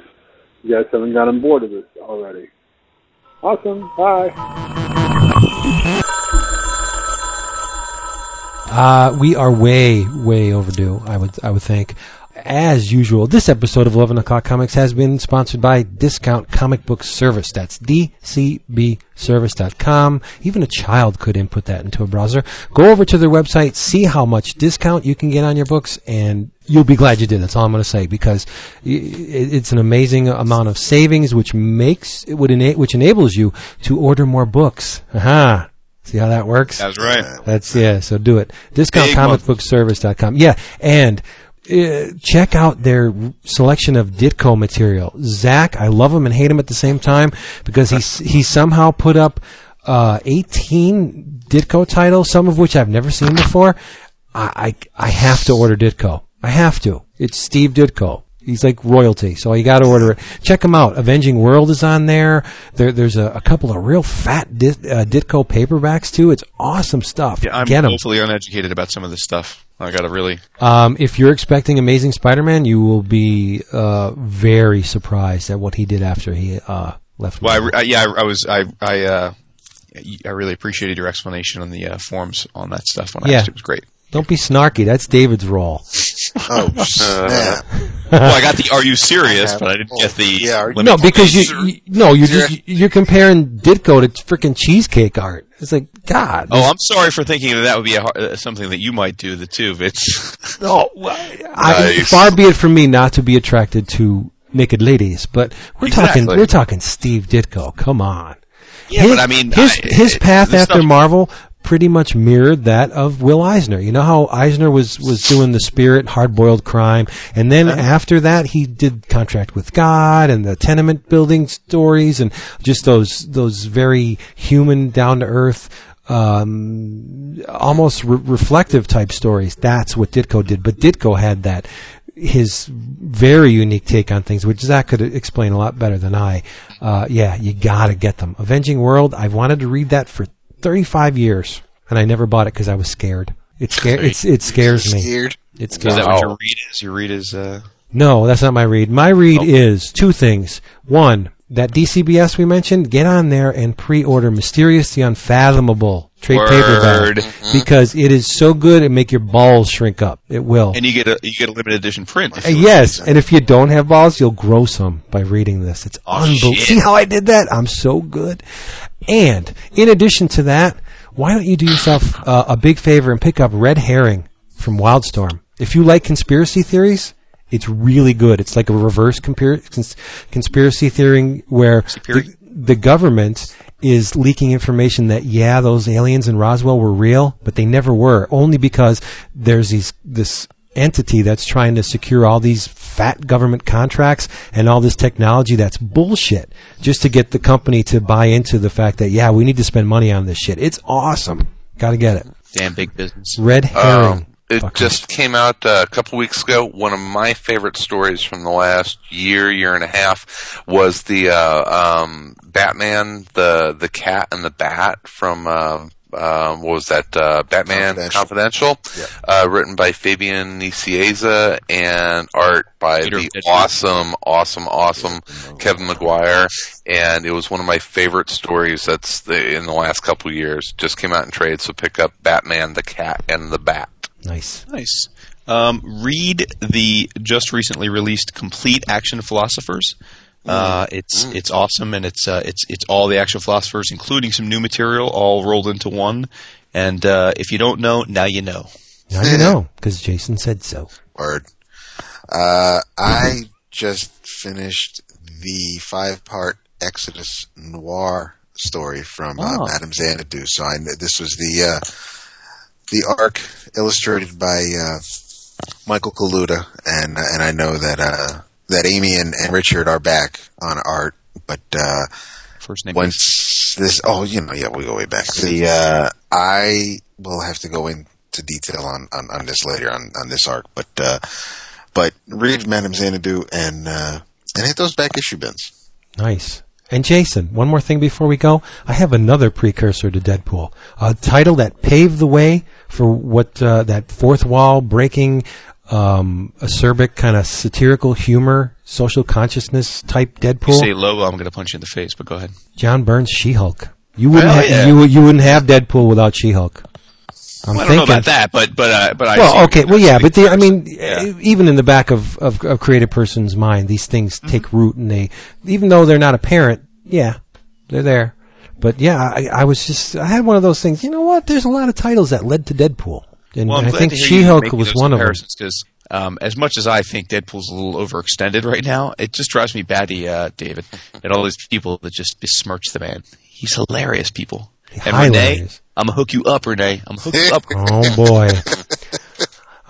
you guys haven't gotten bored of this already. Awesome. Bye. We are way overdue, I would think. As usual, this episode of 11 O'Clock Comics has been sponsored by Discount Comic Book Service. That's dcbservice.com. Even a child could input that into a browser. Go over to their website, see how much discount you can get on your books, and you'll be glad you did. That's all I'm going to say, because it's an amazing amount of savings, which enables you to order more books. Aha. Uh-huh. See how that works? That's right. That's yeah. So do it. DiscountComicBookService.com. Yeah, and check out their selection of Ditko material. Zach, I love him and hate him at the same time, because he somehow put up 18 Ditko titles, some of which I've never seen before. I have to order Ditko. I have to. It's Steve Ditko. He's like royalty, so you got to order it. Check him out. Avenging World is on there. There's a couple of real fat Ditko paperbacks, too. It's awesome stuff. Yeah, I'm totally uneducated about some of this stuff. I got to really... if you're expecting Amazing Spider-Man, you will be very surprised at what he did after he left. Well, I really appreciated your explanation on the forums on that stuff when I asked. It was great. Don't be snarky. That's David's role. Oh, snap. Well, I got the "Are you serious?" but I didn't get the... No, because you're comparing Ditko to freaking cheesecake art. It's like, God. Oh, I'm sorry for thinking that would be something that you might do, the two, Vince. No, far be it from me not to be attracted to naked ladies, but we're talking Steve Ditko. Come on. Yeah, but I mean... His path after Marvel... pretty much mirrored that of Will Eisner. You know how Eisner was doing The Spirit, Hard-Boiled Crime, and then after that he did Contract with God and the tenement building stories and just those very human, down-to-earth, almost reflective type stories. That's what Ditko did. But Ditko had that, his very unique take on things, which Zach could explain a lot better than I. Yeah, you gotta get them. Avenging World, I've wanted to read that for 35 years, and I never bought it because I was scared. It scares me. It's scared. Is that what your read is? Your read is... No, that's not my read. My read is two things. One, that DCBS we mentioned, get on there and pre-order Mysterious the Unfathomable trade paperback, because it is so good it make your balls shrink up. It will. And you get a limited edition print. Yes, and if you don't have balls, you'll grow some by reading this. It's unbelievable. See how I did that? I'm so good. And in addition to that, why don't you do yourself a big favor and pick up Red Herring from Wildstorm? If you like conspiracy theories, it's really good. It's like a reverse conspiracy theory where the government is leaking information that, yeah, those aliens in Roswell were real, but they never were, only because there's this entity that's trying to secure all these fat government contracts and all this technology that's bullshit just to get the company to buy into the fact that, yeah, we need to spend money on this shit. It's awesome. Got to get it. Damn big business. Red Herring. It just came out a couple weeks ago. One of my favorite stories from the last year and a half was the Batman, the cat and the bat from what was that? Batman Confidential. Yeah. Written by Fabian Nicieza and art by awesome Kevin Maguire. And it was one of my favorite stories that's in the last couple of years. Just came out in trade, so pick up Batman, the cat and the bat. Nice. Read the just recently released Complete Action Philosophers. It's awesome, and it's all the Action Philosophers, including some new material, all rolled into one. And if you don't know, now you know. Now you know, because Jason said so. Word. I just finished the 5-part Exodus Noir story from Madame Xanadu. So this was the arc illustrated by Michael Kaluta, and I know that Amy and Richard are back on art, but first name once this, we go way back. I will have to go into detail on this later on this arc, but read Madame Xanadu and hit those back issue bins. Nice. And Jason, one more thing before we go. I have another precursor to Deadpool, a title that paved the way for what that fourth wall breaking, acerbic kind of satirical humor, social consciousness type Deadpool. You say logo, I'm going to punch you in the face, but go ahead. John Byrne's She-Hulk. You wouldn't have Deadpool without She-Hulk. I don't know about that, but I. Well, okay, well, yeah, but even in the back of a creative person's mind, these things take root, and they, even though they're not apparent, yeah, they're there. But yeah, I had one of those things. You know what? There's a lot of titles that led to Deadpool, and I think She-Hulk was one of them. Because as much as I think Deadpool's a little overextended right now, it just drives me batty, David, and all these people that just besmirch the man. He's hilarious, people. And Renee, I'm going to hook you up, Renee. I'm going to hook you up. Oh, boy.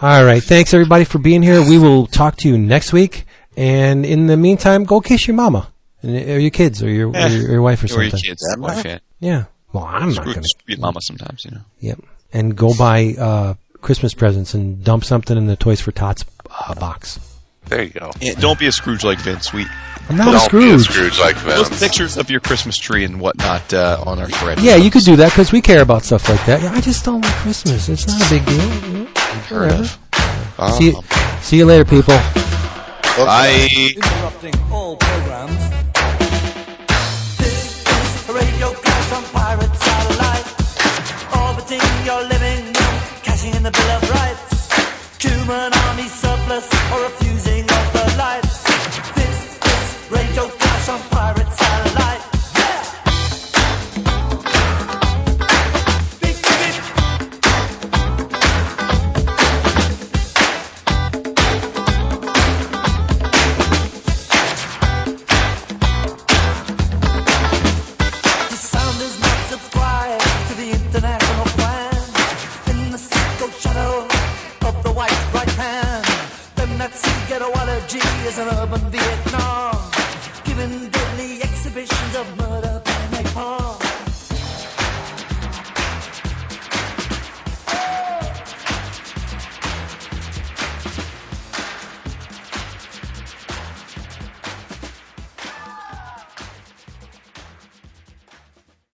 All right. Thanks, everybody, for being here. We will talk to you next week. And in the meantime, go kiss your mama. Or your kids, or your wife, or something. Or your kids. That wife, yeah. Well, I'm not going to. Screw your mama sometimes, you know. Yep. And go buy Christmas presents and dump something in the Toys for Tots box. There you go. And don't be a Scrooge like Vince. I'm not a Scrooge. Don't be a Scrooge like Vince. Post pictures of your Christmas tree and whatnot on our thread. Yeah, you could do that because we care about stuff like that. I just don't like Christmas. It's not a big deal. Fair enough. See you later, people. Bye. Interrupting all programs. This is a radio crash on pirate satellite. Orbiting your living room, cashing in the Bill of Rights. Human army surplus or refusing of the lights. This is Radio Clash on Pirate Satellite. Beep, beep. The sound is not subscribed to the international. energy is an urban Vietnam.